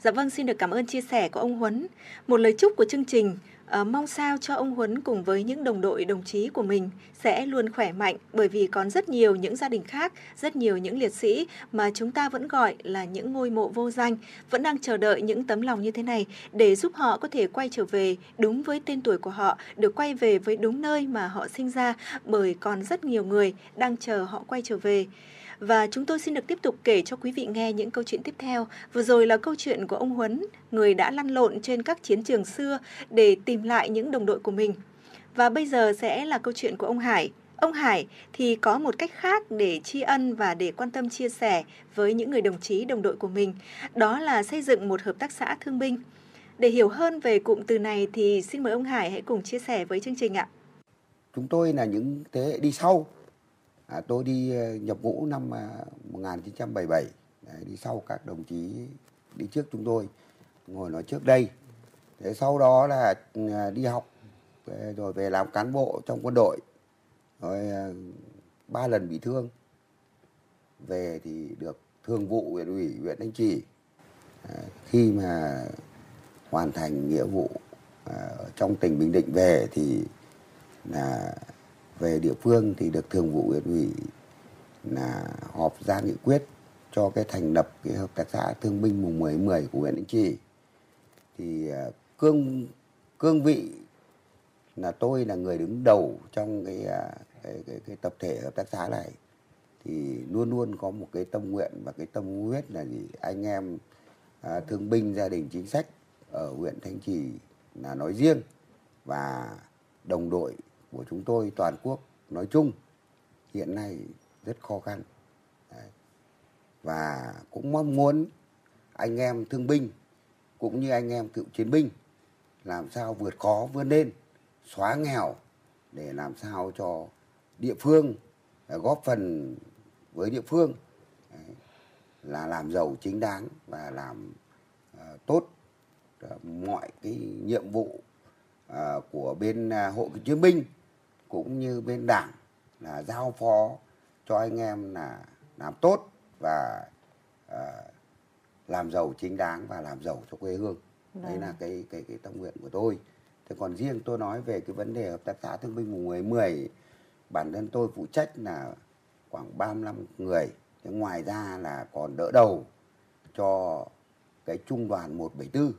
Dạ vâng, xin được cảm ơn chia sẻ của ông Huấn. Một lời chúc của chương trình, uh, mong sao cho ông Huấn cùng với những đồng đội, đồng chí của mình sẽ luôn khỏe mạnh, bởi vì còn rất nhiều những gia đình khác, rất nhiều những liệt sĩ mà chúng ta vẫn gọi là những ngôi mộ vô danh, vẫn đang chờ đợi những tấm lòng như thế này để giúp họ có thể quay trở về đúng với tên tuổi của họ, được quay về với đúng nơi mà họ sinh ra, bởi còn rất nhiều người đang chờ họ quay trở về. Và chúng tôi xin được tiếp tục kể cho quý vị nghe những câu chuyện tiếp theo. Vừa rồi là câu chuyện của ông Huấn, người đã lăn lộn trên các chiến trường xưa để tìm lại những đồng đội của mình. Và bây giờ sẽ là câu chuyện của ông Hải. Ông Hải thì có một cách khác để tri ân và để quan tâm chia sẻ với những người đồng chí đồng đội của mình, đó là xây dựng một hợp tác xã thương binh. Để hiểu hơn về cụm từ này thì xin mời ông Hải hãy cùng chia sẻ với chương trình ạ. Chúng tôi là những thế hệ đi sau. À, tôi đi nhập ngũ năm một chín bảy bảy, đấy, đi sau các đồng chí đi trước chúng tôi, ngồi nói trước đây. Thế sau đó là đi học, rồi về làm cán bộ trong quân đội, rồi ba lần bị thương. Về thì được thường vụ huyện ủy huyện Thanh Trì. À, khi mà hoàn thành nghĩa vụ à, trong tỉnh Bình Định về thì là... Về địa phương thì được thường vụ huyện ủy là họp ra nghị quyết cho cái thành lập cái hợp tác xã thương binh mùng mười tháng mười của huyện Thanh Trì. Thì cương cương vị là tôi là người đứng đầu trong cái, cái, cái, cái tập thể hợp tác xã này, thì luôn luôn có một cái tâm nguyện và cái tâm huyết là gì? Anh em à, thương binh gia đình chính sách ở huyện Thanh Trì là nói riêng và đồng đội của chúng tôi toàn quốc nói chung hiện nay rất khó khăn. Đấy. Và cũng mong muốn anh em thương binh cũng như anh em cựu chiến binh làm sao vượt khó vươn lên, xóa nghèo để làm sao cho địa phương, góp phần với địa phương là làm giàu chính đáng và làm tốt mọi cái nhiệm vụ của bên Hội Cựu chiến binh cũng như bên Đảng là giao phó cho anh em là làm tốt và làm giàu chính đáng và làm giàu cho quê hương. Đấy, đấy là cái cái cái tâm nguyện của tôi. Thế còn riêng tôi nói về cái vấn đề hợp tác xã thương binh mùng mười, bản thân tôi phụ trách là khoảng ba mươi lăm người. Thế ngoài ra là còn đỡ đầu cho cái trung đoàn một bảy tư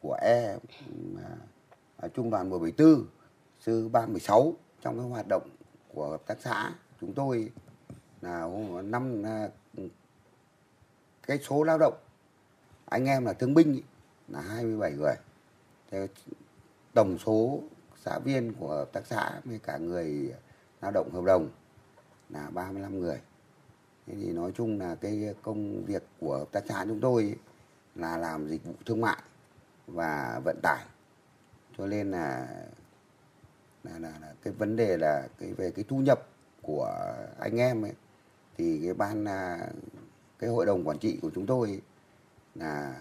của e à, trung đoàn một bảy tư sư ba một sáu trong cái hoạt động của hợp tác xã chúng tôi là năm cái số lao động anh em là thương binh ý, là hai mươi bảy người. Thế tổng số xã viên của hợp tác xã với cả người lao động hợp đồng là ba mươi lăm người. Thế thì nói chung là cái công việc của hợp tác xã chúng tôi là làm dịch vụ thương mại và vận tải, cho nên là, là, là, là cái vấn đề là cái về cái thu nhập của anh em ấy, thì cái ban cái hội đồng quản trị của chúng tôi ấy, là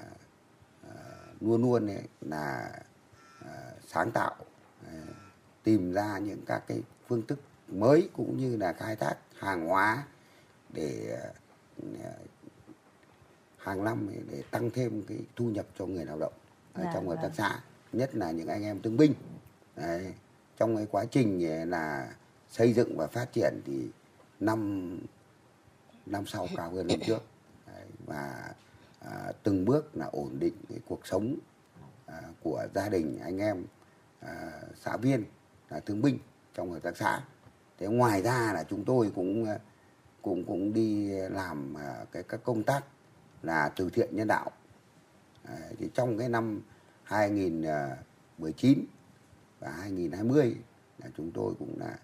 luôn luôn ấy, là sáng tạo tìm ra những các cái phương thức mới cũng như là khai thác hàng hóa để hàng năm để tăng thêm cái thu nhập cho người lao động dạ, trong hợp dạ. tác xã, nhất là những anh em thương binh. Đấy, trong cái quá trình là xây dựng và phát triển thì năm năm sau cao hơn năm trước. Đấy, và à, từng bước là ổn định cái cuộc sống à, của gia đình anh em à, xã viên là thương binh trong hợp tác xã. Thế ngoài ra là chúng tôi cũng cũng cũng đi làm à, cái các công tác là từ thiện nhân đạo. À, thì trong cái năm hai nghìn mười chín và hai nghìn hai mươi là chúng tôi cũng là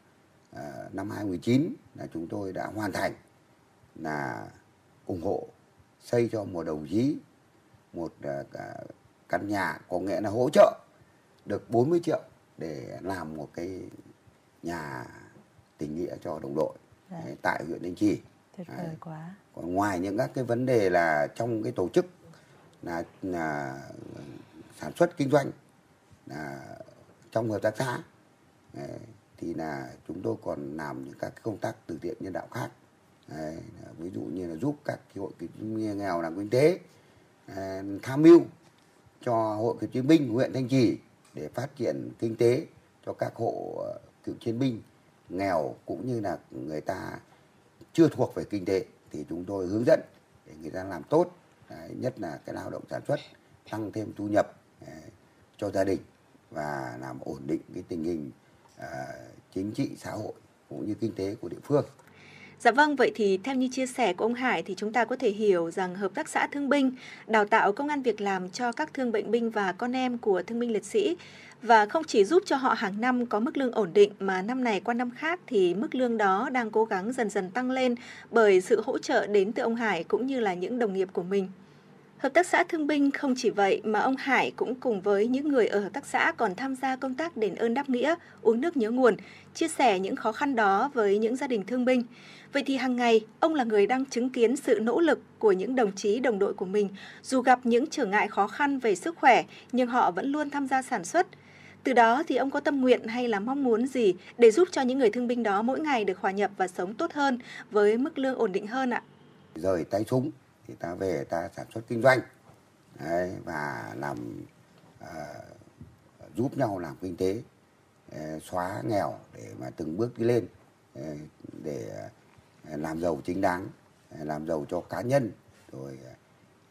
à, năm hai nghìn mười chín là chúng tôi đã hoàn thành là ủng hộ xây cho một đồng chí một uh, căn nhà, có nghĩa là hỗ trợ được bốn mươi triệu để làm một cái nhà tình nghĩa cho đồng đội dạ. tại huyện Thanh Trì. Tuyệt vời à. quá. Còn ngoài những các cái vấn đề là trong cái tổ chức là, là sản xuất kinh doanh là trong hợp tác xã à, thì là chúng tôi còn làm những các cái công tác từ thiện nhân đạo khác. Đấy, ví dụ như là giúp các hội cựu nghèo làm kinh tế, tham mưu cho hội cựu chiến binh huyện Thanh Trì để phát triển kinh tế cho các hộ cựu chiến binh nghèo cũng như là người ta chưa thuộc về kinh tế thì chúng tôi hướng dẫn để người ta làm tốt. Đấy, nhất là cái lao động sản xuất, tăng thêm thu nhập đấy, cho gia đình và làm ổn định cái tình hình uh, chính trị xã hội cũng như kinh tế của địa phương. Dạ vâng, vậy thì theo như chia sẻ của ông Hải thì chúng ta có thể hiểu rằng hợp tác xã thương binh đào tạo công ăn việc làm cho các thương bệnh binh và con em của thương binh liệt sĩ, và không chỉ giúp cho họ hàng năm có mức lương ổn định mà năm này qua năm khác thì mức lương đó đang cố gắng dần dần tăng lên bởi sự hỗ trợ đến từ ông Hải cũng như là những đồng nghiệp của mình. Hợp tác xã thương binh không chỉ vậy mà ông Hải cũng cùng với những người ở hợp tác xã còn tham gia công tác đền ơn đáp nghĩa, uống nước nhớ nguồn, chia sẻ những khó khăn đó với những gia đình thương binh. Vậy thì hàng ngày, ông là người đang chứng kiến sự nỗ lực của những đồng chí đồng đội của mình. Dù gặp những trở ngại khó khăn về sức khỏe, nhưng họ vẫn luôn tham gia sản xuất. Từ đó thì ông có tâm nguyện hay là mong muốn gì để giúp cho những người thương binh đó mỗi ngày được hòa nhập và sống tốt hơn với mức lương ổn định hơn ạ? Rời tay súng thì ta về ta sản xuất kinh doanh. Đấy, và làm uh, giúp nhau làm kinh tế, uh, xóa nghèo để mà từng bước đi lên, uh, để uh, làm giàu chính đáng, uh, làm giàu cho cá nhân, rồi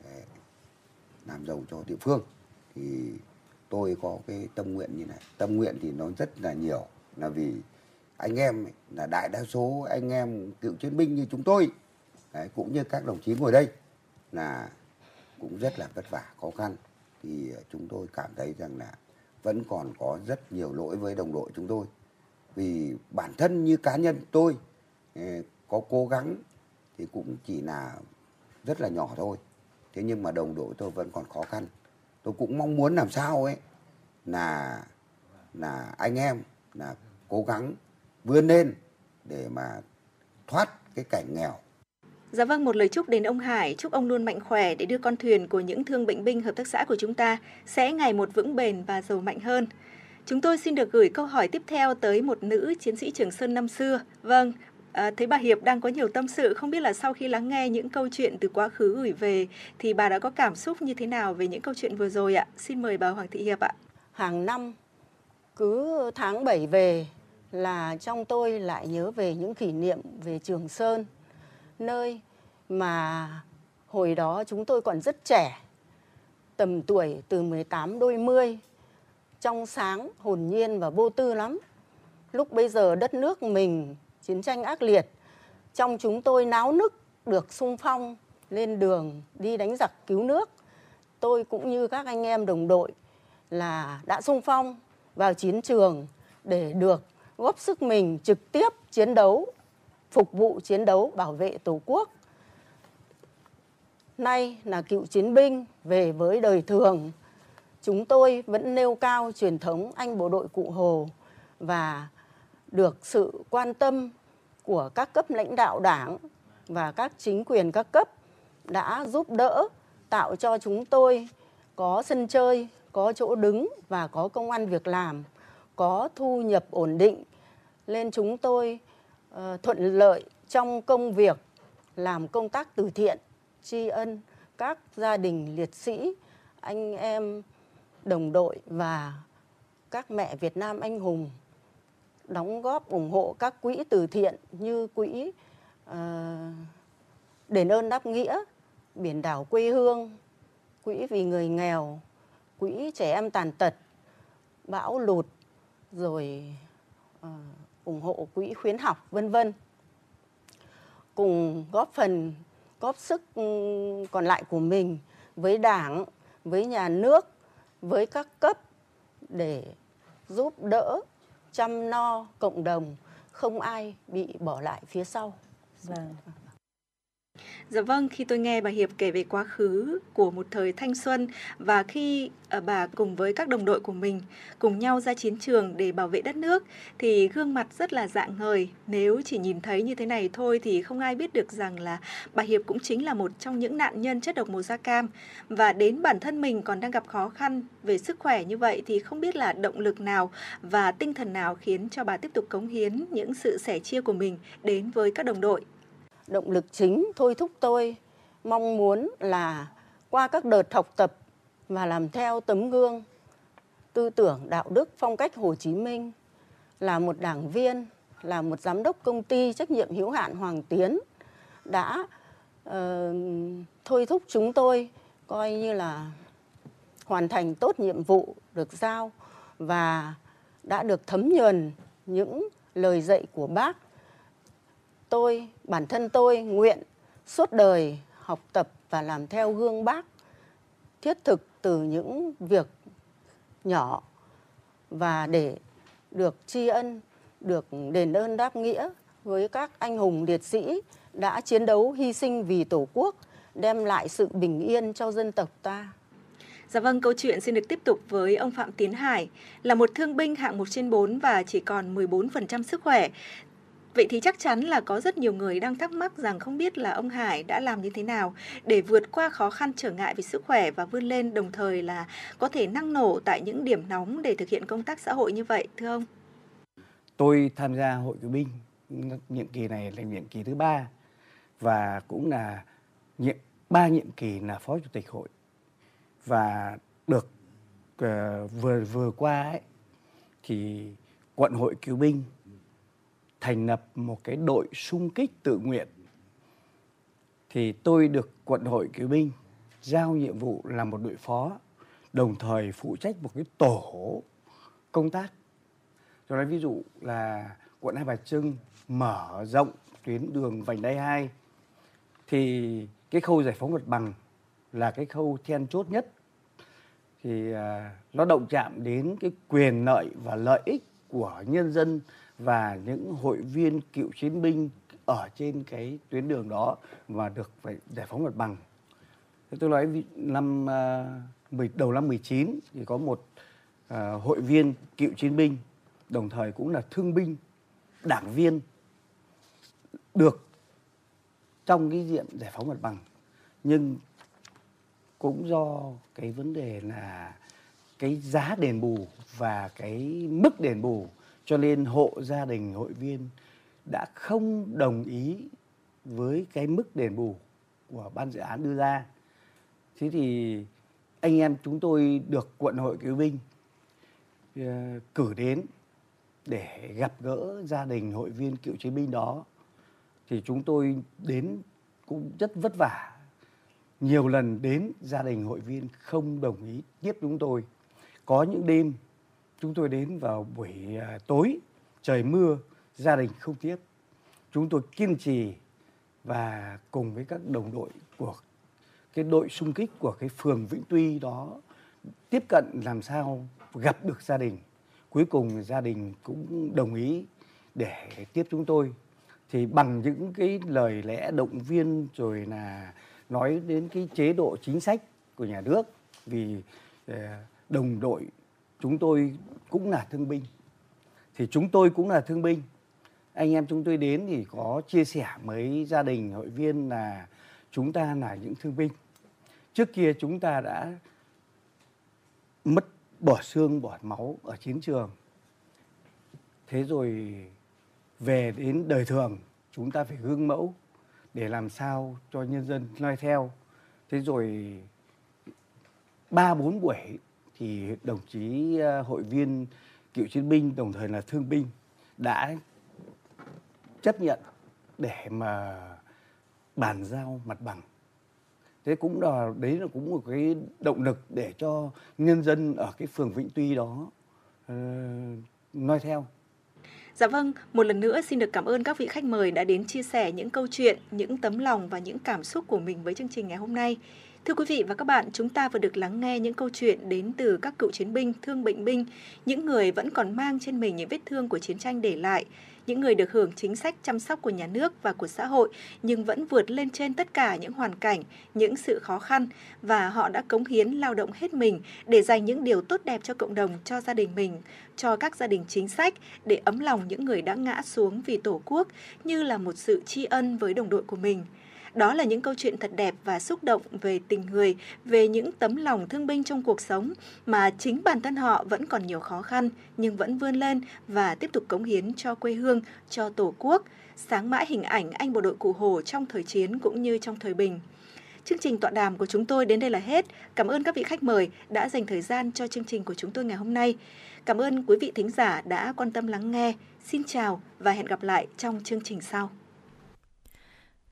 uh, làm giàu cho địa phương. Thì tôi có cái tâm nguyện như này. Tâm nguyện thì nó rất là nhiều, là vì anh em ấy, là đại đa số anh em cựu chiến binh như chúng tôi đấy, cũng như các đồng chí ngồi đây là cũng rất là vất vả khó khăn. Thì chúng tôi cảm thấy rằng là vẫn còn có rất nhiều lỗi với đồng đội chúng tôi, vì bản thân như cá nhân tôi có cố gắng thì cũng chỉ là rất là nhỏ thôi, thế nhưng mà đồng đội tôi vẫn còn khó khăn. Tôi cũng mong muốn làm sao ấy là là anh em là cố gắng vươn lên để mà thoát cái cảnh nghèo. Dạ vâng, một lời chúc đến ông Hải, chúc ông luôn mạnh khỏe để đưa con thuyền của những thương bệnh binh hợp tác xã của chúng ta sẽ ngày một vững bền và giàu mạnh hơn. Chúng tôi xin được gửi câu hỏi tiếp theo tới một nữ chiến sĩ Trường Sơn năm xưa. Vâng, à, thấy bà Hiệp đang có nhiều tâm sự, không biết là sau khi lắng nghe những câu chuyện từ quá khứ gửi về thì bà đã có cảm xúc như thế nào về những câu chuyện vừa rồi ạ? Xin mời bà Hoàng Thị Hiệp ạ. Hàng năm cứ tháng bảy về là trong tôi lại nhớ về những kỷ niệm về Trường Sơn, nơi mà hồi đó chúng tôi còn rất trẻ, tầm tuổi từ mười tám đôi mươi, trong sáng, hồn nhiên và vô tư lắm. Lúc bây giờ đất nước mình chiến tranh ác liệt, trong chúng tôi náo nức được xung phong lên đường đi đánh giặc cứu nước. Tôi cũng như các anh em đồng đội là đã xung phong vào chiến trường để được góp sức mình trực tiếp chiến đấu, phục vụ chiến đấu bảo vệ Tổ quốc. Nay là cựu chiến binh về với đời thường, chúng tôi vẫn nêu cao truyền thống anh bộ đội cụ Hồ và được sự quan tâm của các cấp lãnh đạo Đảng và các chính quyền các cấp đã giúp đỡ tạo cho chúng tôi có sân chơi, có chỗ đứng và có công ăn việc làm, có thu nhập ổn định, nên chúng tôi uh, thuận lợi trong công việc làm công tác từ thiện, tri ân các gia đình liệt sĩ, anh em đồng đội và các mẹ Việt Nam anh hùng, đóng góp ủng hộ các quỹ từ thiện như quỹ uh, đền ơn đáp nghĩa, biển đảo quê hương, quỹ vì người nghèo, quỹ trẻ em tàn tật, bão lụt, rồi uh, ủng hộ quỹ khuyến học, vân vân. Cùng góp phần, góp sức còn lại của mình với Đảng, với nhà nước, với các cấp để giúp đỡ, chăm lo cộng đồng, không ai bị bỏ lại phía sau. Vâng. Dạ vâng, khi tôi nghe bà Hiệp kể về quá khứ của một thời thanh xuân và khi bà cùng với các đồng đội của mình cùng nhau ra chiến trường để bảo vệ đất nước thì gương mặt rất là rạng ngời. Nếu chỉ nhìn thấy như thế này thôi thì không ai biết được rằng là bà Hiệp cũng chính là một trong những nạn nhân chất độc màu da cam, và đến bản thân mình còn đang gặp khó khăn về sức khỏe như vậy thì không biết là động lực nào và tinh thần nào khiến cho bà tiếp tục cống hiến những sự sẻ chia của mình đến với các đồng đội. Động lực chính thôi thúc tôi mong muốn là qua các đợt học tập và làm theo tấm gương, tư tưởng, đạo đức, phong cách Hồ Chí Minh, là một đảng viên, là một giám đốc công ty trách nhiệm hữu hạn Hoàng Tiến đã uh, thôi thúc chúng tôi coi như là hoàn thành tốt nhiệm vụ được giao và đã được thấm nhuần những lời dạy của Bác. Tôi, bản thân tôi nguyện suốt đời học tập và làm theo gương Bác, thiết thực từ những việc nhỏ và để được tri ân, được đền ơn đáp nghĩa với các anh hùng liệt sĩ đã chiến đấu hy sinh vì Tổ quốc, đem lại sự bình yên cho dân tộc ta. Dạ vâng, câu chuyện xin được tiếp tục với ông Phạm Tiến Hải, là một thương binh hạng một trên bốn và chỉ còn mười bốn phần trăm sức khỏe. Vậy thì chắc chắn là có rất nhiều người đang thắc mắc rằng không biết là ông Hải đã làm như thế nào để vượt qua khó khăn trở ngại về sức khỏe và vươn lên, đồng thời là có thể năng nổ tại những điểm nóng để thực hiện công tác xã hội như vậy, thưa ông? Tôi tham gia Hội Cựu binh nhiệm kỳ này là nhiệm kỳ thứ ba và cũng là nhiệm ba nhiệm kỳ là Phó Chủ tịch Hội, và được uh, vừa vừa qua ấy, thì quận Hội Cựu binh thành lập một cái đội xung kích tự nguyện. Thì tôi được quận Hội Cựu binh giao nhiệm vụ là một đội phó. đồng thời phụ trách một cái tổ công tác. Cho nên ví dụ là quận Hai Bà Trưng mở rộng tuyến đường vành đai hai thì cái khâu giải phóng mặt bằng là cái khâu then chốt nhất, thì nó động chạm đến cái quyền lợi và lợi ích của nhân dân và những hội viên cựu chiến binh ở trên cái tuyến đường đó mà được phải giải phóng mặt bằng. Thế tôi nói năm đầu năm mười chín thì có một hội viên cựu chiến binh đồng thời cũng là thương binh, đảng viên được trong cái diện giải phóng mặt bằng, nhưng cũng do cái vấn đề là cái giá đền bù và cái mức đền bù cho nên hộ gia đình hội viên đã không đồng ý với cái mức đền bù của ban dự án đưa ra. Thế thì anh em chúng tôi được quận hội cựu binh cử đến để gặp gỡ gia đình hội viên cựu chiến binh đó. Thì chúng tôi đến cũng rất vất vả. Nhiều lần đến gia đình hội viên không đồng ý tiếp chúng tôi. Có những đêm chúng tôi đến vào buổi tối, trời mưa, gia đình không tiếp. Chúng tôi kiên trì và cùng với các đồng đội của cái đội xung kích của cái phường Vĩnh Tuy đó tiếp cận làm sao gặp được gia đình. Cuối cùng gia đình cũng đồng ý để tiếp chúng tôi. Thì bằng những cái lời lẽ động viên rồi là nói đến cái chế độ chính sách của nhà nước, vì đồng đội chúng tôi cũng là thương binh. Thì chúng tôi cũng là thương binh. Anh em chúng tôi đến thì có chia sẻ với gia đình hội viên là chúng ta là những thương binh. Trước kia chúng ta đã mất bỏ xương, bỏ máu ở chiến trường. Thế rồi về đến đời thường, chúng ta phải gương mẫu để làm sao cho nhân dân noi theo. Thế rồi ba bốn buổi thì đồng chí hội viên cựu chiến binh đồng thời là thương binh đã chấp nhận để mà bàn giao mặt bằng. Thế cũng là đấy là cũng một cái động lực để cho nhân dân ở cái phường Vĩnh Tuy đó uh, noi theo. Dạ vâng, một lần nữa xin được cảm ơn các vị khách mời đã đến chia sẻ những câu chuyện, những tấm lòng và những cảm xúc của mình với chương trình ngày hôm nay. Thưa quý vị và các bạn, chúng ta vừa được lắng nghe những câu chuyện đến từ các cựu chiến binh, thương bệnh binh, những người vẫn còn mang trên mình những vết thương của chiến tranh để lại, những người được hưởng chính sách chăm sóc của nhà nước và của xã hội nhưng vẫn vượt lên trên tất cả những hoàn cảnh, những sự khó khăn và họ đã cống hiến lao động hết mình để dành những điều tốt đẹp cho cộng đồng, cho gia đình mình, cho các gia đình chính sách để ấm lòng những người đã ngã xuống vì Tổ quốc như là một sự tri ân với đồng đội của mình. Đó là những câu chuyện thật đẹp và xúc động về tình người, về những tấm lòng thương binh trong cuộc sống mà chính bản thân họ vẫn còn nhiều khó khăn nhưng vẫn vươn lên và tiếp tục cống hiến cho quê hương, cho Tổ quốc, sáng mãi hình ảnh anh bộ đội Cụ Hồ trong thời chiến cũng như trong thời bình. Chương trình tọa đàm của chúng tôi đến đây là hết. Cảm ơn các vị khách mời đã dành thời gian cho chương trình của chúng tôi ngày hôm nay. Cảm ơn quý vị thính giả đã quan tâm lắng nghe. Xin chào và hẹn gặp lại trong chương trình sau.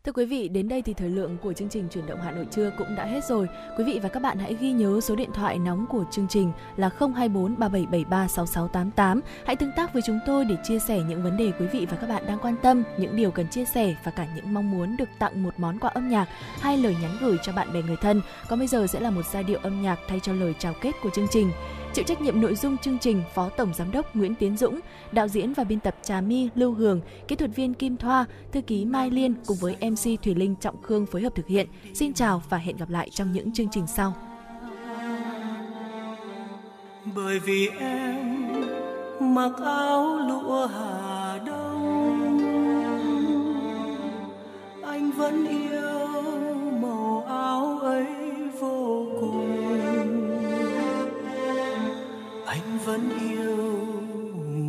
Thưa quý vị, đến đây thì thời lượng của chương trình Chuyển động Hà Nội trưa cũng đã hết rồi. Quý vị và các bạn hãy ghi nhớ số điện thoại nóng của chương trình là không hai bốn ba bảy bảy ba sáu sáu tám tám. Hãy tương tác với chúng tôi để chia sẻ những vấn đề quý vị và các bạn đang quan tâm, những điều cần chia sẻ và cả những mong muốn được tặng một món quà âm nhạc hay lời nhắn gửi cho bạn bè người thân. Còn bây giờ sẽ là một giai điệu âm nhạc thay cho lời chào kết của chương trình. Chịu trách nhiệm nội dung chương trình Phó Tổng Giám đốc Nguyễn Tiến Dũng, đạo diễn và biên tập Trà My, Lưu Hường, kỹ thuật viên Kim Thoa, thư ký Mai Liên cùng với em xê Thùy Linh, Trọng Khương phối hợp thực hiện. Xin chào và hẹn gặp lại trong những chương trình sau. Bởi vì em mặc áo lụa Hà Đông, anh vẫn yêu màu áo ấy vô cùng. Anh vẫn yêu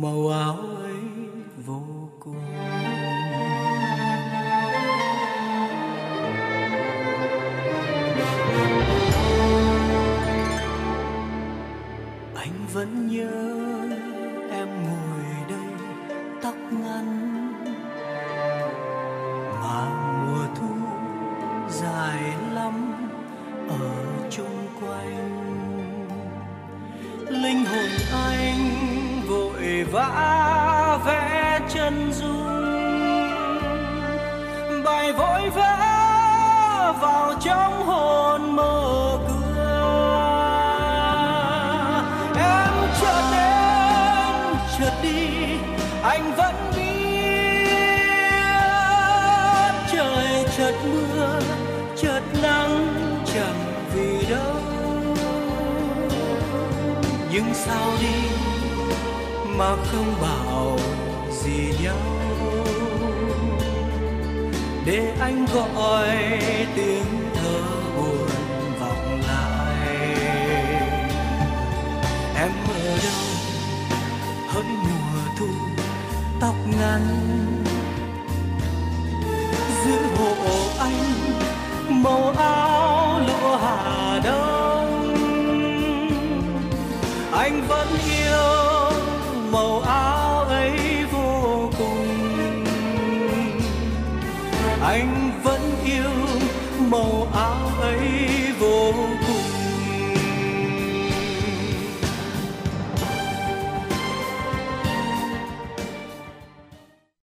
màu áo ấy vô cùng. Anh vẫn nhớ em ngồi đây tóc ngắn, mà mùa thu dài lắm ở chung quanh. chân dung bài vội vã vào trong hồn mơ cửa. Em chợt đến chợt đi, anh vẫn biết trời chợt mưa chợt nắng chẳng vì đâu, nhưng sao đi mà không bảo gì nhau, để anh gọi tiếng